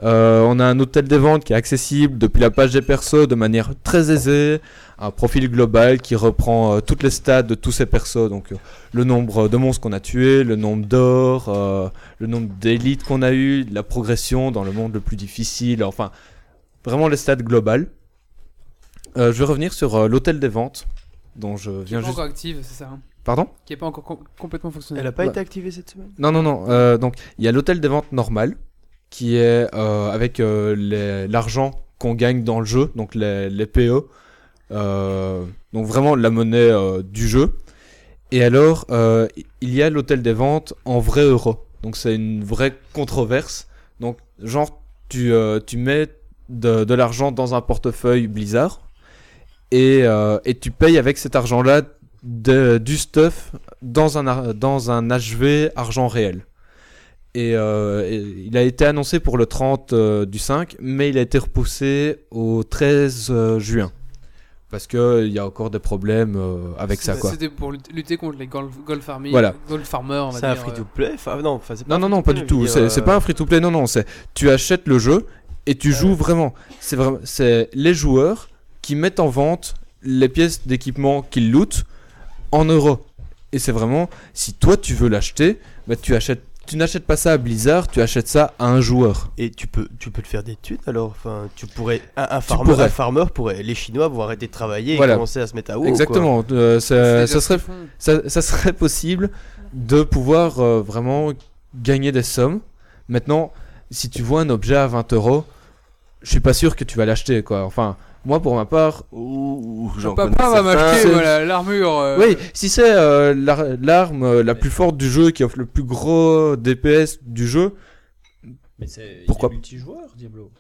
On a un hôtel des ventes qui est accessible depuis la page des persos de manière très aisée, un profil global qui reprend toutes les stats de tous ces persos, donc le nombre de monstres qu'on a tués, le nombre d'or, le nombre d'élites qu'on a eu, la progression dans le monde le plus difficile, enfin vraiment les stats globales. Je vais revenir sur l'hôtel des ventes dont je viens juste... encore active, c'est ça hein. Pardon ? Qui n'est pas encore complètement fonctionnel. Elle n'a pas été activée cette semaine ? Non. Donc il y a l'hôtel des ventes normal, qui est avec l'argent qu'on gagne dans le jeu, donc les PE, donc vraiment la monnaie du jeu. Et alors, il y a l'hôtel des ventes en vrai euro. Donc c'est une vraie controverse. Donc genre, tu mets de l'argent dans un portefeuille Blizzard et tu payes avec cet argent-là du stuff dans un HV argent réel. Et il a été annoncé pour le 30 du 5, mais il a été repoussé au 13 juin. Parce qu'il y a encore des problèmes avec ça. Quoi. C'était pour lutter contre les gold farmers. Voilà. Gold farmer, on va c'est dire. Un free-to-play Non, pas du tout. C'est pas un free-to-play. Non. Tu achètes le jeu et tu joues vraiment. C'est les joueurs qui mettent en vente les pièces d'équipement qu'ils lootent en euros. Et c'est vraiment, si toi tu veux l'acheter, bah, tu n'achètes pas ça à Blizzard, tu achètes ça à un joueur. Et tu peux te faire des thunes alors. Enfin, tu pourrais un farmer pourrait. Les Chinois vont arrêter de travailler et commencer à se mettre à haut. Exactement. Quoi. Ça serait possible de pouvoir vraiment gagner des sommes. Maintenant, si tu vois un objet à 20€, je suis pas sûr que tu vas l'acheter quoi. Enfin. Moi, pour ma part, papa va m'acheter l'armure. Oui, si c'est l'arme la plus forte du jeu qui offre le plus gros DPS du jeu. Mais c'est il est multijoueur, Diablo.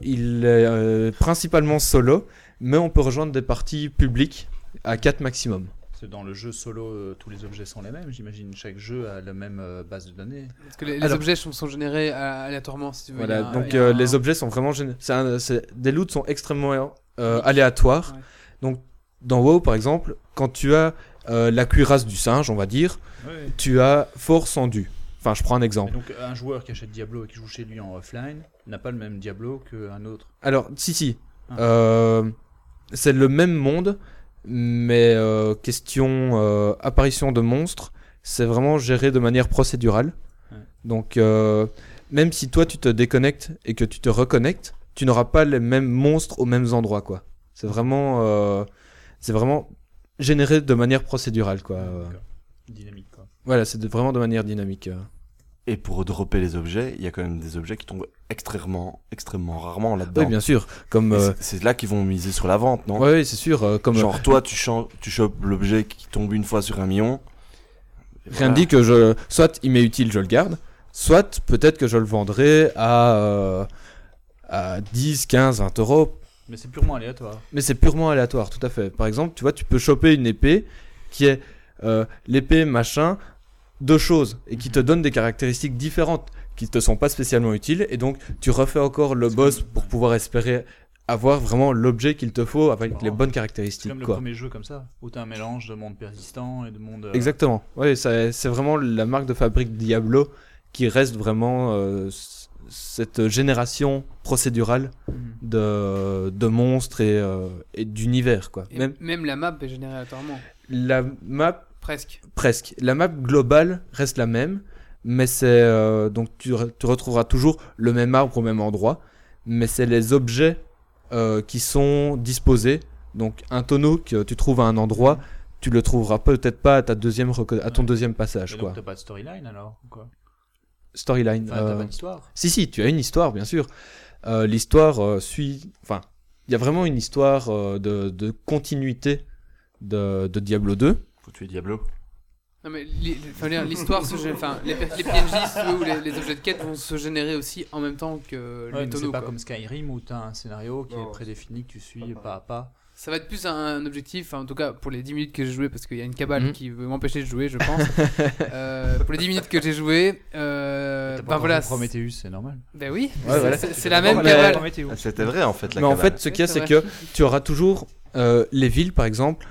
Il est principalement solo, mais on peut rejoindre des parties publiques à 4 maximum. Dans le jeu solo, tous les objets sont les mêmes, j'imagine. Chaque jeu a la même base de données. Parce que les objets sont générés aléatoirement, si tu veux. Voilà, les objets sont vraiment générés. Des loots sont extrêmement aléatoires. Ouais. Donc, dans WoW, par exemple, quand tu as la cuirasse du singe, on va dire, tu as force en dû. Enfin, je prends un exemple. Mais donc, un joueur qui achète Diablo et qui joue chez lui en offline n'a pas le même Diablo qu'un autre. Alors, si. C'est le même monde. Mais question apparition de monstres, c'est vraiment géré de manière procédurale. Ouais. Donc même si toi tu te déconnectes et que tu te reconnectes, tu n'auras pas les mêmes monstres aux mêmes endroits quoi. C'est vraiment généré de manière procédurale quoi. Dynamique quoi. Voilà, c'est vraiment de manière dynamique. Et pour dropper les objets, il y a quand même des objets qui tombent extrêmement rarement là-dedans. Oui, bien sûr. Comme c'est là qu'ils vont miser sur la vente, non ? Oui, c'est sûr. Comme genre toi, tu chopes l'objet qui tombe une fois sur 1 million. Rien ne dit que soit il m'est utile, je le garde. Soit peut-être que je le vendrai à 10, 15, 20€. Mais c'est purement aléatoire. Tout à fait. Par exemple, tu vois, tu peux choper une épée qui est l'épée machin. 2 choses et qui te donnent des caractéristiques différentes qui te sont pas spécialement utiles et donc tu refais encore le boss pour pouvoir espérer avoir vraiment l'objet qu'il te faut avec les bonnes caractéristiques. C'est comme le premier jeu comme ça où t'as un mélange de monde persistant et de monde. Exactement. Oui, c'est vraiment la marque de fabrique Diablo qui reste vraiment cette génération procédurale de monstres et d'univers quoi. Et même la map est générée aléatoirement. La map Presque. La map globale reste la même, mais c'est donc tu retrouveras toujours le même arbre au même endroit, mais c'est les objets qui sont disposés. Donc un tonneau que tu trouves à un endroit, tu le trouveras peut-être pas à ta deuxième à ton deuxième passage. Mais donc, quoi. T'as pas de storyline alors ou quoi? Storyline. Enfin, t'as pas une histoire. Si, tu as une histoire bien sûr. L'histoire suit. Enfin, il y a vraiment une histoire de continuité de Diablo 2. Faut tuer Diablo. Non mais l'histoire se gère, enfin les PNJ ou les objets de quête vont se générer aussi en même temps que les tonneaux. C'est pas comme Skyrim où t'as un scénario qui est prédéfini que tu suis pas à pas. Ça va être plus un objectif, en tout cas pour les 10 minutes que j'ai joué, parce qu'il y a une cabale qui veut m'empêcher de jouer je pense. Pour les 10 minutes que j'ai joué, ben voilà. Prometheus, c'est normal. Ben oui, c'est la même cabale. C'était vrai en fait la cabale. Mais en fait ce qu'il y a c'est que tu auras toujours les villes par exemple.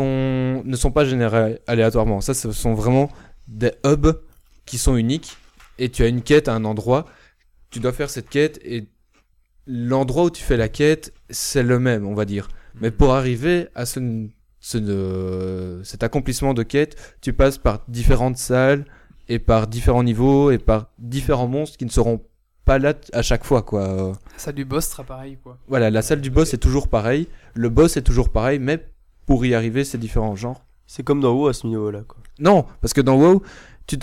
Ne sont pas générés aléatoirement. Ça, ce sont vraiment des hubs qui sont uniques. Et tu as une quête à un endroit, tu dois faire cette quête et l'endroit où tu fais la quête, c'est le même, on va dire. Mais pour arriver à cet accomplissement de quête, tu passes par différentes salles et par différents niveaux et par différents monstres qui ne seront pas là à chaque fois, quoi. La salle du boss sera pareille, quoi. Voilà, la salle du boss est toujours pareille, le boss est toujours pareil, mais pour y arriver, c'est différents genres. C'est comme dans WoW à ce niveau-là, quoi. Non, parce que dans WoW, tu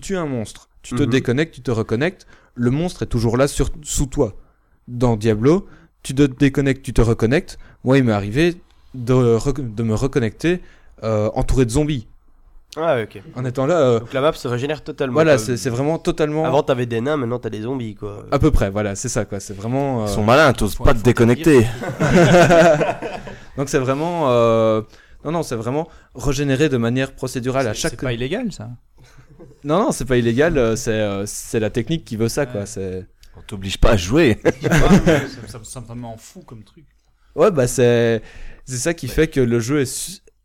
tues un monstre. Tu te déconnectes, tu te reconnectes. Le monstre est toujours là sous toi. Dans Diablo, tu te déconnectes, tu te reconnectes. Moi, il m'est arrivé de me reconnecter entouré de zombies. Ah, ok. En étant là... Donc la map se régénère totalement. Voilà, c'est vraiment totalement... Avant, t'avais des nains, maintenant t'as des zombies, quoi. À peu près, voilà, c'est ça, quoi. C'est vraiment... Ils sont malins, t'oses pas te déconnecter. Donc c'est vraiment, c'est vraiment régénéré de manière procédurale à chaque. C'est pas illégal ça. Non, c'est pas illégal, c'est la technique qui veut ça quoi. C'est. On t'oblige pas à jouer. Ça me rend fou comme truc. Ouais bah c'est ça qui fait que le jeu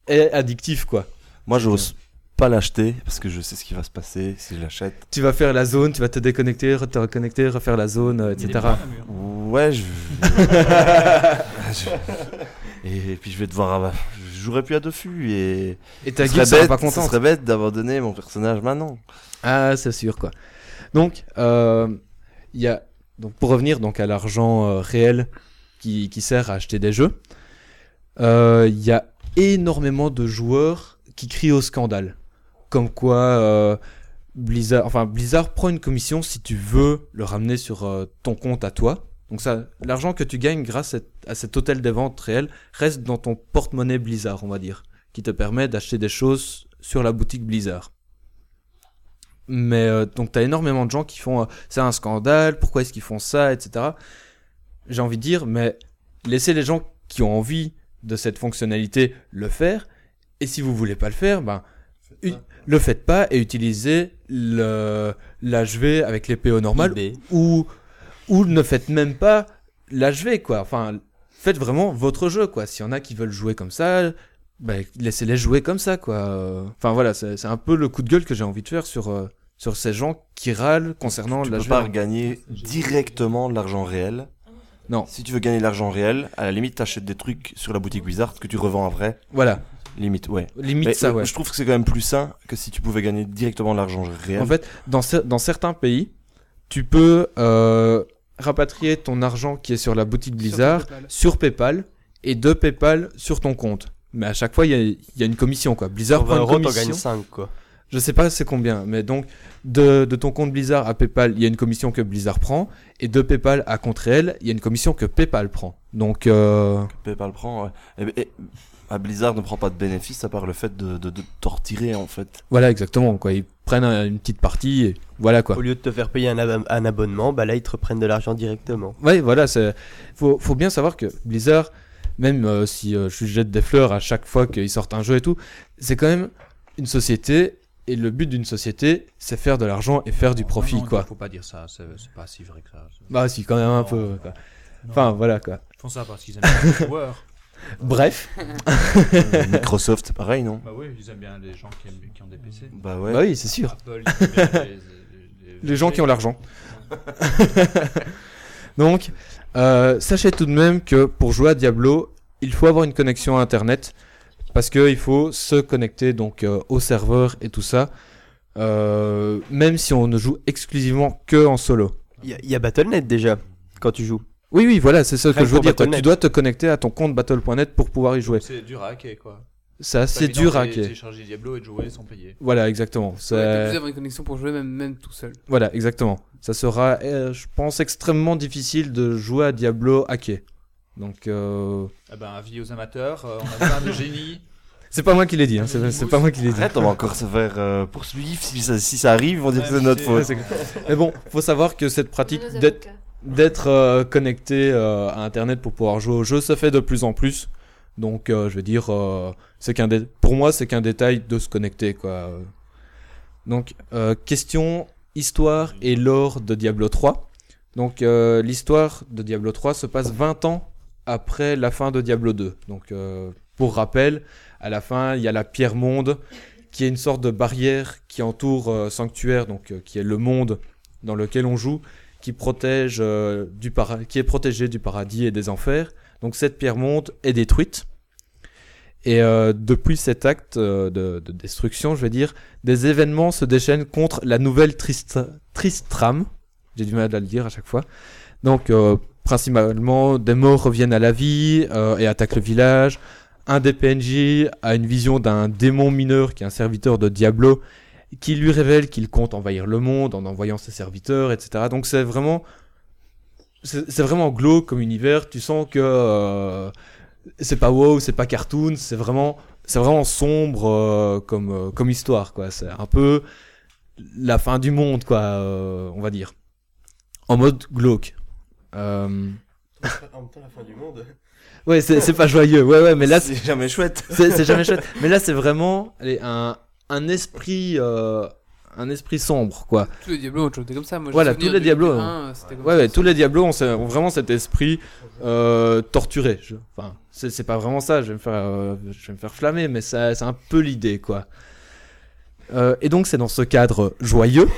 est addictif quoi. Moi j'ose pas l'acheter parce que je sais ce qui va se passer si je l'achète. Tu vas faire la zone, tu vas te déconnecter, te reconnecter, refaire la zone, etc. Ouais Et puis je vais devoir, je jouerai plus à Dofus et ta guilde sera pas contente. Ce serait bête d'abandonner mon personnage maintenant. Ah c'est sûr quoi. Donc il y a donc pour revenir donc à l'argent réel qui sert à acheter des jeux, il y a énormément de joueurs qui crient au scandale, comme quoi Blizzard prend une commission si tu veux le ramener sur ton compte à toi. Donc ça, l'argent que tu gagnes grâce à cet hôtel des ventes réel reste dans ton porte-monnaie Blizzard, on va dire, qui te permet d'acheter des choses sur la boutique Blizzard. Mais donc t'as énormément de gens qui font c'est un scandale, pourquoi est-ce qu'ils font ça, etc. J'ai envie de dire, mais laissez les gens qui ont envie de cette fonctionnalité le faire, et si vous voulez pas le faire, ben le faites pas et utilisez l'HV avec les PO normales ou ne faites même pas l'HV quoi. Enfin, faites vraiment votre jeu quoi. S'il y en a qui veulent jouer comme ça, ben laissez-les jouer comme ça quoi. Enfin voilà, c'est un peu le coup de gueule que j'ai envie de faire sur ces gens qui râlent concernant l'HV. Tu peux pas gagner directement de l'argent réel. Non. Si tu veux gagner de l'argent réel, à la limite t'achètes des trucs sur la boutique Blizzard que tu revends après. Voilà. Limite, ouais. Limite mais, ça, ouais. Je trouve que c'est quand même plus sain que si tu pouvais gagner directement de l'argent réel. En fait, dans certains pays, tu peux rapatrier ton argent qui est sur la boutique Blizzard sur PayPal et de PayPal sur ton compte. Mais à chaque fois, il y a une commission quoi. Blizzard prend une commission. T'en gagnes 5 quoi. Je sais pas c'est combien, mais donc de ton compte Blizzard à PayPal, il y a une commission que Blizzard prend et de PayPal à compte réel, il y a une commission que PayPal prend. Donc PayPal prend. Ouais. Et Blizzard ne prend pas de bénéfice à part le fait de t'en retirer en fait. Voilà exactement quoi. Ils prennent une petite partie et voilà quoi. Au lieu de te faire payer un abonnement, bah là ils te reprennent de l'argent directement. Ouais voilà, faut bien savoir que Blizzard, même si je jette des fleurs à chaque fois qu'ils sortent un jeu et tout, c'est quand même une société et le but d'une société c'est faire de l'argent et faire du profit quoi. Faut pas dire ça, c'est pas si vrai que ça. Bah si quand même un peu quoi. Enfin voilà quoi. Ils font ça parce qu'ils aiment les joueurs. Bref, Microsoft c'est pareil non? Bah oui, ils aiment bien les gens qui ont des PC. Bah ouais. Bah oui, c'est sûr. Apple, ils aiment bien les gens qui ont l'argent. Donc, sachez tout de même que pour jouer à Diablo, il faut avoir une connexion à Internet parce que il faut se connecter donc au serveur et tout ça, même si on ne joue exclusivement que en solo. Il y a Battle.net déjà quand tu joues. Oui, voilà, c'est ce que je veux dire. Tu dois te connecter à ton compte Battle.net pour pouvoir y jouer. C'est dur à hacker, quoi. c'est assez dur à hacker. Télécharger Diablo et de jouer sans payer. Voilà, exactement. Ça... Ouais, t'as plus avoir une connexion pour jouer même tout seul. Voilà, exactement. Ça sera, je pense, extrêmement difficile de jouer à Diablo hacké. Donc, ah ben, avis aux amateurs, on a plein de génies. C'est pas moi qui l'ai dit, hein. C'est pas moi qui l'ai dit. Arrête, on va encore se faire poursuivre si ça arrive, ils vont dire que c'est notre faute. Mais bon, faut savoir que cette pratique d'être connecté à Internet pour pouvoir jouer au jeu, ça fait de plus en plus. Donc, je vais dire, pour moi, c'est qu'un détail de se connecter, quoi. Donc, question histoire et lore de Diablo 3. Donc, l'histoire de Diablo 3 se passe 20 ans après la fin de Diablo 2. Donc, pour rappel, à la fin, il y a la pierre monde, qui est une sorte de barrière qui entoure Sanctuaire, donc qui est le monde dans lequel on joue, qui protège qui est protégé du paradis et des enfers. Donc cette pierre monde est détruite. Et depuis cet acte de destruction, je vais dire, des événements se déchaînent contre la nouvelle Tristram. J'ai du mal à le dire à chaque fois. Donc principalement, des morts reviennent à la vie et attaquent le village. Un des PNJ a une vision d'un démon mineur qui est un serviteur de Diablo qui lui révèle qu'il compte envahir le monde en envoyant ses serviteurs, etc. Donc c'est vraiment glauque comme univers. Tu sens que c'est pas WoW, c'est pas cartoon, c'est vraiment sombre comme histoire, quoi. C'est un peu la fin du monde, quoi, on va dire. En mode glauque. En même temps, la fin du monde. Ouais, c'est pas joyeux. Ouais, mais là c'est jamais chouette. C'est jamais chouette. Mais là c'est vraiment un esprit sombre, quoi. Tous les Diablos ont toujours été comme ça. Moi, voilà, tous les Diablos. Tous les Diablos ont vraiment cet esprit torturé. Enfin, c'est pas vraiment ça. Je vais me faire flammer, mais ça c'est un peu l'idée, quoi. Et donc c'est dans ce cadre joyeux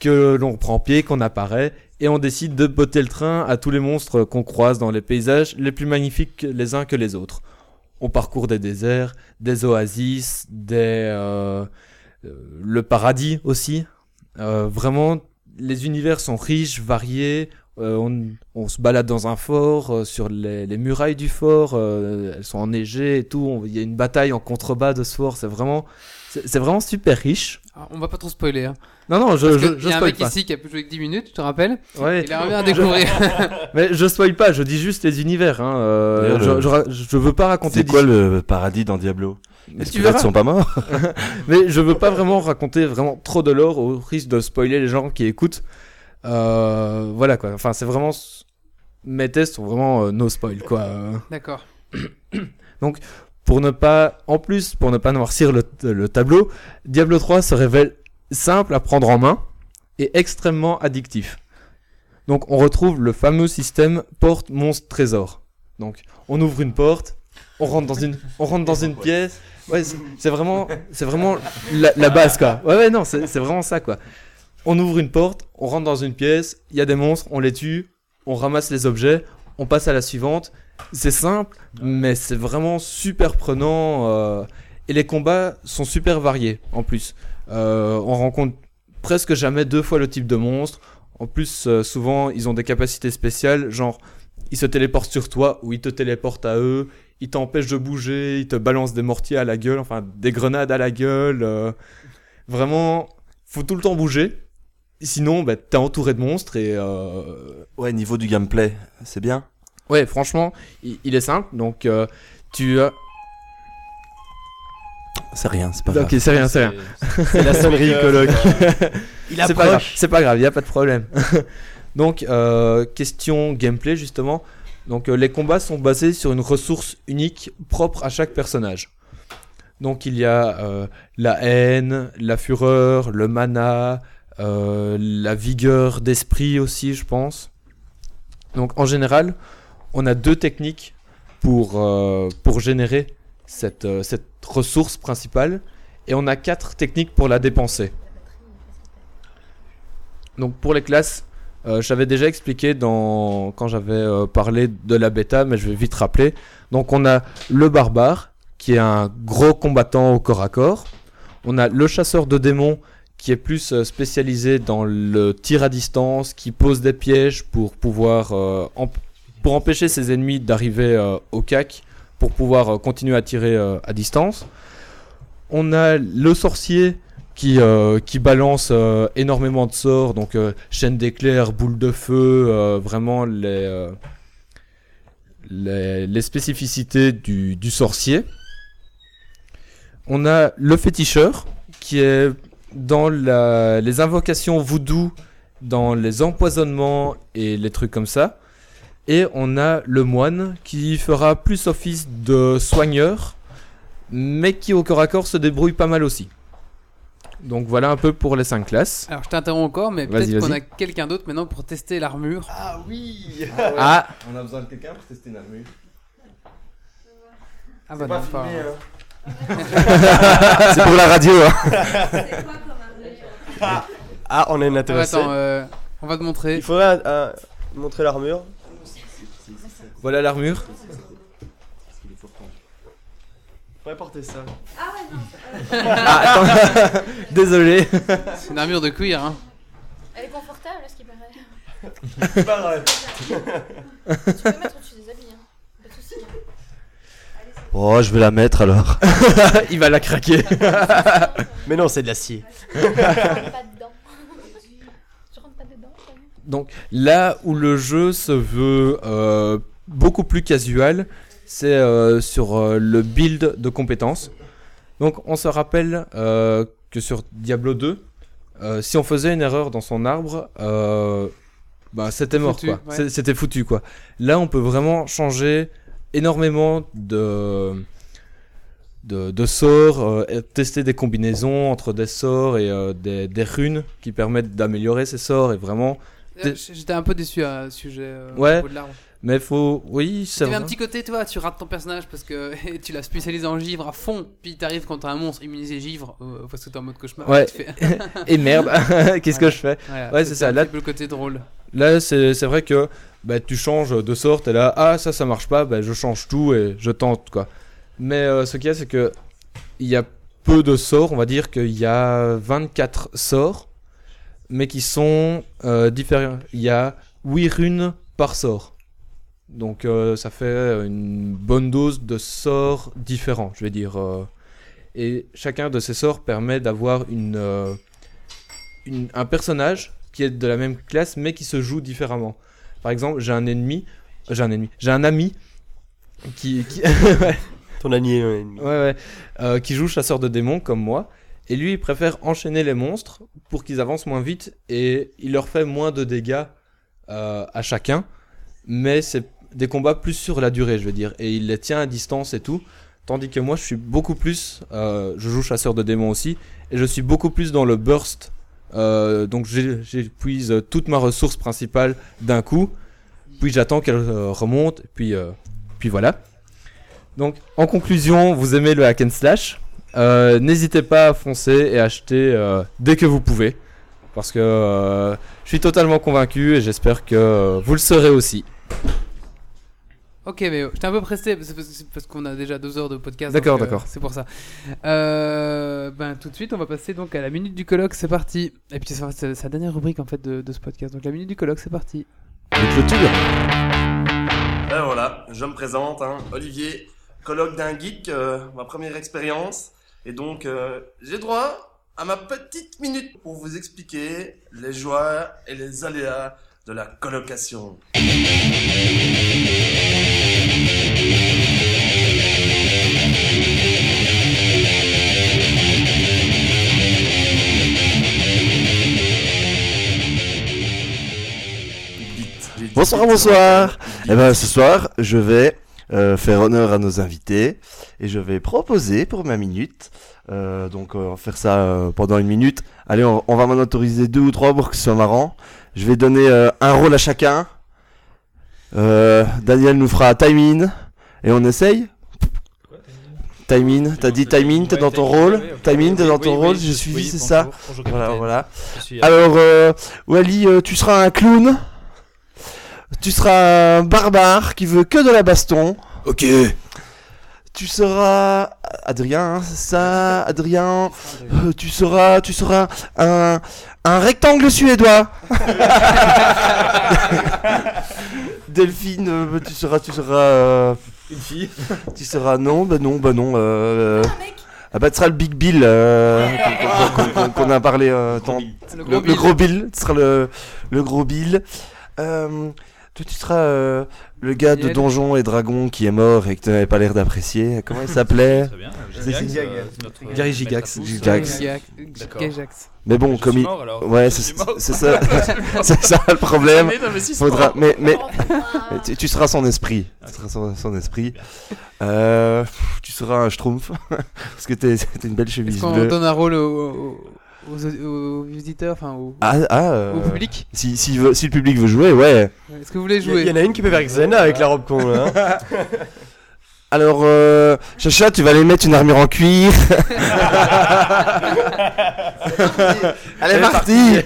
que l'on reprend pied, qu'on apparaît. Et on décide de botter le train à tous les monstres qu'on croise dans les paysages les plus magnifiques les uns que les autres. On parcourt des déserts, des oasis, le paradis aussi. Vraiment, les univers sont riches, variés. On se balade dans un fort, sur les murailles du fort. Elles sont enneigées et tout. Il y a une bataille en contrebas de ce fort. C'est vraiment super riche. Alors, on va pas trop spoiler, hein. Non, je spoil pas. Il y a un mec ici qui a pu jouer que 10 minutes, tu te rappelles? Ouais. Il a rien à découvrir. Mais je spoil pas, je dis juste les univers, hein. Je veux pas raconter. C'est quoi le paradis dans Diablo? Les squelettes sont pas morts. Mais je veux pas vraiment raconter trop de lore au risque de spoiler les gens qui écoutent. Voilà, quoi. Enfin, c'est vraiment, mes tests sont vraiment no spoil, quoi. D'accord. Donc, pour ne pas noircir le tableau, Diablo 3 se révèle simple à prendre en main et extrêmement addictif. Donc on retrouve le fameux système porte monstre trésor. Donc on ouvre une porte, on rentre dans une pièce. Ouais, c'est vraiment la base, quoi. Ouais, non, c'est vraiment ça, quoi. On ouvre une porte, on rentre dans une pièce, il y a des monstres, on les tue, on ramasse les objets, on passe à la suivante. C'est simple, mais c'est vraiment super prenant, et les combats sont super variés en plus. On rencontre presque jamais deux fois le type de monstre. En plus, souvent, ils ont des capacités spéciales, genre ils se téléportent sur toi ou ils te téléportent à eux, ils t'empêchent de bouger, ils te balancent des mortiers à la gueule, enfin des grenades à la gueule. Vraiment, faut tout le temps bouger. Sinon, bah, t'es entouré de monstres et... Ouais, niveau du gameplay, c'est bien. Ouais, franchement, il est simple, donc C'est rien, c'est pas grave. Ok, c'est rien. C'est la sonnerie coloc. C'est pas grave, y a pas de problème. Donc, question gameplay, justement. Donc, les combats sont basés sur une ressource unique propre à chaque personnage. Donc, il y a la haine, la fureur, le mana, la vigueur d'esprit aussi, je pense. Donc, en général... On a deux techniques pour générer cette ressource principale et on a 4 techniques pour la dépenser. Donc pour les classes, j'avais déjà expliqué quand j'avais parlé de la bêta, mais je vais vite rappeler. Donc on a le barbare qui est un gros combattant au corps à corps. On a le chasseur de démons qui est plus spécialisé dans le tir à distance, qui pose des pièges pour pouvoir empêcher ses ennemis d'arriver au cac pour pouvoir continuer à tirer à distance. On a le sorcier qui balance énormément de sorts, donc chaîne d'éclairs, boule de feu, vraiment les spécificités du sorcier. On a le féticheur qui est dans les invocations voodoo, dans les empoisonnements et les trucs comme ça. Et on a le moine qui fera plus office de soigneur, mais qui au corps à corps se débrouille pas mal aussi. Donc voilà un peu pour les 5 classes. Alors je t'interromps encore, mais peut-être qu'on a quelqu'un d'autre maintenant pour tester l'armure. Ah oui, ah, ouais. Ah. On a besoin de quelqu'un pour tester une armure. Ah bah non, pas filmé, c'est pour la radio, hein. C'est quoi comme armure ? Ah, on est intéressé. Attends, on va te montrer. Il faudra montrer l'armure. Voilà l'armure. Faudrait porter ça. Ah ouais, non. Attends. Désolé. C'est une armure de cuir, hein. Elle est confortable, ce qui paraît. C'est pas vrai. Tu peux mettre au-dessus des habits, hein. Pas de soucis. Oh, je vais la mettre alors. Il va la craquer. Mais non, c'est de l'acier. Tu rentres pas dedans. Donc là où le jeu se veut beaucoup plus casual, c'est sur le build de compétences. Donc on se rappelle que sur Diablo 2, si on faisait une erreur dans son arbre, c'était mort, foutu, quoi. Ouais. C'était foutu, quoi. Là, on peut vraiment changer énormément de sorts, tester des combinaisons entre des sorts et des runes qui permettent d'améliorer ces sorts, et vraiment j'étais un peu déçu à ce sujet au niveau de l'arbre. Mais faut, oui, c'est vrai. Tu avais un petit côté, toi, tu rates ton personnage parce que tu l'as spécialisé en givre à fond, puis t'arrives quand t'as un monstre immunisé givre parce que t'es en mode cauchemar. Ouais. Et merde, qu'est-ce que je fais ? Voilà, ouais, c'est ça. Là, un petit peu le côté drôle. Là, c'est vrai que tu changes de sorte et là, ça marche pas, je change tout et je tente, quoi. Mais ce qu'il y a, c'est que il y a peu de sorts, on va dire qu'il y a 24 sorts, mais qui sont différents. Il y a 8 runes par sort. Donc ça fait une bonne dose de sorts différents, je vais dire. Et chacun de ces sorts permet d'avoir un personnage qui est de la même classe mais qui se joue différemment. Par exemple, j'ai un ami qui ton ami est un ennemi. Ouais. Qui joue chasseur de démons comme moi, et lui il préfère enchaîner les monstres pour qu'ils avancent moins vite et il leur fait moins de dégâts à chacun. Mais c'est des combats plus sur la durée, je veux dire, et il les tient à distance et tout, tandis que moi je suis beaucoup plus je joue chasseur de démons aussi, et je suis beaucoup plus dans le burst, donc j'épuise toute ma ressource principale d'un coup, puis j'attends qu'elle remonte, puis voilà. Donc en conclusion, vous aimez le hack and slash, n'hésitez pas à foncer et acheter dès que vous pouvez, parce que je suis totalement convaincu et j'espère que vous le serez aussi. Ok, mais j'étais un peu pressé parce qu'on a déjà 2 heures de podcast. D'accord. C'est pour ça. Tout de suite, on va passer donc à la minute du colloque. C'est parti. Et puis c'est sa dernière rubrique en fait de ce podcast. Donc la minute du colloque, c'est parti. Avec le tour. Ben voilà, je me présente, hein, Olivier, colloque d'un geek, ma première expérience. Et donc j'ai droit à ma petite minute pour vous expliquer les joies et les aléas de la colocation. Bonsoir. Et ce soir, je vais faire honneur à nos invités et je vais proposer pour ma minute, faire ça pendant une minute. Allez, on va m'en autoriser 2 ou 3 pour que ce soit marrant. Je vais donner un rôle à chacun. Daniel nous fera time in et on essaye. Time in, t'as dit time in, t'es dans ton rôle. Time in, t'es dans ton rôle, j'ai suivi, c'est ça. Voilà. Alors, Wally, tu seras un clown. Tu seras un barbare qui veut que de la baston. Ok. Tu seras Adrien, hein, c'est ça, Adrien. Tu seras un rectangle suédois. Delphine, tu seras Une fille. Tu seras non, bah non, bah non. Un mec. Ah bah, tu seras le Big Bill qu'on a parlé tant. Le gros Bill. Tu seras le gros Bill. Toi, tu seras le gars de Donjons et Dragons qui est mort et que tu n'avais pas l'air d'apprécier. Comment il s'appelait? Très bien. Gary Gygax. Gygax. Mais bon, comme il. Ouais, c'est ça. C'est ça le problème. Faudra. Mais tu seras son esprit. Tu seras son esprit. Tu seras un schtroumpf parce que t'es une belle chemise bleue. Est-ce qu'on donne un rôle aux visiteurs, enfin au public. Si le public veut jouer, ouais. Est-ce que vous voulez jouer? Il y en a une qui peut faire Xena avec la robe qu'on a. Hein. Alors, Chacha, tu vas aller mettre une armure en cuir. Elle est partie.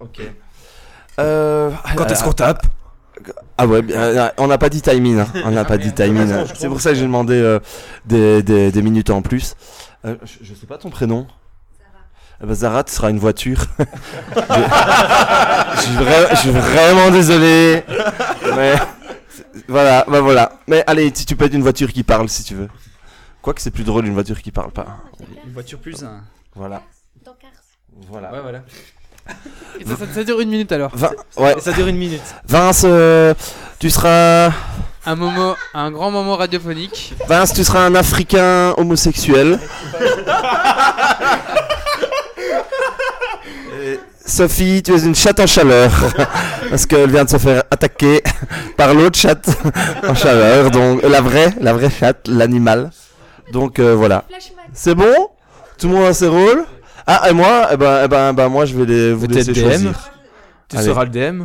Ok. Quand est-ce qu'on tape? Ah ouais, on n'a pas dit timing, hein. On n'a pas dit timing. C'est pour ça que j'ai demandé des minutes en plus. Je sais pas ton prénom. Zara. Bah Zara, tu seras une voiture. Je suis vraiment désolé. Mais voilà, bah voilà. Mais allez, tu peux être une voiture qui parle si tu veux. Quoique c'est plus drôle une voiture qui parle pas. Une voiture plus un. Voilà. Voilà. Ouais, voilà. Et ça dure une minute alors. Ouais. Ça dure une minute. Vince, tu seras un grand moment radiophonique. Vince, tu seras un Africain homosexuel. Sophie, tu es une chatte en chaleur parce qu'elle vient de se faire attaquer par l'autre chatte en chaleur, donc la vraie chatte, l'animal. Donc voilà. C'est bon. Tout le monde a ses rôles. Ah, et moi, moi je vais vous laisser DM. Choisir. Tu seras le DM?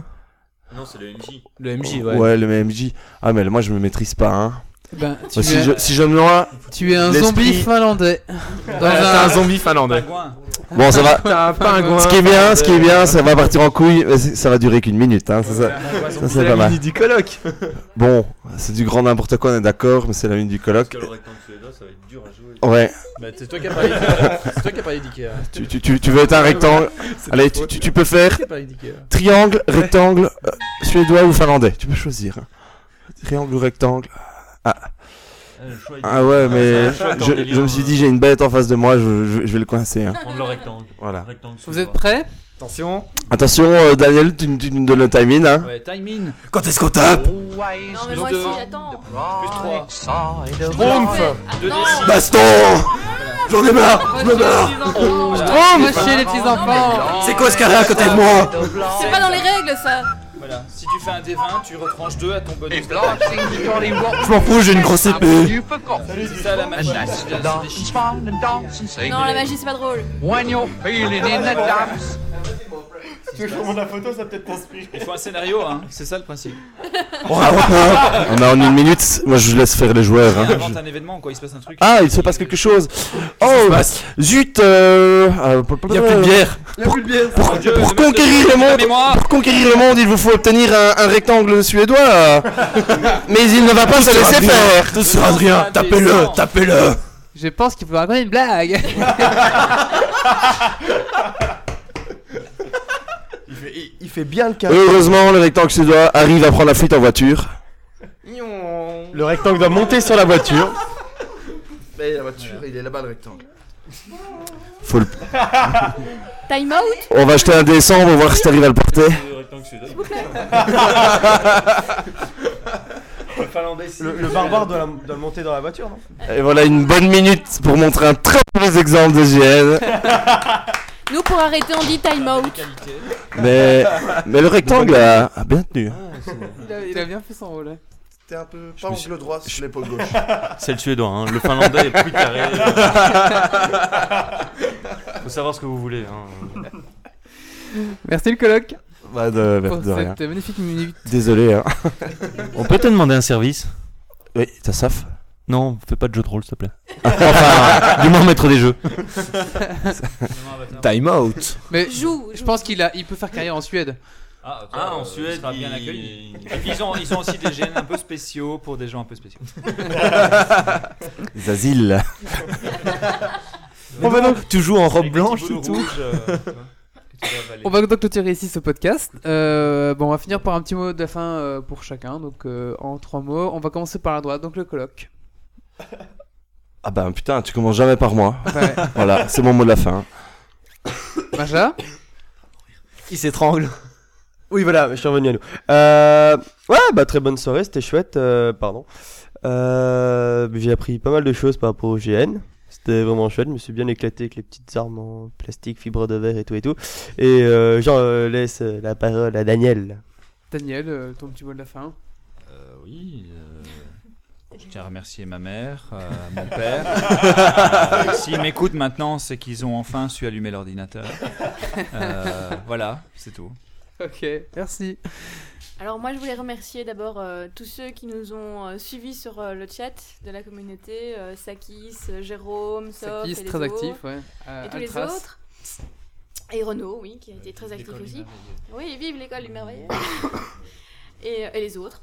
Non, c'est le MJ. Le MJ, ouais. Ouais, le MJ. Ah, mais moi je me maîtrise pas, hein. Ben, si je me noie. Tu es un zombie finlandais. T'es un zombie finlandais. Bon, ça va. T'as un pingouin. Ce qui est bien, ça va partir en couille. Ça va durer qu'une minute, hein. Ça c'est pas mal. C'est la minute du colloque. Bon, c'est du grand n'importe quoi, on est d'accord, mais c'est la minute du colloque. Ça va être dur à jouer. Ouais. Bah, c'est toi qui as parlé. C'est toi qui as parlé d'Ikea. Tu veux être un rectangle. Allez, tu peux faire triangle, rectangle, suédois ou finlandais. Tu peux choisir. Triangle ou rectangle. Ah. Ah ouais, mais je me suis dit j'ai une bête en face de moi, je vais le coincer. Hein. Prendre le rectangle. Voilà. Vous êtes prêts? Attention, Daniel, tu me donnes le timing, hein. Ouais, timing. Quand est-ce qu'on tape? Non, mais moi ici j'attends. Plus 3. Schtroumpf. Baston. J'en ai marre, je me barre. Schtroumpf, chier les petits enfants. C'est quoi ce carré à côté de moi? C'est pas dans les règles ça. Voilà, si tu fais un D20, tu retranches 2 à ton bonus. Je m'en fous, j'ai une grosse épée. C'est ça la magie. Non, la magie c'est pas drôle. Tu veux que je remonte la photo, ça peut-être t'inspirer. Il faut un scénario, hein, c'est ça le principe. On a en une minute, moi je laisse faire les joueurs. Hein. Avant un événement, quoi, il se passe un truc. Ah, il se passe quelque chose. Oh, zut, il n'y a plus de bière. Pour conquérir le monde, il vous faut obtenir un rectangle suédois. Mais il ne va pas se laisser faire. Tout sera rien, tapez-le. Je pense qu'il faut raconter une blague. Il fait bien le cas. Heureusement, le rectangle suédois arrive à prendre la fuite en voiture. Le rectangle doit monter sur la voiture. Mais la voiture, il est là-bas le rectangle. Faut le. Time out. On va acheter un D100, on va voir si t'arrives à le porter. Le rectangle suédois. S'il vous plaît. Le barbare doit monter dans la voiture, non? Et voilà une bonne minute pour montrer un très mauvais exemple de GN. Nous, pour arrêter, on dit time out. Mais le rectangle a bien tenu. Ah, il a bien fait son rôle. C'était un peu pas angle droit sur l'épaule gauche. C'est le suédois, hein. Le finlandais est plus carré. Faut savoir ce que vous voulez. Hein. Merci le coloc. Bah, de rien. Cette magnifique minute. Désolé. Hein. On peut te demander un service? Oui, t'as saf? Non, fais pas de jeu de rôle, s'il te plaît. Enfin, du moins maître des jeux. Time out. Mais joue. Je pense qu'il peut faire carrière en Suède. Ah, en Suède, il sera bien accueilli. Et puis ils ont aussi des gènes un peu spéciaux pour des gens un peu spéciaux. Les asiles. Bon, bah non, tu joues en robe blanche et tout. On va donc clôturer ici ce podcast. Bon, on va finir par un petit mot de la fin pour chacun. Donc, en trois mots, on va commencer par la droite. Donc, le colloque. Ah ben putain, tu commences jamais par moi. Ouais. Voilà, c'est mon mot de la fin. Maja, il s'étrangle. Oui, voilà, je suis revenu à nous. Ouais, bah très bonne soirée, c'était chouette. Pardon. J'ai appris pas mal de choses par rapport au GN. C'était vraiment chouette, je me suis bien éclaté avec les petites armes en plastique, fibre de verre et tout et tout. Et laisse la parole à Daniel. Daniel, ton petit mot de la fin. Je tiens à remercier ma mère, mon père. S'ils m'écoutent maintenant, c'est qu'ils ont enfin su allumer l'ordinateur. Voilà, c'est tout. Ok, merci. Alors moi je voulais remercier d'abord tous ceux qui nous ont suivis sur le chat de la communauté, Sakis, Jérôme, Sof et les très autres, actif, ouais. Et tous les autres. Et Renaud, oui, qui a été très actif aussi. Oui, vive l'école du merveilleux. et les autres.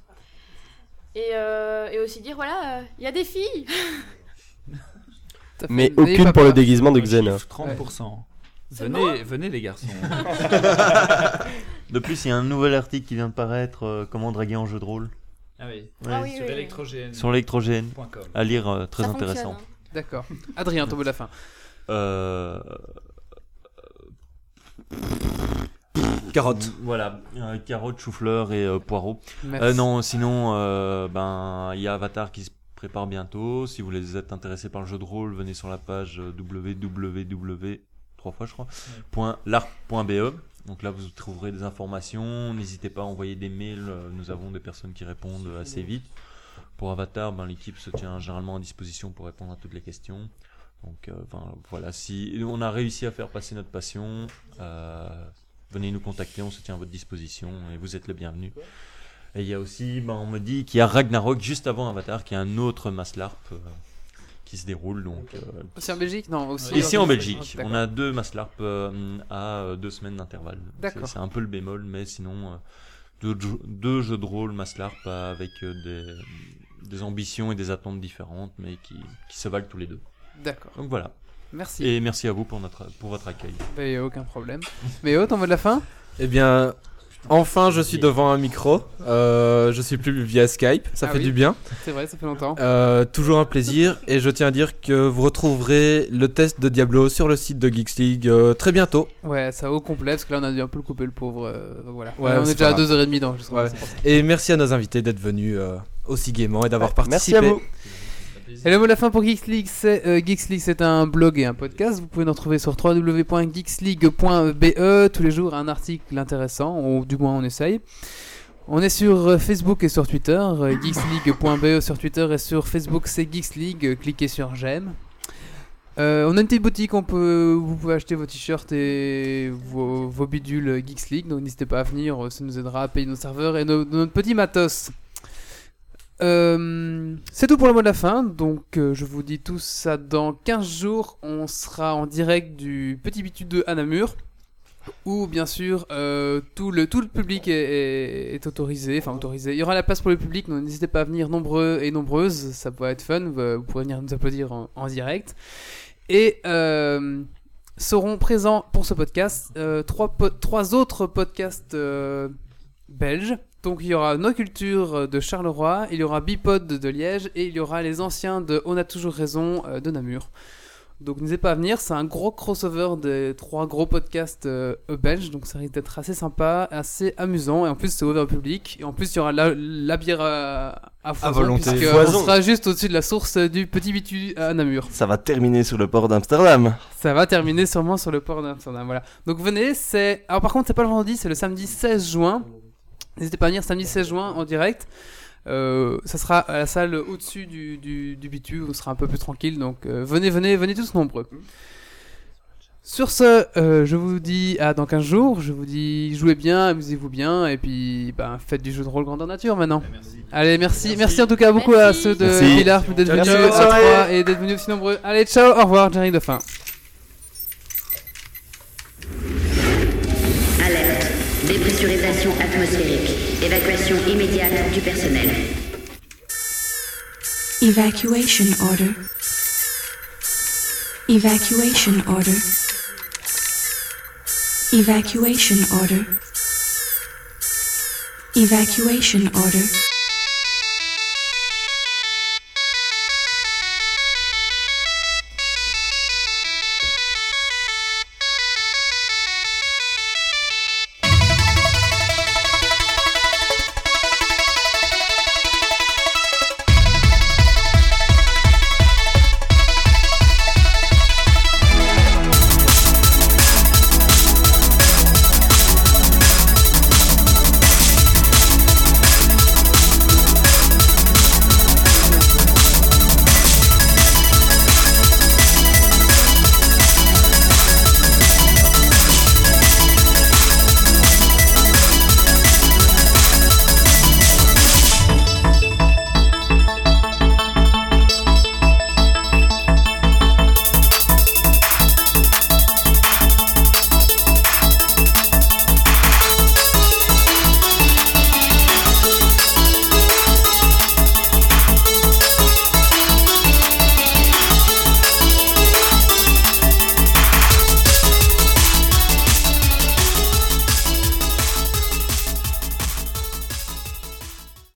Et aussi dire, voilà, il y a des filles. Mais aucune pour le déguisement de Xena. 30%. Ouais. Venez les garçons. De plus, il y a un nouvel article qui vient de paraître, comment draguer en jeu de rôle. Ah oui, ouais. Ah oui sur l'électrogène. Sur l'électrogène.com. À lire, très ça intéressant. Hein. D'accord. Adrien, ton mot de la fin. Carottes. Voilà, carottes, chou-fleur et poireaux. Non, sinon, il y a Avatar qui se prépare bientôt. Si vous êtes intéressé par le jeu de rôle, venez sur la page www.larp.be. Donc là, vous trouverez des informations. N'hésitez pas à envoyer des mails. Nous avons des personnes qui répondent assez vite. Pour Avatar, l'équipe se tient généralement à disposition pour répondre à toutes les questions. Donc, voilà. Si on a réussi à faire passer notre passion, venez nous contacter. On se tient à votre disposition et vous êtes les bienvenus. Et il y a aussi, on me dit qu'il y a Ragnarok juste avant Avatar, qui est un autre Maslarp. Qui se déroule donc. C'est en Belgique, non aussi. Ici en Belgique, on a deux Maslarp à 2 semaines d'intervalle. D'accord. C'est un peu le bémol, mais sinon deux jeux de rôle Maslarp avec des ambitions et des attentes différentes, mais qui se valent tous les deux. D'accord. Donc voilà. Merci. Et merci à vous pour votre accueil. Et aucun problème. Mais ton mot de la fin ? Eh bien. Enfin, je suis devant un micro. Je suis plus via Skype. Ça fait du bien. C'est vrai, ça fait longtemps. Toujours un plaisir. Et je tiens à dire que vous retrouverez le test de Diablo sur le site de Geek's LIX très bientôt. Ouais, ça au complet parce que là on a dû un peu le couper le pauvre. Voilà. Ouais, on est déjà à 2h30 donc. Ouais. Et merci à nos invités d'être venus aussi gaiement et d'avoir participé. Merci à vous. Et le mot de la fin pour Geek's LIX, Geek's LIX c'est un blog et un podcast. Vous pouvez nous retrouver sur www.geeksleague.be. Tous les jours un article intéressant, ou du moins on essaye. On est sur Facebook et sur Twitter, geeksleague.be sur Twitter et sur Facebook c'est Geek's LIX. Cliquez sur j'aime. On a une petite boutique, vous pouvez acheter vos t-shirts et vos bidules Geek's LIX. Donc n'hésitez pas à venir, ça nous aidera à payer nos serveurs et notre petit matos. C'est tout pour le mot de la fin. Donc je vous dis tous ça dans 15 jours. On sera en direct du Petit Bitude 2 à Namur, où bien sûr tout le public est autorisé. Enfin autorisé. Il y aura la place pour le public, donc n'hésitez pas à venir nombreux et nombreuses. Ça pourrait être fun. Vous pourrez venir nous applaudir en direct. Et seront présents pour ce podcast trois autres podcasts belges. Donc il y aura Nos Cultures de Charleroi, il y aura Bipod de Liège et il y aura les anciens de On a toujours raison de Namur. Donc n'hésitez pas à venir, c'est un gros crossover des trois gros podcasts belges, donc ça risque d'être assez sympa, assez amusant et en plus c'est ouvert au public et en plus il y aura la bière à foison puisqu'on sera juste au-dessus de la source du Petit Bitu à Namur. Ça va terminer sur le port d'Amsterdam. Ça va terminer sûrement sur le port d'Amsterdam, voilà. Donc venez, alors par contre c'est pas le vendredi, c'est le samedi 16 juin. N'hésitez pas à venir samedi 16 juin en direct. Ça sera à la salle au-dessus du Bitu, on sera un peu plus tranquille. Donc venez tous nombreux. Sur ce, je vous dis à dans 15 jours. Je vous dis jouez bien, amusez-vous bien. Et puis faites du jeu de rôle grandeur nature maintenant. Merci. Allez, merci en tout cas beaucoup à ceux de Bilarp d'être venus à 3 et d'être venus aussi nombreux. Allez, ciao, au revoir, Jerry de fin. Dépressurisation atmosphérique. Évacuation immédiate du personnel. Evacuation order. Evacuation order. Evacuation order. Evacuation order.